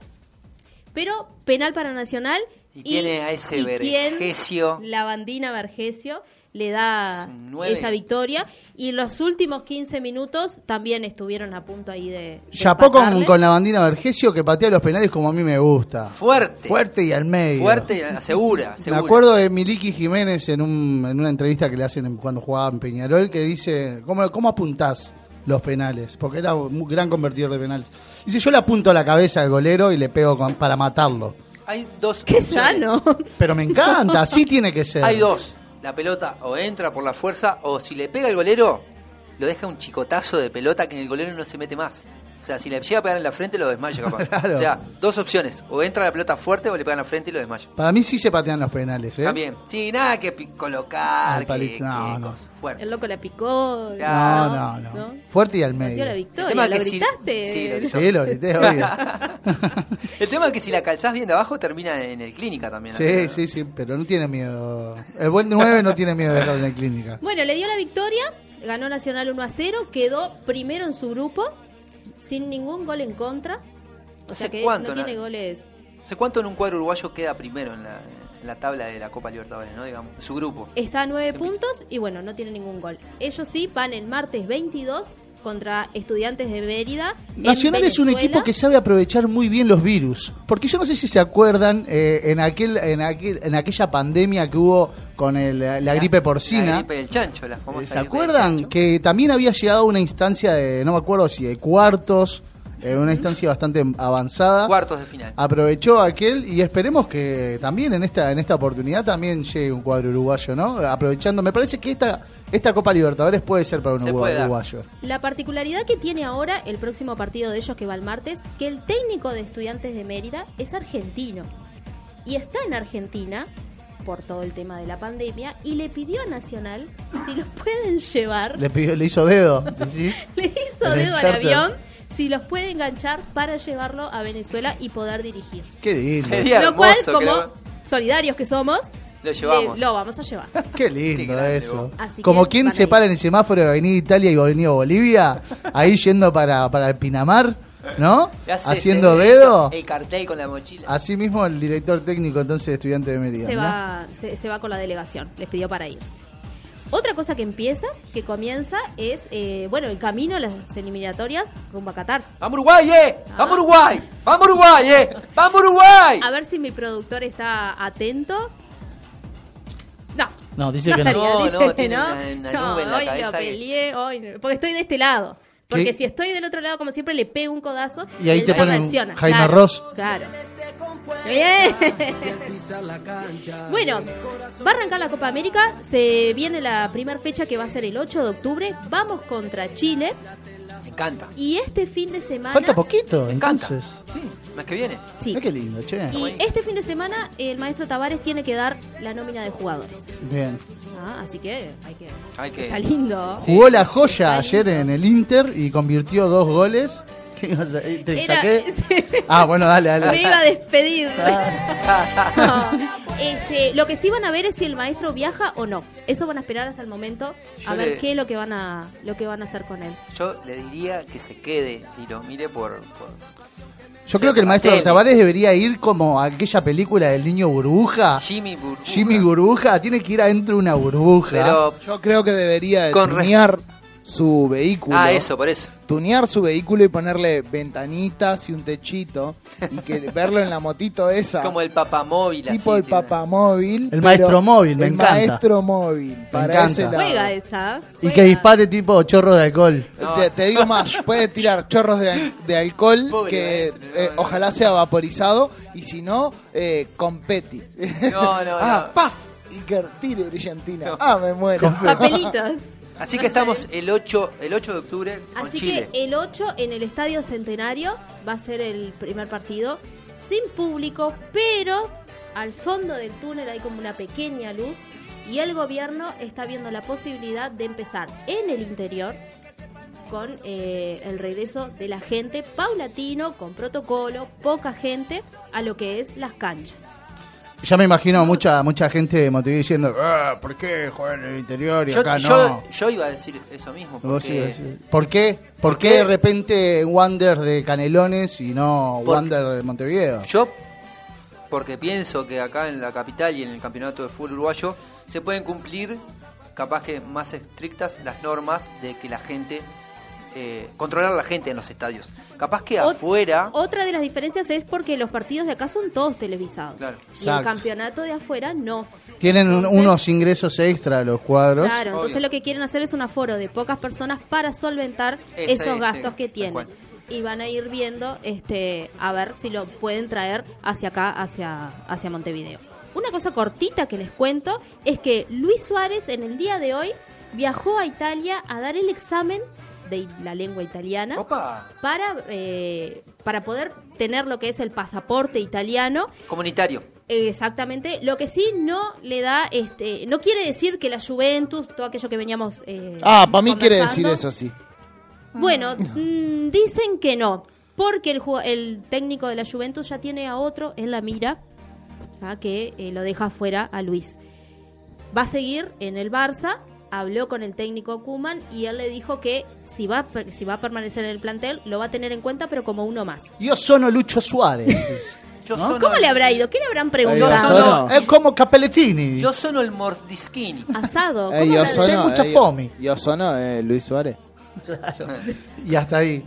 pero penal para Nacional Y, y tiene a ese Vergesio. La bandina Vergesio le da es esa victoria. Y los últimos quince minutos también estuvieron a punto ahí de, de Chapó con, con la bandina Vergesio, que patea los penales como a mí me gusta. Fuerte. Fuerte y al medio. Fuerte y asegura, segura. Me acuerdo de Miliki Jiménez en, un, en una entrevista que le hacen cuando jugaba en Peñarol, que dice, ¿cómo, cómo apuntás los penales? Porque era un gran convertidor de penales. Dice, yo le apunto a la cabeza al golero y le pego con, para matarlo. Hay dos. ¡Qué sano! Pero me encanta, así tiene que ser. Hay dos. La pelota o entra por la fuerza, o si le pega el golero, lo deja un chicotazo de pelota que en el golero no se mete más. O sea, si le llega a pegar en la frente, lo desmaya capaz. Claro. O sea, dos opciones. O entra la pelota fuerte o le pega en la frente y lo desmaya. Para mí sí se patean los penales, ¿eh? También. Sí, nada que pi- colocar, ah, que, no, que no. Cosas. Fuerte. El loco la picó. Claro. No, no, no, no. Fuerte y al medio. La victoria. El tema ¿Lo es que gritaste? Si... Sí, lo, sí, lo grité, obvio. El tema es que si la calzás bien de abajo, termina en el Clínica también. Sí, acá, ¿no? sí, sí, pero no tiene miedo. El buen nueve no tiene miedo de estar en el Clínica. Bueno, le dio la victoria, ganó Nacional uno a cero, quedó primero en su grupo. Sin ningún gol en contra. O sea que no tiene goles. ¿Hace cuánto en un cuadro uruguayo queda primero en la, en la tabla de la Copa Libertadores, no? Digamos, su grupo. Está a nueve puntos y bueno, no tiene ningún gol. Ellos sí van el martes veintidós contra Estudiantes de Mérida. Nacional es un equipo que sabe aprovechar muy bien los virus. Porque yo no sé si se acuerdan eh, en aquel, en aquel, en aquella pandemia que hubo con el, la, la gripe porcina. La gripe del chancho, la famosa. ¿Se acuerdan que también había llegado una instancia de, no me acuerdo si de cuartos, eh, una instancia bastante avanzada? Cuartos de final. Aprovechó aquel y esperemos que también en esta, en esta oportunidad también llegue un cuadro uruguayo, ¿no? Aprovechando, me parece que esta... Esta Copa Libertadores puede ser para un uruguayo. La particularidad que tiene ahora el próximo partido de ellos que va el martes, que el técnico de Estudiantes de Mérida es argentino. Y está en Argentina por todo el tema de la pandemia y le pidió a Nacional si los pueden llevar. Le pidió, le hizo dedo. ¿Sí? Le hizo el dedo al avión. Si los puede enganchar para llevarlo a Venezuela y poder dirigir. Qué lindo. Sería lo cual, hermoso, como creo. Solidarios que somos... Lo llevamos. Lo vamos a llevar. Qué lindo. Qué eso. Así como quien se para en el semáforo de Avenida Italia y Avenida Bolivia, ahí yendo para, para el Pinamar, ¿no? Haciendo dedo. El cartel con la mochila. Así mismo el director técnico entonces de Estudiantes de Mérida. Se va, se, se va con la delegación, les pidió para irse. Otra cosa que empieza, que comienza, es eh, bueno, el camino a las eliminatorias rumbo a Qatar. ¡Vamos Uruguay, eh! Ah. ¡Vamos Uruguay! ¡Vamos Uruguay, eh! ¡Vamos Uruguay! A ver si mi productor está atento. No, no, dice no que estaría, no. Dice no, no, que no. Una, una no en la hoy lo peleé, que... hoy no. Porque estoy de este lado. Porque ¿qué? Si estoy del otro lado, como siempre, le pego un codazo y ahí él te ponen Jaime claro, Ross. Claro. Bien. Bueno, va a arrancar la Copa América. Se viene la primera fecha que va a ser el ocho de octubre. Vamos contra Chile. Me encanta. Y este fin de semana... Falta poquito, me entonces. Encanta. Sí, más que viene. Sí. Ay, qué lindo, che. Y este fin de semana el maestro Tavares tiene que dar la nómina de jugadores. Bien. Ah, así que hay que... Hay que... Está lindo. Sí. Jugó la joya ayer en el Inter y convirtió dos goles. Te Era, saqué. Se... Ah, bueno, dale, dale. Me iba a despedir. Ah. No. Este, lo que sí van a ver es si el maestro viaja o no. Eso van a esperar hasta el momento a yo ver le... qué es lo que van a lo que van a hacer con él. Yo le diría que se quede y los mire por. por... Yo o sea, creo que el maestro Tavares debería ir como aquella película del niño burbuja. Jimmy burbuja. Jimmy burbuja. Tiene que ir adentro de una burbuja. Pero yo creo que debería tunear su vehículo. Ah, eso, por eso. Tunear su vehículo y ponerle ventanitas y un techito. Y que verlo en la motito esa. Como el papamóvil. Tipo así, el tiene. papamóvil. El maestro móvil, me el encanta. El maestro móvil. Para ese lado. Juega esa. Y juega. Que dispare tipo chorros de alcohol. No. Te, te digo más, puede tirar chorros de, de alcohol. Pobre que maestro, eh, no, ojalá no. sea vaporizado. Y si no, eh, con Petty. No, no, ah, no. ¡Paf! Y que tire brillantina. No. Ah, me muero. Papelitos. Así que estamos el ocho de octubre con Así Chile. Así que el ocho en el Estadio Centenario va a ser el primer partido sin público, pero al fondo del túnel hay como una pequeña luz y el gobierno está viendo la posibilidad de empezar en el interior con eh, el regreso de la gente paulatino, con protocolo, poca gente a lo que es las canchas. Ya me imagino mucha mucha gente de Montevideo diciendo, ah, ¿por qué jugar en el interior y yo, acá no? Yo, yo iba a decir eso mismo. Porque... ¿Por qué? ¿Por, ¿Por qué de repente Wander de Canelones y no Wander de Montevideo? Yo porque pienso que acá en la capital y en el campeonato de fútbol uruguayo se pueden cumplir, capaz que más estrictas, las normas de que la gente, eh, controlar a la gente en los estadios. Capaz que Ot- afuera... Otra de las diferencias es porque los partidos de acá son todos televisados. Claro. Y el campeonato de afuera no. Tienen entonces, unos ingresos extra a los cuadros. Claro, entonces obvio, lo que quieren hacer es un aforo de pocas personas para solventar ese, esos gastos ese, que tienen. Y van a ir viendo este, a ver si lo pueden traer hacia acá, hacia, hacia Montevideo. Una cosa cortita que les cuento es que Luis Suárez en el día de hoy viajó a Italia a dar el examen de la lengua italiana. Opa. Para, eh, para poder tener lo que es el pasaporte italiano. Comunitario. Exactamente, lo que sí no le da, este, no quiere decir que la Juventus, todo aquello que veníamos eh, Ah, para mí quiere decir eso, sí. Bueno, mmm, dicen que no, porque el, el técnico de la Juventus ya tiene a otro en la mira, ¿ah? que eh, lo deja fuera a Luis. Va a seguir en el Barça, habló con el técnico Koeman y él le dijo que si va, si va a permanecer en el plantel, lo va a tener en cuenta, pero como uno más. Yo sono Lucho Suárez. Yo ¿no? sono ¿Cómo el... le habrá ido? ¿Qué le habrán preguntado? Es como Capelletini. Yo sono el Mordischini. Asado. Eh, yo sono, Tengo mucha eh, fomi. Yo sono eh, Luis Suárez. Claro. Y hasta ahí.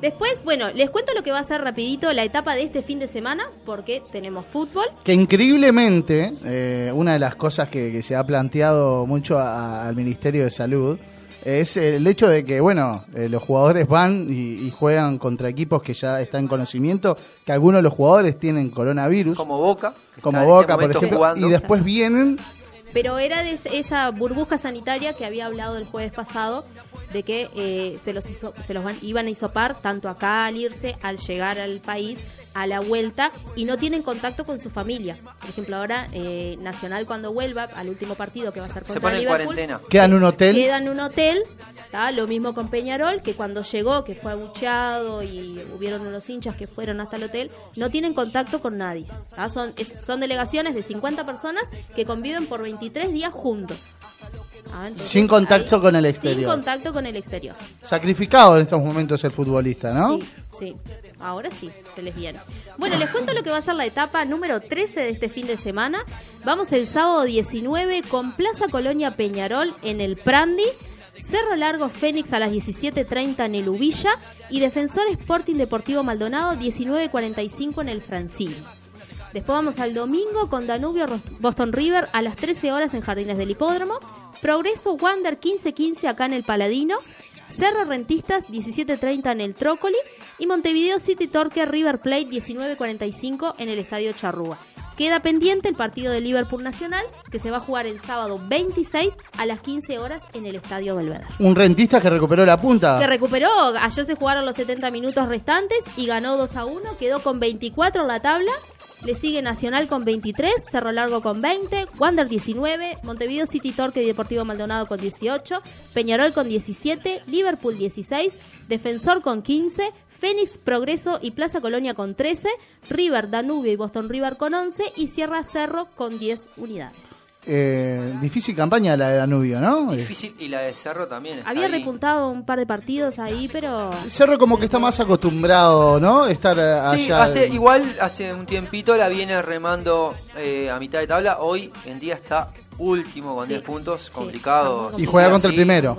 Después, bueno, les cuento lo que va a ser rapidito la etapa de este fin de semana, porque tenemos fútbol. Que increíblemente, eh, una de las cosas que, que se ha planteado mucho a, al Ministerio de Salud es el hecho de que, bueno, eh, los jugadores van y, y juegan contra equipos que ya están en conocimiento, que algunos de los jugadores tienen coronavirus. Como Boca. Como Boca, por ejemplo. Jugando. Y después vienen... Pero era de esa burbuja sanitaria que había hablado el jueves pasado, de que eh, se los hizo, se los van, iban a hisopar tanto acá al irse, al llegar al país, a la vuelta, y no tienen contacto con su familia. Por ejemplo, ahora eh, Nacional, cuando vuelva al último partido que va a ser contra Liverpool, se pone en cuarentena. Queda en un hotel. Queda en un hotel. ¿tá? Lo mismo con Peñarol, que cuando llegó, que fue abucheado y hubieron unos hinchas que fueron hasta el hotel, no tienen contacto con nadie. ¿tá? Son es, son delegaciones de cincuenta personas que conviven por veintitrés días juntos. Ah, entonces, sin contacto ahí, con el exterior. Sin contacto con el exterior. Sacrificado en estos momentos el futbolista, ¿no? Sí, sí. Ahora sí, se les viene. Bueno, les cuento lo que va a ser la etapa número trece de este fin de semana. Vamos el sábado diecinueve con Plaza Colonia Peñarol en el Prandi, Cerro Largo Fénix a las diecisiete treinta en el Ubilla y Defensor Sporting Deportivo Maldonado diecinueve cuarenta y cinco en el Francino. Después vamos al domingo con Danubio Boston River a las trece horas en Jardines del Hipódromo. Progreso Wander quince quince acá en el Paladino. Cerro Rentistas diecisiete treinta en el Trócoli. Y Montevideo City Torque River Plate diecinueve cuarenta y cinco en el Estadio Charrúa. Queda pendiente el partido de Liverpool Nacional, que se va a jugar el sábado veintiséis a las quince horas en el Estadio Belvedere. Un Rentista que recuperó la punta. Que recuperó, ayer se jugaron los setenta minutos restantes y ganó dos a uno, quedó con veinticuatro en la tabla. Le sigue Nacional con veintitrés, Cerro Largo con veinte, Wander diecinueve, Montevideo City Torque y Deportivo Maldonado con dieciocho, Peñarol con diecisiete, Liverpool dieciséis, Defensor con quince, Fénix, Progreso y Plaza Colonia con trece, River, Danubio y Boston River con once y Sierra Cerro con diez unidades. Eh, difícil campaña la de Danubio, ¿no? Difícil, y la de Cerro también. Había ahí repuntado un par de partidos ahí, pero... Cerro como que está más acostumbrado, ¿no? Estar sí, allá... hace, igual hace un tiempito la viene remando eh, a mitad de tabla. Hoy en día está último con sí, diez puntos, sí, complicado. Y juega contra sí, el primero.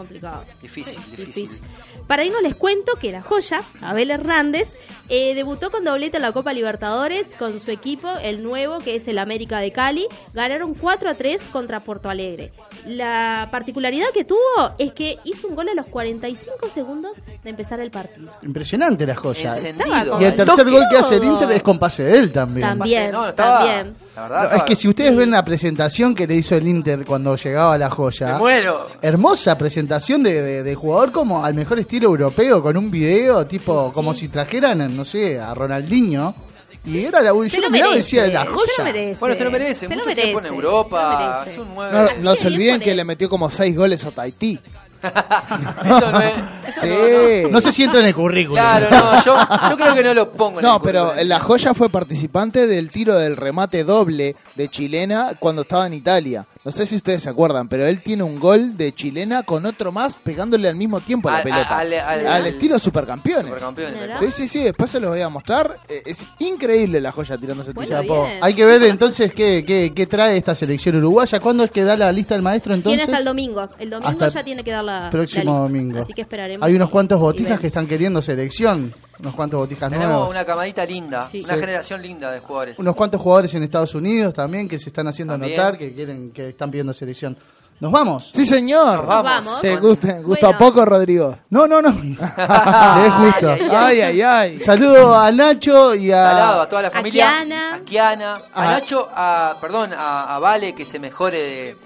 Difícil, sí, difícil, difícil. Para irnos les cuento que la joya, Abel Hernández, eh, debutó con doblete en la Copa Libertadores con su equipo, el nuevo, que es el América de Cali. Ganaron cuatro a tres contra Porto Alegre. La particularidad que tuvo es que hizo un gol a los cuarenta y cinco segundos de empezar el partido. Impresionante la joya. Encendido. Y el tercer gol que hace el Inter es con pase de él también. También, no, estaba, también. La verdad, no, es que si ustedes sí ven la presentación que le hizo el Inter cuando llegaba la joya. Me muero. Hermosa presentación de, de, de jugador como al mejor estilo europeo, con un video tipo sí, como si trajeran, no sé, a Ronaldinho. Y era la yo lo miraba y decía, la joya. Se lo merece, bueno, se lo merece. Se mucho lo merece, tiempo en Europa. Se lo merece. No, no se olviden que le metió como seis goles a Tahití. Eso no es. Eso sí. no, no. no se siente en el currículum. Claro, no, yo, yo creo que no lo pongo. En no, el pero la joya fue participante del tiro del remate doble de chilena cuando estaba en Italia. No sé si ustedes se acuerdan, pero él tiene un gol de chilena con otro más pegándole al mismo tiempo a la al, pelota. Al, al, al estilo al, Supercampeones. Supercampeones. Sí, sí, sí, después se los voy a mostrar. Es increíble la joya tirándose bueno, tiro. Hay que ver entonces qué, qué, qué trae esta selección uruguaya. ¿Cuándo es que da la lista del maestro entonces? Tiene hasta el domingo. El domingo hasta ya tiene que dar la próximo la lista, domingo. Así que esperaremos. Hay unos cuantos botijas que están queriendo selección. Unos cuantos botijas Tenemos nuevos. Tenemos una camadita linda, sí. una sí. generación linda de jugadores. Unos cuantos jugadores en Estados Unidos también que se están haciendo también. Notar, que quieren, que están pidiendo selección. ¿Nos vamos? Sí, señor. Nos vamos. ¿Te gusta, gusta bueno. poco, Rodrigo? No, no, no. Es justo. Ay, ay, ay. Saludo a Nacho y a... Saludo a toda la familia. A Kiana. A, Kiana. a Nacho, a, perdón, a, a Vale, que se mejore de,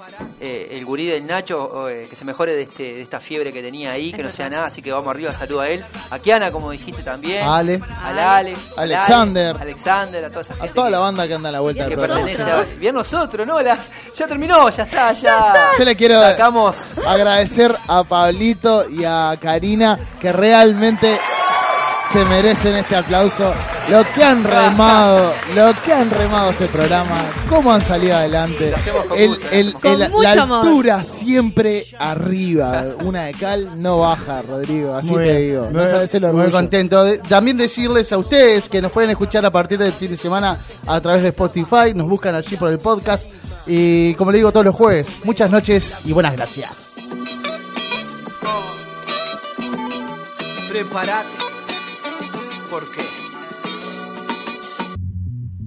eh, el gurí del Nacho, eh, que se mejore de, este, de esta fiebre que tenía ahí, que no sea nada, así que vamos arriba, saludo a él. A Kiana, como dijiste también. A Ale. A la Ale. A Alexander. A Alexander, a toda esa gente. A toda la banda que anda a la vuelta. Que de pertenece a... Bien nosotros, ¿no? La... Ya terminó, ya está, ya... Yo le quiero Sacamos. agradecer a Pablito y a Karina, que realmente se merecen este aplauso. Lo que han remado, lo que han remado este programa, cómo han salido adelante. Sí, el, gusto, el, el, el, la altura amor. siempre arriba, una de cal no baja, Rodrigo, así muy te digo. No sabes el orgullo. Muy contento. De, también decirles a ustedes que nos pueden escuchar a partir del fin de semana a través de Spotify, nos buscan allí por el podcast y como le digo todos los jueves, muchas noches y buenas gracias. Prepárate. ¿Por qué?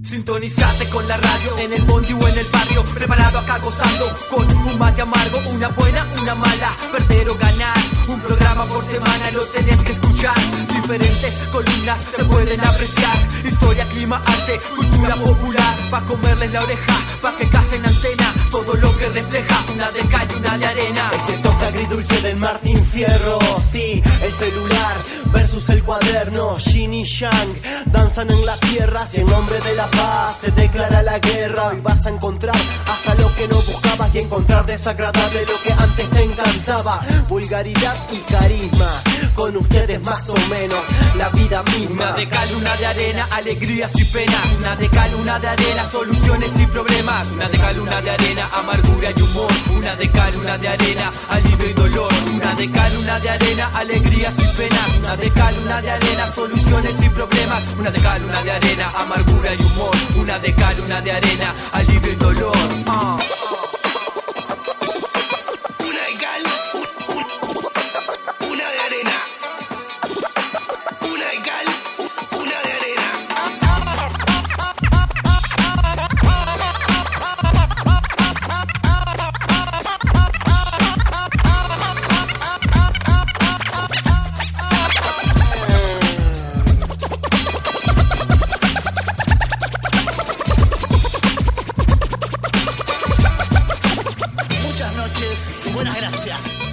Sintonizate con la radio, en el bondi o en el barrio, preparado acá gozando, con un mate amargo, una buena, una mala, perder o ganar, un programa por semana lo tenés que escuchar, diferentes columnas se pueden apreciar, historia, clima, arte, cultura popular, pa' comerles la oreja, pa' que casen antena, todo lo que refleja, una de calle, una de arena. Ese toque agridulce del Martín Fierro, sí, el celular versus el cuaderno, Yin y Yang, danzan en la tierra, si en nombre de la paz se declara la guerra. Hoy vas a encontrar hasta lo que no buscabas y encontrar desagradable lo que antes te encantaba. Vulgaridad y carisma, con ustedes más o menos la vida misma. Una de cal, una de arena, alegrías y penas. Una de cal, una de arena, soluciones y problemas. Una de cal, una de arena, amargura y humor. Una de cal, una de arena, alivio y dolor. Una de cal, una de arena, alegrías y penas. Una de cal, una de arena, soluciones y problemas. Una de cal, una de arena, amargura y humor. Una de cal, una de arena, alivio y dolor. uh. Una de cal, un, un, una de arena. Una de cal, un, una de arena. Muchas noches, buenas gracias.